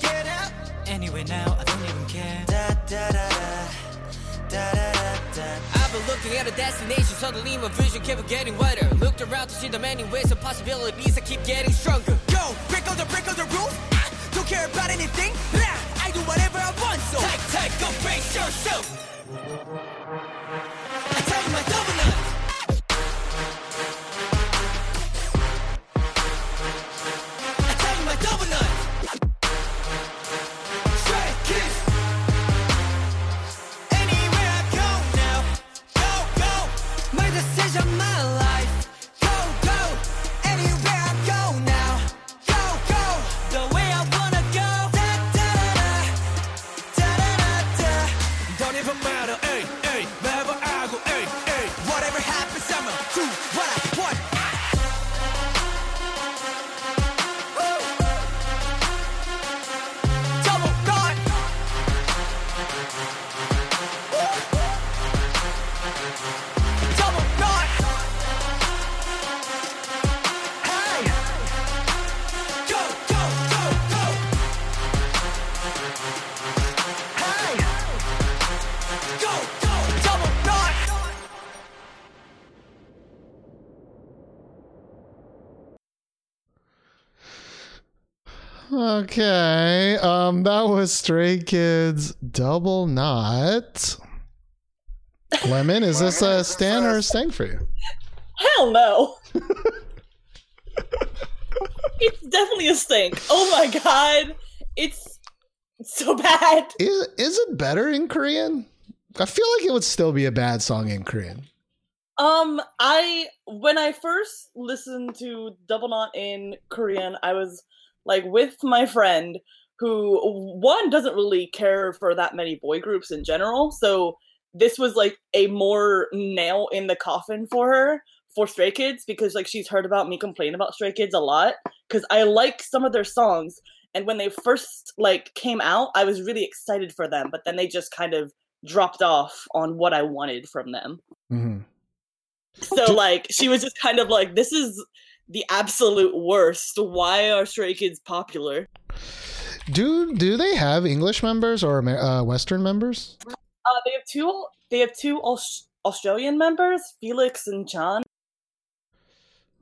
Get up. Anyway now, I don't even care. Da da da da. Da, da, da, da. I've been looking at a destination, suddenly my vision kept getting wider. Looked around to see the many ways and possibilities that keep getting stronger. Go, break all the, break all the rules. I don't care about anything. Nah, I do whatever I want, so take, take, go brace yourself. I tell you my double knot. I tell you my double knot. Okay, um, that was Stray Kids Double Knot. Lemon, is this a stan or a sting for you? Hell no. It's definitely a stink. Oh my god, it's so bad. Is, is it better in Korean? I feel like it would still be a bad song in Korean. Um, I when I first listened to Double Knot in Korean, I was like with my friend who, one, doesn't really care for that many boy groups in general. So this was like a more nail in the coffin for her for Stray Kids, because like she's heard about me complain about Stray Kids a lot, because I like some of their songs. And when they first like came out, I was really excited for them, but then they just kind of dropped off on what I wanted from them. Mm-hmm. So like she was just kind of like, this is the absolute worst. Why are Stray Kids popular? Do do they have English members or uh, Western members? Uh, they have two. They have two Aus- Australian members, Felix and John.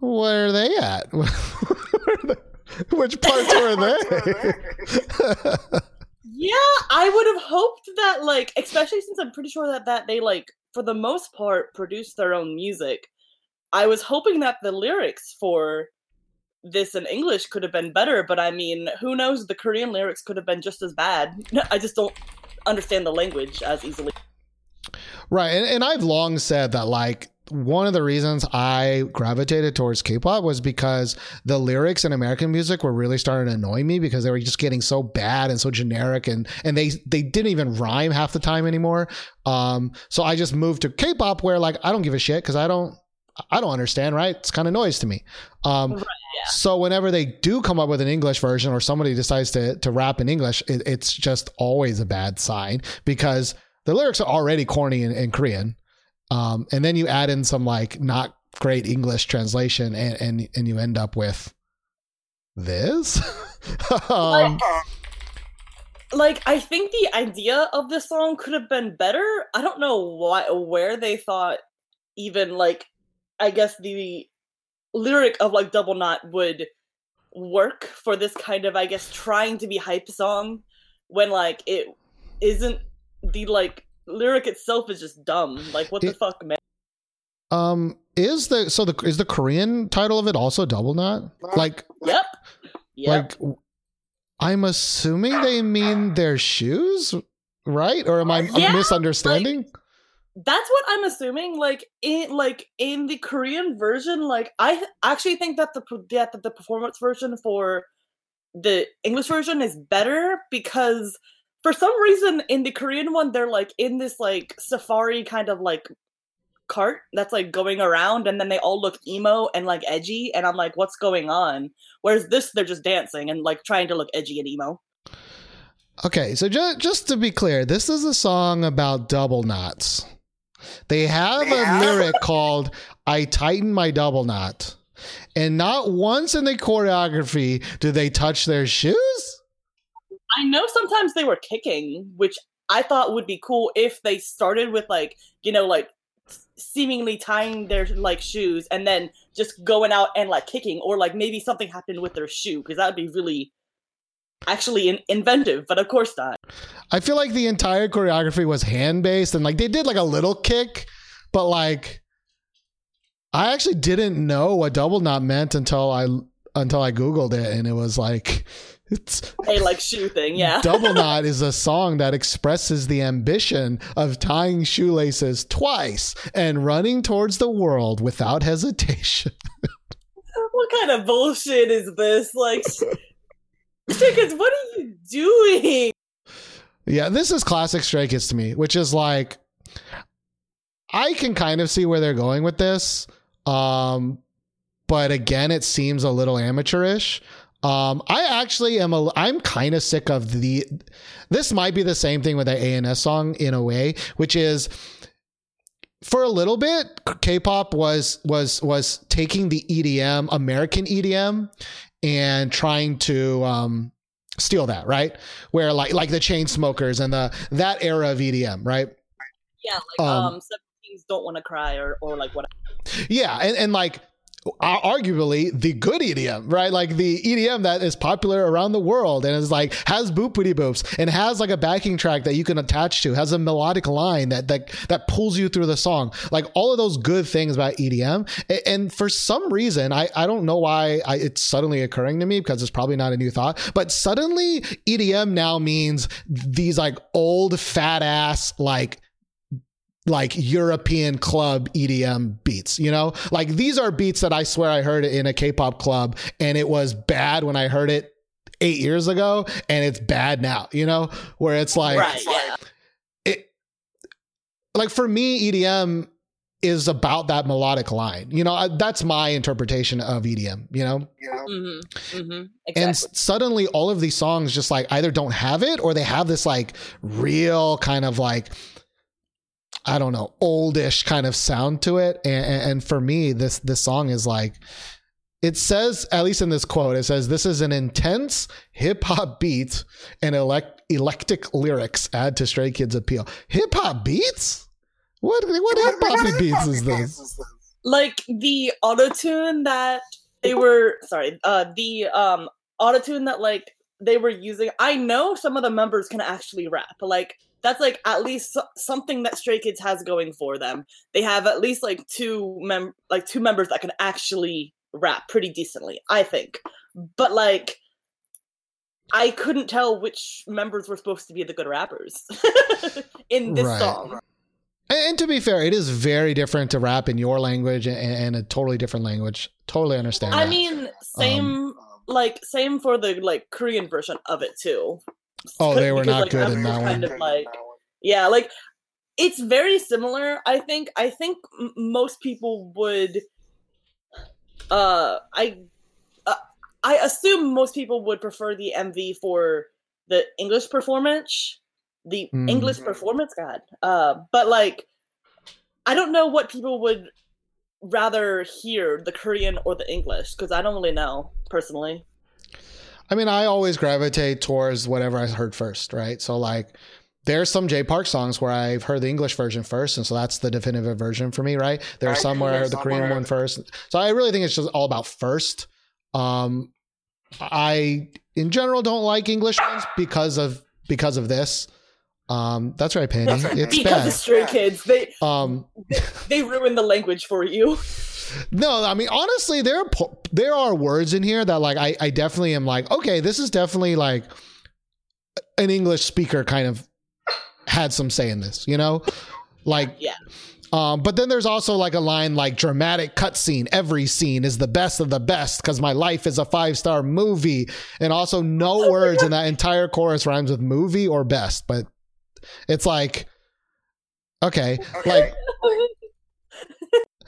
Where are they at? Where are they? Which parts were there? Yeah, I would have hoped that, like, especially since I'm pretty sure that, that they, like, for the most part, produced their own music. I was hoping that the lyrics for this in English could have been better, but I mean, who knows? The Korean lyrics could have been just as bad. I just don't understand the language as easily. Right, and, and I've long said that, like, one of the reasons I gravitated towards K-pop was because the lyrics in American music were really starting to annoy me because they were just getting so bad and so generic, and, and they, they didn't even rhyme half the time anymore. Um, so I just moved to K-pop where, like, I don't give a shit because I don't, I don't understand, right? It's kind of noise to me. Um, right, yeah. So whenever they do come up with an English version or somebody decides to, to rap in English, it, it's just always a bad sign because the lyrics are already corny in, in Korean. Um, and then you add in some like not great English translation and, and, and you end up with this. um, like, like, I think the idea of this song could have been better. I don't know why, where they thought even like, I guess the lyric of like Double Knot would work for this kind of, I guess, trying to be hype song when like it isn't the like, lyric itself is just dumb. Like, what the it, fuck, man? Um, is the so the is the Korean title of it also Double Knot? Like, yep, yep. Like, I'm assuming they mean their shoes, right? Or am I yeah, misunderstanding? Like, that's what I'm assuming. Like in like in the Korean version, like I actually think that the that the performance version for the English version is better because. For some reason, in the Korean one, they're, like, in this, like, safari kind of, like, cart that's, like, going around, and then they all look emo and, like, edgy, and I'm like, what's going on? Whereas this, they're just dancing and, like, trying to look edgy and emo. Okay, so ju- just to be clear, this is a song about double knots. They have a lyric called, I Tighten My Double Knot, and not once in the choreography do they touch their shoes? I know sometimes they were kicking, which I thought would be cool if they started with like, you know, like seemingly tying their like shoes and then just going out and like kicking or like maybe something happened with their shoe because that would be really actually in- inventive, but of course not. I feel like the entire choreography was hand-based and like they did like a little kick, but like I actually didn't know what double knot meant until I until I Googled it and it was like... It's a like shoe thing, yeah. Double Knot is a song that expresses the ambition of tying shoelaces twice and running towards the world without hesitation. What kind of bullshit is this? Like, chickens, what are you doing? Yeah, this is classic Stray Kids to me, which is like, I can kind of see where they're going with this, um, but again, it seems a little amateurish. Um, I actually am, a, I'm kind of sick of the, this might be the same thing with the A N S song in a way, which is for a little bit, K-pop was, was, was taking the E D M, American E D M and trying to, um, steal that, right? Where like, like the chain smokers and the, that era of E D M, right? Yeah. Like, um, um Seventeen's Don't Want to Cry or, or like whatever. Yeah. And, and like, arguably the good E D M, right? Like the E D M that is popular around the world and is like has boop booty boops and has like a backing track that you can attach to, has a melodic line that that that pulls you through the song, like all of those good things about E D M. And for some reason I I don't know why I, it's suddenly occurring to me because it's probably not a new thought, but suddenly E D M now means these like old fat ass like like European club E D M beats, you know, like these are beats that I swear I heard in a K-pop club and it was bad when I heard it eight years ago and it's bad now, you know, where it's like, right, yeah. It, like for me, E D M is about that melodic line, you know, I, that's my interpretation of E D M, you know, mm-hmm, mm-hmm, exactly. And s- suddenly all of these songs just like either don't have it or they have this like real kind of like, I don't know, oldish kind of sound to it. And, and for me, this, this song is like, it says, at least in this quote, it says, this is an intense hip hop beat and elect, electric lyrics add to Stray Kids' appeal. Hip hop beats? What, what hip hop beats is this? Like the auto tune that they were, sorry, uh, the um, autotune that like they were using. I know some of the members can actually rap. Like that's like at least something that Stray Kids has going for them. They have at least like two mem like two members that can actually rap pretty decently, I think. But like I couldn't tell which members were supposed to be the good rappers in this right. song. And to be fair, it is very different to rap in your language and, and a totally different language. Totally understand. I that. mean, same um, like same for the like Korean version of it too. Oh, they were because, not like, good in that kind one. Kind of like, yeah, like it's very similar. I think. I think most people would. Uh, I, uh, I assume most people would prefer the M V for the English performance. The mm. English performance, God. Uh, but like, I don't know what people would rather hear, the Korean or the English, because I don't really know personally. I mean, I always gravitate towards whatever I heard first, right? So like, there's some Jay Park songs where I've heard the English version first, and so that's the definitive version for me, right? There's some where I heard the Korean one first. So I really think it's just all about first. Um, I, in general, don't like English ones because of because of this. Um, that's right, Penny. It's because bad. Of Stray Kids, they um, they, they ruin the language for you. No, I mean honestly, there are po- there are words in here that like I, I definitely am like, okay, this is definitely like an English speaker kind of had some say in this, you know, like yeah. Um, but then there's also like a line like dramatic cutscene. Every scene is the best of the best because my life is a five star movie, and also no words in that entire chorus rhymes with movie or best, but. It's like, okay, like,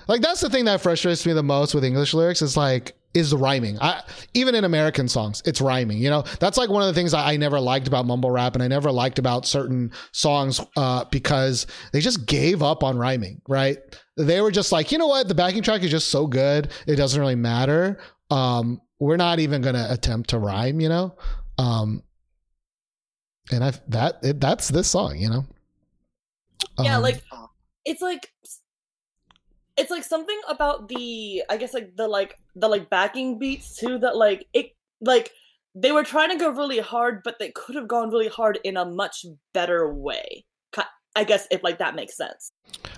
like that's the thing that frustrates me the most with English lyrics is like, is the rhyming. I, even in American songs, it's rhyming, you know, that's like one of the things I, I never liked about mumble rap. And I never liked about certain songs uh, because they just gave up on rhyming, right? They were just like, you know what? The backing track is just so good. It doesn't really matter. Um, we're not even going to attempt to rhyme, you know? Um, And I that it, that's this song, you know. Yeah, um, like it's like it's like something about the I guess like the like the like backing beats too that like it like they were trying to go really hard, but they could have gone really hard in a much better way. I guess if like that makes sense.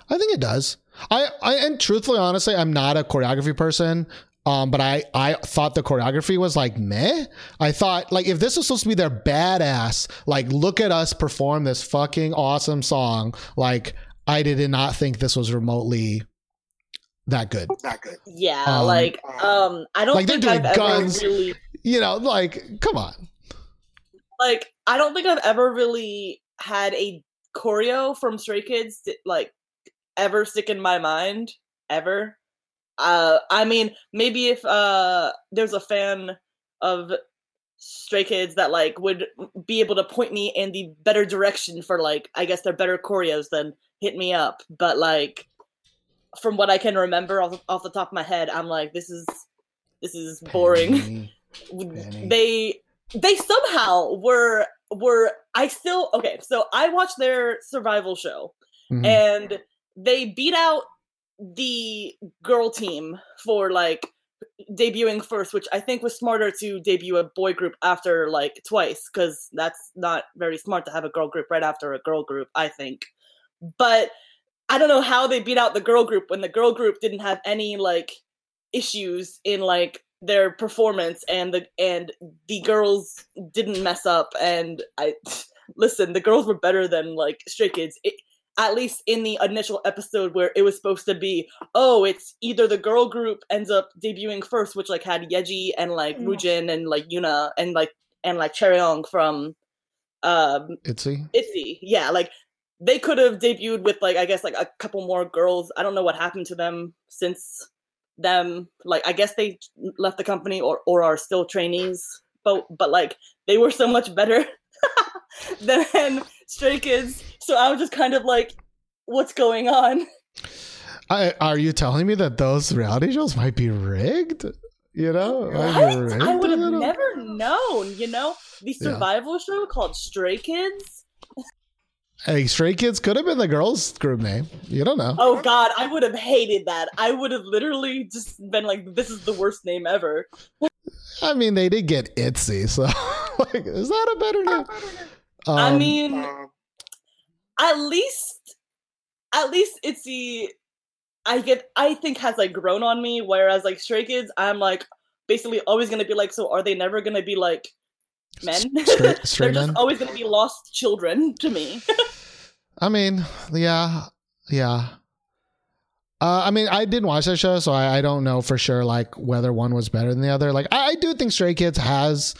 I think it does. I I and truthfully, honestly, I'm not a choreography person. Um, but I, I thought the choreography was like, meh. I thought like, if this was supposed to be their badass, like, look at us perform this fucking awesome song. Like I did not think this was remotely that good. Not good. Yeah. Um, like, um, I don't like think they're doing I've guns, ever really, you know, like, come on. Like, I don't think I've ever really had a choreo from Stray Kids, like ever stick in my mind ever. Uh, I mean, maybe if uh, there's a fan of Stray Kids that like would be able to point me in the better direction for like, I guess they're better choreos, then hit me up. But like, from what I can remember off, off the top of my head, I'm like, this is this is boring. Penny, Penny. They they somehow were were I still okay. So I watched their survival show, mm-hmm. and they beat out the girl team for like debuting first, which I think was smarter to debut a boy group after like Twice, because that's not very smart to have a girl group right after a girl group, I think. But I don't know how they beat out the girl group when the girl group didn't have any like issues in like their performance, and the and the girls didn't mess up. And I listen, the girls were better than like Stray Kids. It, at least in the initial episode where it was supposed to be, oh, it's either the girl group ends up debuting first, which like had Yeji and like mm. Rujin and like Yuna and like and like Chaeryeong from um, Itzy. Itzy, yeah, like they could have debuted with like I guess like a couple more girls. I don't know what happened to them since them. Like I guess they left the company or or are still trainees, but but like they were so much better than Stray Kids. So I was just kind of like, what's going on? I, are you telling me that those reality shows might be rigged? You know? Rigged I would have never known, you know? The survival yeah. show called Stray Kids? Hey, Stray Kids could have been the girls' group name. You don't know. Oh, God. I would have hated that. I would have literally just been like, this is the worst name ever. I mean, they did get Itzy, so like, is that a better name? Um, I mean, at least, at least Itzy, I get, I think has like grown on me, whereas like Stray Kids, I'm like basically always going to be like, so are they never going to be like men? Straight, straight They're men? Just always going to be lost children to me. I mean, yeah, yeah. Uh, I mean, I didn't watch that show, so I, I don't know for sure, like, whether one was better than the other. Like, I, I do think Stray Kids has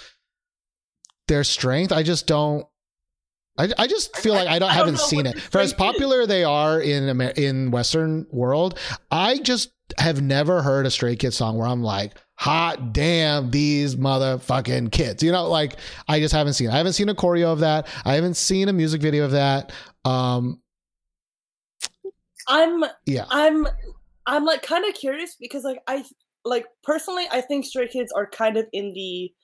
their strength. I just don't... I, I just feel I, like I, don't, I haven't don't seen it. For as popular is. They are in Amer- in Western world, I just have never heard a Stray Kids song where I'm like, hot damn, these motherfucking kids. You know, like, I just haven't seen it. I haven't seen a choreo of that. I haven't seen a music video of that. Um... I'm yeah. I'm I'm like kind of curious because like I like personally I think Stray Kids are kind of in the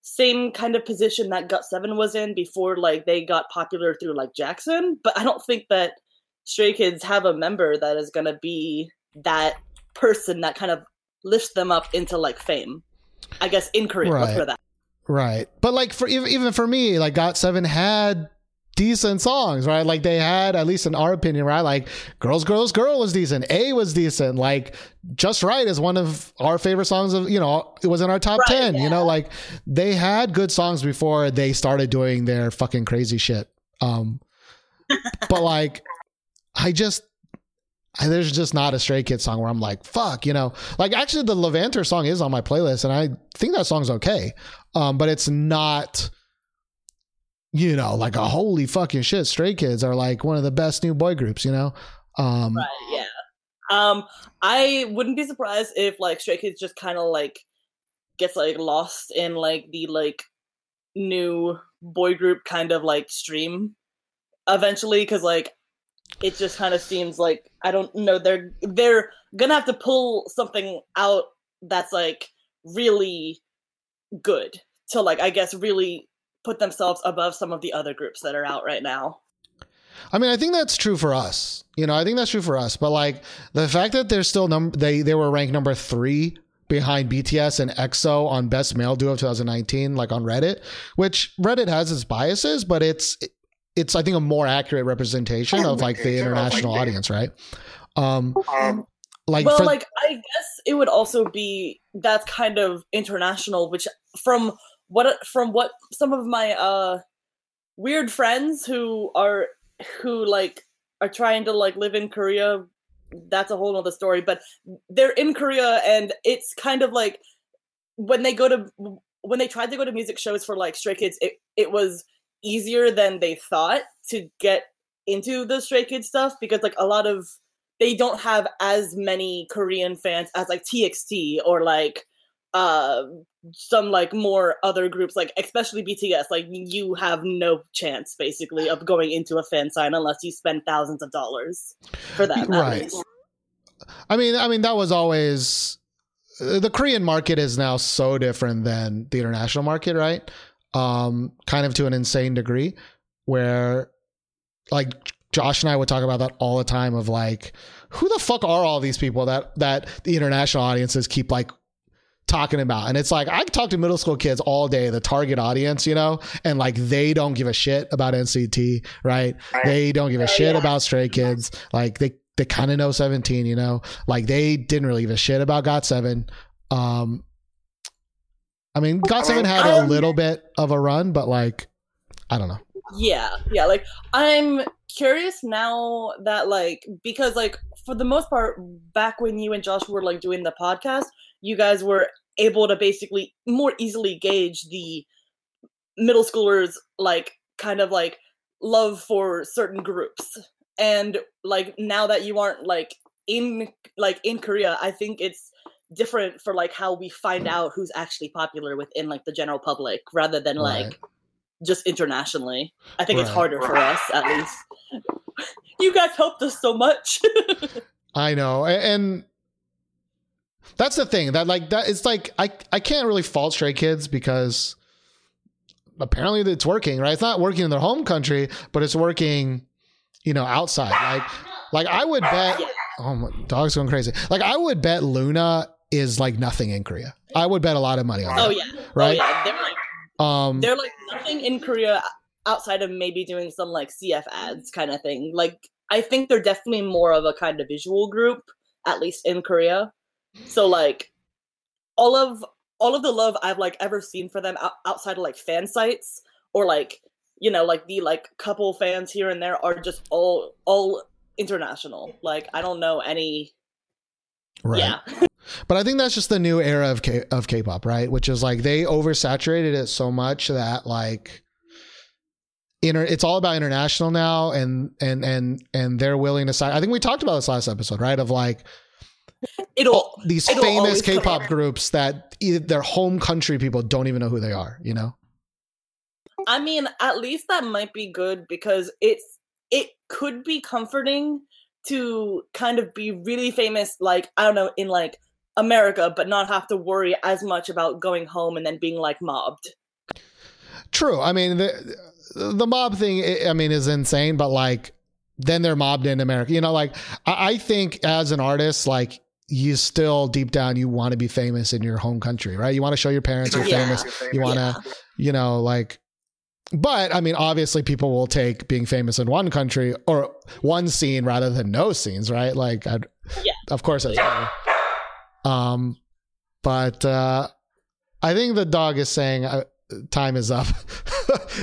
same kind of position that got seven was in before like they got popular through like Jackson, but I don't think that Stray Kids have a member that is going to be that person that kind of lifts them up into like fame. I guess in Korea right. for that. Right. But like for even for me, like got seven had decent songs, right? Like they had, at least in our opinion, right? Like Girls, Girls, Girl was decent. A was decent. Like Just Right is one of our favorite songs of, you know, it was in our top right, ten, yeah. You know, like they had good songs before they started doing their fucking crazy shit. Um, but like, I just, I, there's just not a Stray Kids song where I'm like, fuck, you know, like actually the Levanter song is on my playlist and I think that song's okay. Um, but it's not, you know, like a holy fucking shit, Stray Kids are like one of the best new boy groups, you know? Um, right, yeah. Um, I wouldn't be surprised if like Stray Kids just kind of like gets like lost in like the like new boy group kind of like stream eventually, because like it just kind of seems like, I don't know, they're they're gonna have to pull something out that's like really good to like, I guess, really put themselves above some of the other groups that are out right now. I mean, I think that's true for us. You know, I think that's true for us. But like the fact that they're still num- they they were ranked number three behind B T S and EXO on Best Male Duo of twenty nineteen, like on Reddit, which Reddit has its biases, but it's it's I think a more accurate representation of like the international audience, right? Um, um like well, for- like I guess it would also be that's kind of international, which from. What from what some of my uh, weird friends who are who like are trying to like live in Korea, that's a whole other story. But they're in Korea, and it's kind of like when they go to when they tried to go to music shows for like Stray Kids, it it was easier than they thought to get into the Stray Kids stuff because like a lot of they don't have as many Korean fans as like T X T or like. Uh, some like more other groups, like especially B T S, like you have no chance basically of going into a fan sign unless you spend thousands of dollars for that. Right. I mean, I mean that was always the Korean market is now so different than the international market, right? Um, kind of to an insane degree, where like Josh and I would talk about that all the time. Of like, who the fuck are all these people that that the international audiences keep like. Talking about. And it's like, I talk to middle school kids all day, the target audience, you know, and like, they don't give a shit about N C T, right? They don't give a shit yeah. about Stray Kids. Like they, they kind of know Seventeen, you know, like they didn't really give a shit about got seven. Um, I mean, got seven had a little bit of a run, but like, I don't know. Yeah. Yeah. Like I'm curious now that like, because like for the most part, back when you and Josh were like doing the podcast, you guys were able to basically more easily gauge the middle schoolers, like kind of like love for certain groups. And like, now that you aren't like in, like in Korea, I think it's different for like how we find out who's actually popular within like the general public rather than like right. just internationally. I think right. it's harder for us at least. You guys helped us so much. I know. And, that's the thing that like that it's like I, I can't really fault Stray Kids because apparently it's working, right? It's not working in their home country, but it's working you know, outside. Like, like I would bet. Oh, my dog's going crazy. Like, I would bet Luna is like nothing in Korea. I would bet a lot of money on. Oh that, yeah, right. Oh, yeah. They're like, um, they're like nothing in Korea outside of maybe doing some like C F ads kind of thing. Like, I think they're definitely more of a kind of visual group, at least in Korea. So like, all of all of the love I've like ever seen for them outside of like fan sites or like, you know, like the like couple fans here and there are just all all international. Like, I don't know any. Right. Yeah. But I think that's just the new era of K- of K-pop, right? Which is like they oversaturated it so much that like inter- it's all about international now, and and and and they're willing to sign. I think we talked about this last episode, right? Of like it'll these it'll famous K-pop groups that either their home country people don't even know who they are, you know? I mean, at least that might be good because it's it could be comforting to kind of be really famous, like, I don't know, in like America, but not have to worry as much about going home and then being like mobbed. True. I mean, the the mob thing, I mean, is insane, but like then they're mobbed in America, you know, like I, I think as an artist, like you still deep down, you want to be famous in your home country, right? You want to show your parents you're yeah. famous. You're famous. You want to, yeah. you know, like, but I mean, obviously people will take being famous in one country or one scene rather than no scenes. Right. Like, I'd, yeah. of course. That's yeah. Um, but, uh, I think the dog is saying uh, time is up.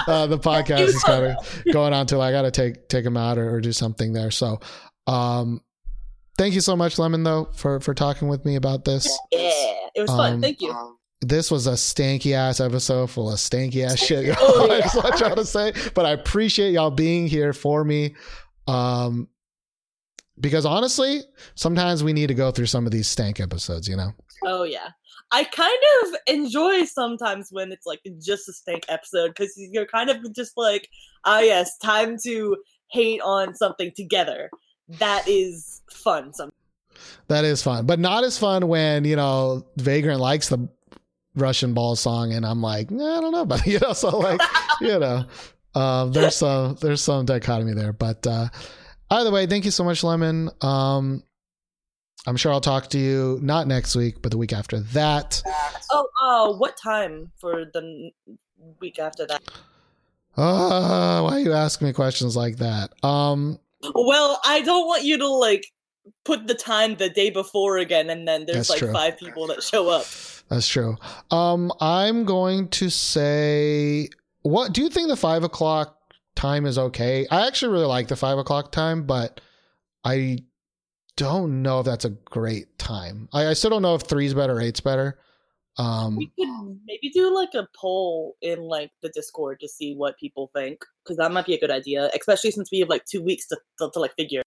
uh, the podcast is kind of going on till I got to take, take him out or, or do something there. So, um, thank you so much, Lemon, though, for, for talking with me about this. Yeah, it was um, fun. Thank you. This was a stanky ass episode full of stanky ass shit. Oh, yeah. That's what I'm trying to say. But I appreciate y'all being here for me. Um, because honestly, sometimes we need to go through some of these stank episodes, you know? Oh, yeah. I kind of enjoy sometimes when it's like just a stank episode because you're kind of just like, ah, oh, yes, time to hate on something together. That is fun. Sometimes. That is fun, but not as fun when, you know, Vagrant likes the Russian ball song and I'm like, nah, I don't know about it. You know, so like, you know, uh, there's some, there's some dichotomy there, but uh, either way, thank you so much, Lemon. Um, I'm sure I'll talk to you not next week, but the week after that. Oh, uh, what time for the week after that? Uh, why are you asking me questions like that? Um, Well, I don't want you to like put the time the day before again, and then there's That's like true. five people that show up. That's true. Um, I'm going to say, what do you think the five o'clock time is okay? I actually really like the five o'clock time, but I don't know if that's a great time. I, I still don't know if three's better or eight's better. Um, we could maybe do like a poll in like the Discord to see what people think, because that might be a good idea, especially since we have like two weeks to, to, to like figure.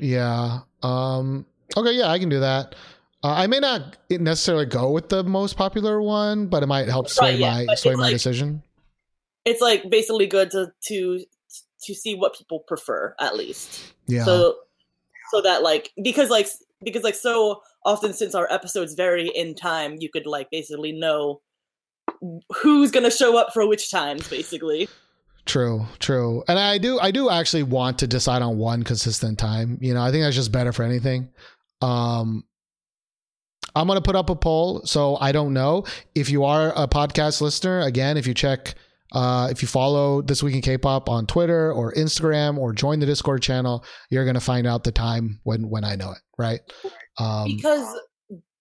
Yeah. Um, okay. Yeah, I can do that. Uh, I may not necessarily go with the most popular one, but it might help sway right, yeah, my sway my like, decision. It's like basically good to to to see what people prefer at least. Yeah. So so that like because like. Because, like, so often since our episodes vary in time, you could, like, basically know who's going to show up for which times, basically. True, true. And I do I do actually want to decide on one consistent time. You know, I think that's just better for anything. Um, I'm going to put up a poll, so I don't know. If you are a podcast listener, again, if you check, uh, if you follow This Week in K-Pop on Twitter or Instagram or join the Discord channel, you're going to find out the time when, when I know it. Right, um, because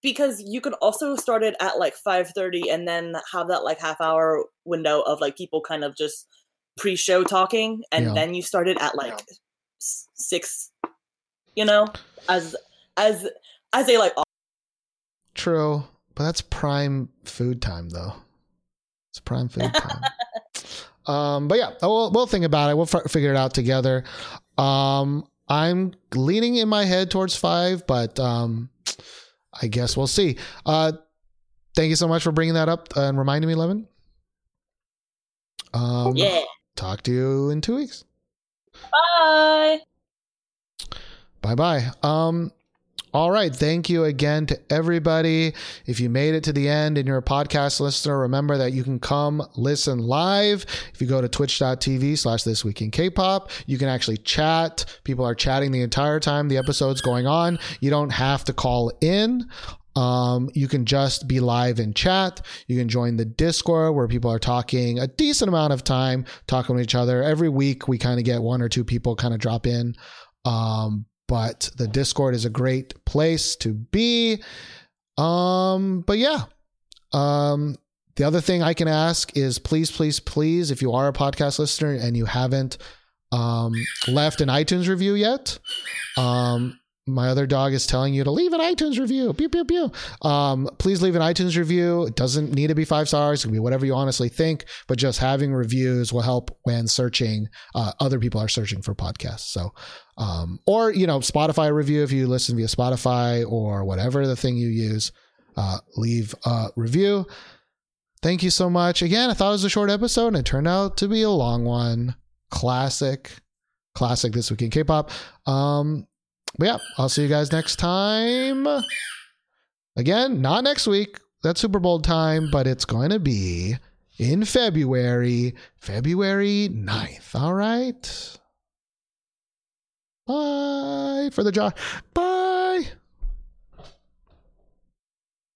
because you could also start it at like five thirty, and then have that like half hour window of like people kind of just pre-show talking, and yeah. then you start it at like yeah. six. You know, as as as they like. True, but that's prime food time, though. It's prime food time. um, but yeah, we'll we'll think about it. We'll f- figure it out together. Um. I'm leaning in my head towards five, but um, I guess we'll see. Uh, thank you so much for bringing that up and reminding me, Lemon. Um, yeah. Talk to you in two weeks. Bye. Bye-bye. Um, All right. Thank you again to everybody. If you made it to the end and you're a podcast listener, remember that you can come listen live. If you go to twitch.tv slash This Week in K-pop, you can actually chat. People are chatting the entire time the episode's going on. You don't have to call in. Um, you can just be live in chat. You can join the Discord where people are talking a decent amount of time, talking to each other. Every week we kind of get one or two people kind of drop in. Um, but the Discord is a great place to be. Um, but yeah, um, the other thing I can ask is please, please, please, if you are a podcast listener and you haven't, um, left an iTunes review yet, um, my other dog is telling you to leave an iTunes review. Pew, pew, pew. Um, please leave an iTunes review. It doesn't need to be five stars. It can be whatever you honestly think, but just having reviews will help when searching. Uh, other people are searching for podcasts. So, um, or, you know, Spotify review, if you listen via Spotify or whatever the thing you use, uh, leave a review. Thank you so much. Again, I thought it was a short episode and it turned out to be a long one. Classic, classic This Week in K-pop. Um, But yeah, I'll see you guys next time. Again, not next week. That's Super Bowl time, but it's going to be in February, February ninth. All right. Bye for the job. Bye.